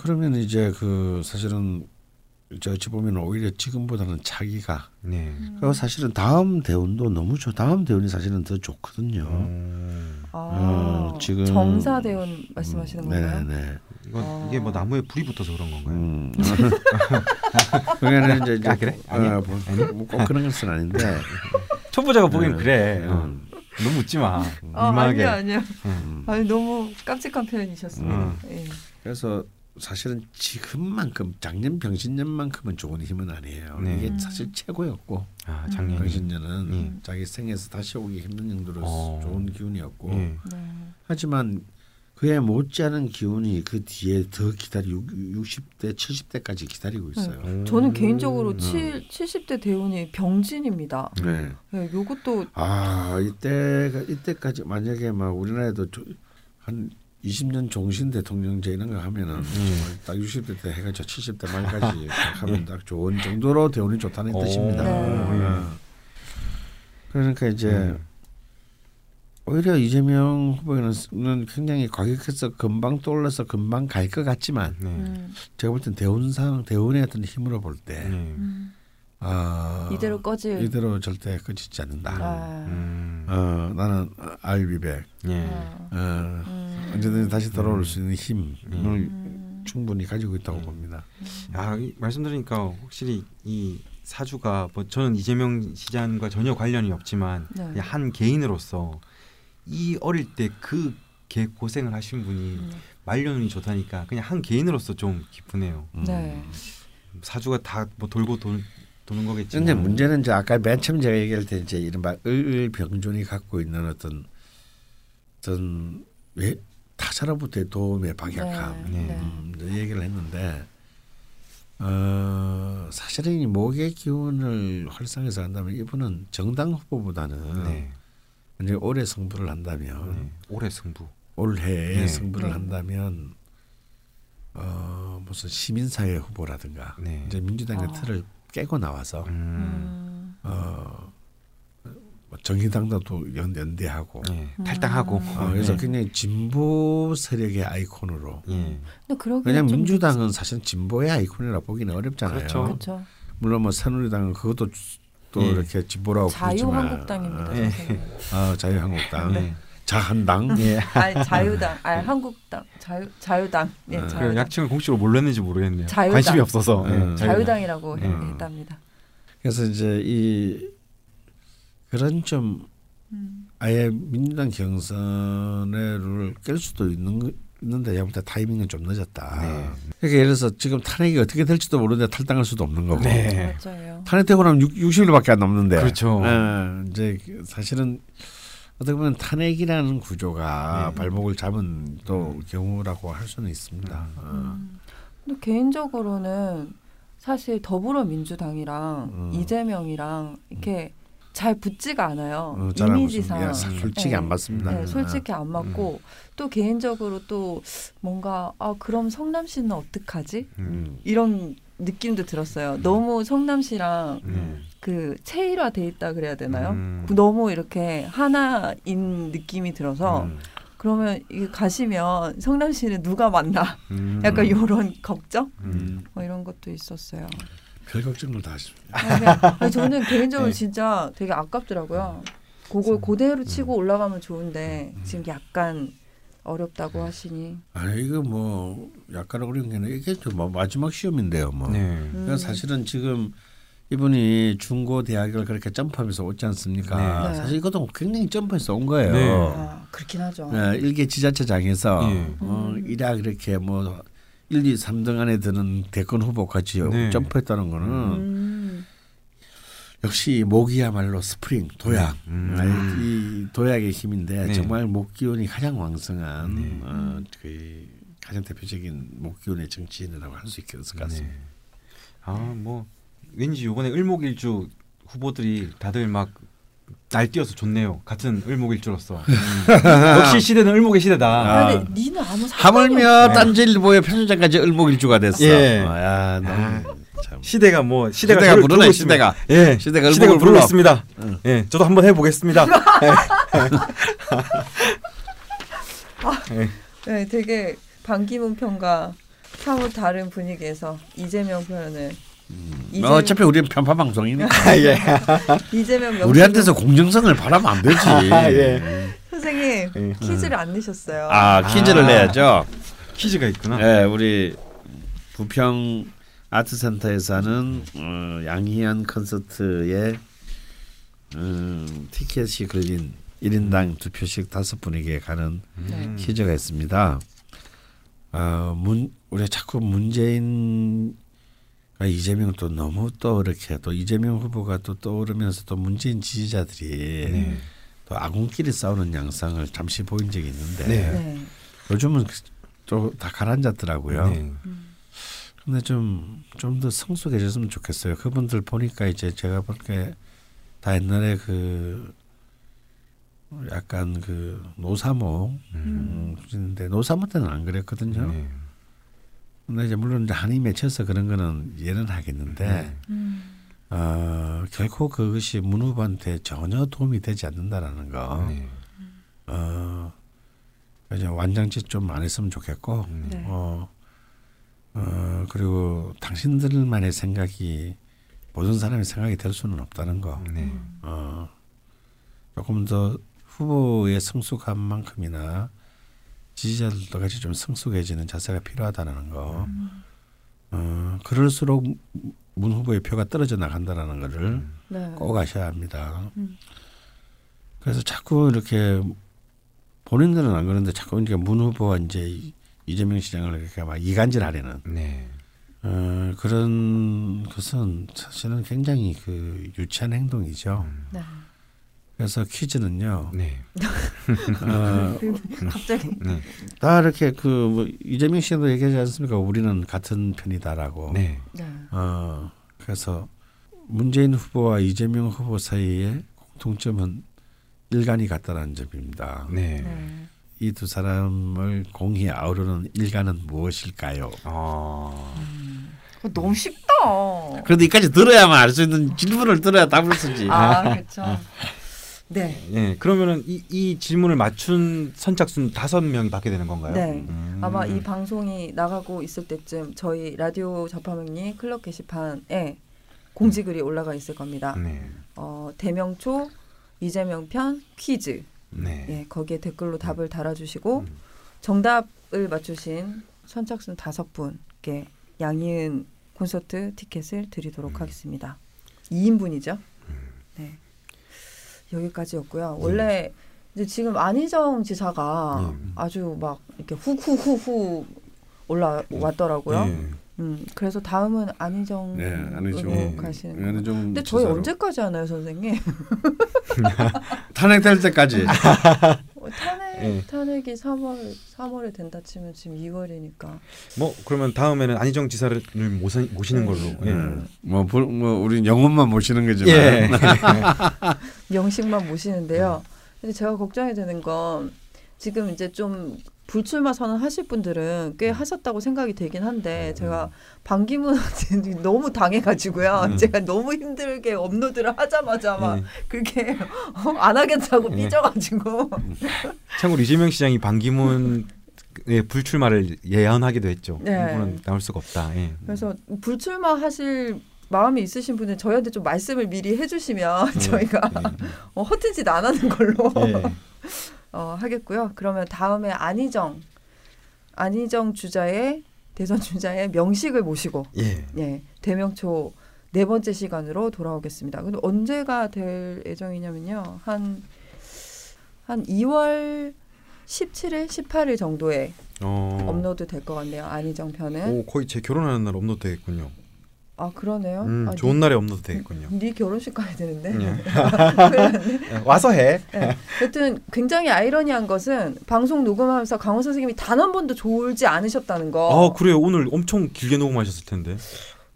그러면 이제 그 사실은 어찌 보면 오히려 지금보다는 차기가. 네. 그리고 사실은 다음 대운도 너무 좋. 다음 대운이 사실은 더 좋거든요. 음. 아, 어, 지금 정사 대운 말씀하시는 건가요? 네네. 이건 아. 이게 뭐 나무에 불이 붙어서 그런 건가요? 음. 그러면 이제, 이제 아, 그래? 아니, 어, 뭐, 뭐 꼭 그런 것은 아닌데 초보자가 보기엔 네. 그래. 음. 너무 웃지 마. 아, 아니요 아니요. 음. 아니 너무 깜찍한 표현이셨습니다. 음. 예. 그래서. 사실은 지금만큼 작년 병신년만큼은 좋은 힘은 아니에요. 네. 이게 사실 최고였고 아, 작년 병신년은 네. 자기 생에서 다시 오기 힘든 정도로 어. 좋은 기운이었고 네. 하지만 그에 못지않은 기운이 그 뒤에 더 기다리고 육십 대 칠십 대까지 기다리고 있어요. 네. 저는 개인적으로 음. 칠, 칠십 대 대운이 병진입니다. 네. 네, 요것도 아 이때가 이때까지 만약에 막 우리나라에도 한 이십 년 종신 대통령제 이런 거 하면은 음. 딱 육십 대 때 해가 저 칠십 대 말까지 하면 딱 좋은 정도로 대운이 좋다는 오. 뜻입니다. 네. 그러니까 이제 음. 오히려 이재명 후보는 굉장히 과격해서 금방 떠올라서 금방 갈 것 같지만 음. 제가 볼 땐 대운상 대운의 어떤 힘으로 볼 때 음. 어, 이대로 꺼질 이대로 절대 꺼지지 않는다. 아. 음. 어, 나는 I'll be back. 예. 어, 음. 언제든지 다시 돌아올 음. 수 있는 힘을 음. 충분히 가지고 있다고 음. 봅니다. 아, 말씀드리니까 확실히 이 사주가 뭐 저는 이재명 시장과 전혀 관련이 없지만 네. 한 개인으로서 이 어릴 때 그 고생을 하신 분이 음. 말년운이 좋다니까 그냥 한 개인으로서 좀 기쁘네요. 음. 네. 사주가 다 뭐 돌고 돌 도는 거겠지만. 근데 문제는 이제 아까 맨 처음 제가 얘기할 때 이제 이른바 을을병존이 갖고 있는 어떤 어떤 왜 타자로부터의 도움의 박약함 네, 네. 음, 얘기를 했는데 어, 사실은 이 목의 기운을 활성해서 한다면 이분은 정당 후보보다는 네. 이제 올해 승부를 한다면 네. 올해 승부 올해의 네. 승부를 한다면 어, 무슨 시민사회 후보라든가 네. 이제 민주당의 아. 틀을 깨고 나와서 음. 어, 정의당도 또 연, 연대하고 네. 음. 탈당하고 어, 그래서 네. 굉장히 진보 세력의 아이콘으로 네. 왜냐하면 민주당은 좀... 사실 진보의 아이콘이라 보기는 어렵잖아요. 그렇죠. 그렇죠. 물론 뭐 새누리당은 그것도 또 네. 이렇게 진보라고 부르지만 자유한국당입니다. 네. 아, 자유한국당 네. 자한당 네. 아니, 자유당 아니, 한국당 자유, 자유당 네, 네. 자유당. 약칭을 공식으로 뭘로 했는지 모르겠네요. 자유당. 관심이 없어서 네. 네. 자유당이라고 네. 했답니다. 그래서 이제 이 그런 좀 음. 아예 민주당 경선의 룰을 깰 수도 있는, 있는데 아무튼 타이밍은 좀 늦었다. 네. 그러니까 예를 들어서 지금 탄핵이 어떻게 될지도 모르는데 탈당할 수도 없는 거고 네. 맞아요. 탄핵되고 나면 육십 일밖에 안 남는데 그렇죠. 네. 이제 사실은 어떻게 보면 탄핵이라는 구조가 네. 발목을 잡은 또 음. 경우라고 할 수는 있습니다. 음. 어. 근데 개인적으로는 사실 더불어민주당이랑 음. 이재명이랑 이렇게 음. 잘 붙지가 않아요. 어, 이미지상 야, 솔직히 네. 안 맞습니다. 네, 솔직히 안 맞고 음. 또 개인적으로 또 뭔가 아 그럼 성남시는 어떡하지? 음. 이런 느낌도 들었어요. 음. 너무 성남시랑 음. 그 체일화돼 있다 그래야 되나요? 음. 너무 이렇게 하나인 느낌이 들어서 음. 그러면 이게 가시면 성남시는 누가 만나? 음. 약간 이런 걱정? 음. 뭐 이런 것도 있었어요. 별 걱정을 다 하십니다. 아, 네. 저는 개인적으로 네. 진짜 되게 아깝더라고요. 그걸 그대로 치고 올라가면 좋은데 음. 지금 약간 어렵다고 하시니. 아 이거 뭐 약간 어려운 게 아니라 이게 뭐 마지막 시험인데요. 뭐 네. 음. 사실은 지금 이분이 중고 대학을 그렇게 점프하면서 오지 않습니까? 네. 사실 이것도 굉장히 점프해서 온 거예요. 네. 아, 그렇긴 하죠. 네, 일개 지자체장에서 네. 어, 일학 이렇게 뭐 일, 이, 삼 등 안에 드는 대권 후보까지 네. 점프했다는 거는 음. 역시 목이야말로 스프링 도약 음. 음. 이 도약의 힘인데 네. 정말 목 기운이 가장 왕성한 네. 어, 그 가장 대표적인 목 기운의 정치인이라고 할 수 있겠을 것 같습니다. 네. 아 뭐 왠지 이번에 을목일주 후보들이 다들 막 날뛰어서 좋네요. 같은 을목일주로서 음. 역시 시대는 을목의 시대다. 아. 근데 니는 아무 하물며 딴지일보의 편집장까지 을목일주가 됐어. 예. 아, 야, 시대가 뭐 시대가 시대가 부르네 시대가. 예, 시대가 시대가 부르고 있습니다. 응. 예, 저도 한번 해보겠습니다. 아, 예. 네, 되게 반기문 평과 사뭇 다른 분위기에서 이재명 표현을 음, 이재명... 어차피 우리는 편파 방송이니까. 예. 이재명 명품... 우리한테서 공정성을 바라면 안 되지. 예. 선생님 예. 퀴즈를 안 내셨어요. 아 퀴즈를 아, 내야죠. 퀴즈가 있구나. 네, 우리 부평 아트센터에서 하는 어, 양희은 콘서트에 음, 티켓이 걸린 일 인당 두 표씩 다섯 분에게 가는 음. 퀴즈가 있습니다. 어, 문, 우리가 자꾸 문재인 이재명 또 너무 또 이렇게 또 이재명 후보가 또 떠오르면서 또 문재인 지지자들이 네. 또 아군끼리 싸우는 양상을 잠시 보인 적이 있는데 네. 요즘은 또 다 가라앉았더라고요. 네. 근데 좀 좀 더 성숙해졌으면 좋겠어요. 그분들 보니까 이제 제가 볼게 다 옛날에 그 약간 그 노사모 음. 근데 노사모 때는 안 그랬거든요. 네. 근데 이제 물론 한이 맺혀서 그런 거는 이해는 하겠는데 음. 어, 결코 그것이 문 후보한테 전혀 도움이 되지 않는다라는 거. 네. 어, 이제 완장짓 좀 안 했으면 좋겠고. 네. 어, 어, 그리고 당신들만의 생각이 모든 사람의 생각이 될 수는 없다는 거. 네. 어, 조금 더 후보의 성숙한 만큼이나 지지자들도 같이 좀 성숙해지는 자세가 필요하다는 거. 음. 어, 그럴수록 문 후보의 표가 떨어져 나간다는 거를 음. 네. 꼭 아셔야 합니다. 음. 그래서 자꾸 이렇게 본인들은 안 그런데 자꾸 이제 문 후보와 이제 이재명 시장을 이렇게 막 이간질하려는 네. 어, 그런 것은 사실은 굉장히 그 유치한 행동이죠. 음. 네. 그래서 퀴즈는요. 네. 어, 갑자기. 네. 다 이렇게 그 뭐 이재명 씨도 얘기하지 않습니까? 우리는 같은 편이다라고. 네. 어, 그래서 문재인 후보와 이재명 후보 사이의 공통점은 일간이 같다는 점입니다. 네. 네. 이 두 사람을 공히 아우르는 일간은 무엇일까요? 아. 음. 너무 쉽다. 그래도 이까지 들어야만 알 수 있는 질문을 들어야 답을 쓰지. 아, 그렇죠. 네. 네. 그러면은 이, 이 질문을 맞춘 선착순 다섯 명이 받게 되는 건가요? 네. 음. 아마 이 방송이 나가고 있을 때쯤 저희 라디오 자파명리 클럽 게시판에 공지글이 음. 올라가 있을 겁니다. 네. 어, 대명초 이재명 편 퀴즈. 네. 예, 거기에 댓글로 답을 달아주시고 음. 정답을 맞추신 선착순 다섯 분께 양희은 콘서트 티켓을 드리도록 음. 하겠습니다. 이 인분이죠. 음. 네. 여기까지였고요. 원래 이제 지금 안희정 지사가 네. 아주 막 이렇게 후후후후 올라왔더라고요. 네. 음, 그래서 다음은 안희정 네, 안희정 가시는 네, 안희정 근데 저희 지사로. 언제까지 하나요, 선생님? 탄핵될 때까지. 탄핵 네. 탄핵이 삼월 삼월에 된다 치면 지금 이월이니까. 뭐 그러면 다음에는 안희정 지사를 모시, 모시는 걸로. 네. 네. 네. 뭐, 뭐 우리 영혼만 모시는 거지만 예. 명식만 모시는데요. 근데 제가 걱정이 되는 건 지금 이제 좀 불출마 선언하실 분들은 꽤 하셨다고 생각이 되긴 한데 제가 반기문 너무 당해가지고요. 음. 제가 너무 힘들게 업로드를 하자마자 막 네. 그렇게 어? 안 하겠다고 네. 삐져가지고. 참고로 이재명 시장이 반기문 예, 불출마를 예언하기도 했죠. 네. 나올 수가 없다. 예. 그래서 불출마하실 마음이 있으신 분은 저희한테 좀 말씀을 미리 해주시면 네. 저희가 네. 어, 허튼 짓 안 하는 걸로. 네. 어, 하겠고요. 그러면 다음에 안희정 안희정 주자의 대선 주자의 명식을 모시고 예. 예, 대명초 네 번째 시간으로 돌아오겠습니다. 근데 언제가 될 예정이냐면요. 한, 한 이월 십칠일, 십팔일 정도에 어. 업로드 될 것 같네요. 안희정 편은. 오, 거의 제 결혼하는 날 업로드 되겠군요. 아 그러네요. 음, 아, 좋은 네, 날에 업로드 되겠군요. 네 결혼식 가야 되는데. 네. 와서 해. 네. 여튼 굉장히 아이러니한 것은 방송 녹음하면서 강원 선생님이 단 한 번도 졸지 않으셨다는 거. 아 그래요. 오늘 엄청 길게 녹음하셨을 텐데.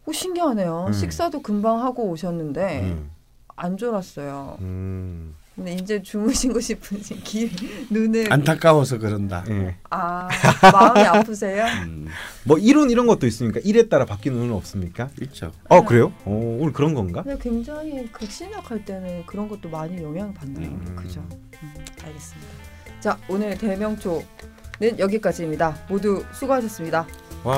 오 신기하네요. 음. 식사도 금방 하고 오셨는데 음. 안 졸았어요. 음. 근데 이제 주무시고 싶은지 기, 눈을 안타까워서 그런다. 네. 아 마음이 아프세요? 음. 뭐 이론 이런 것도 있습니까? 일에 따라 바뀌는 눈은 없습니까? 있죠. 어 네. 그래요? 오, 오늘 그런 건가? 근데 굉장히 극신약할 때는 그런 것도 많이 영향 받네요. 음. 그죠? 음, 알겠습니다. 자 오늘 대명초는 여기까지입니다. 모두 수고하셨습니다. 와.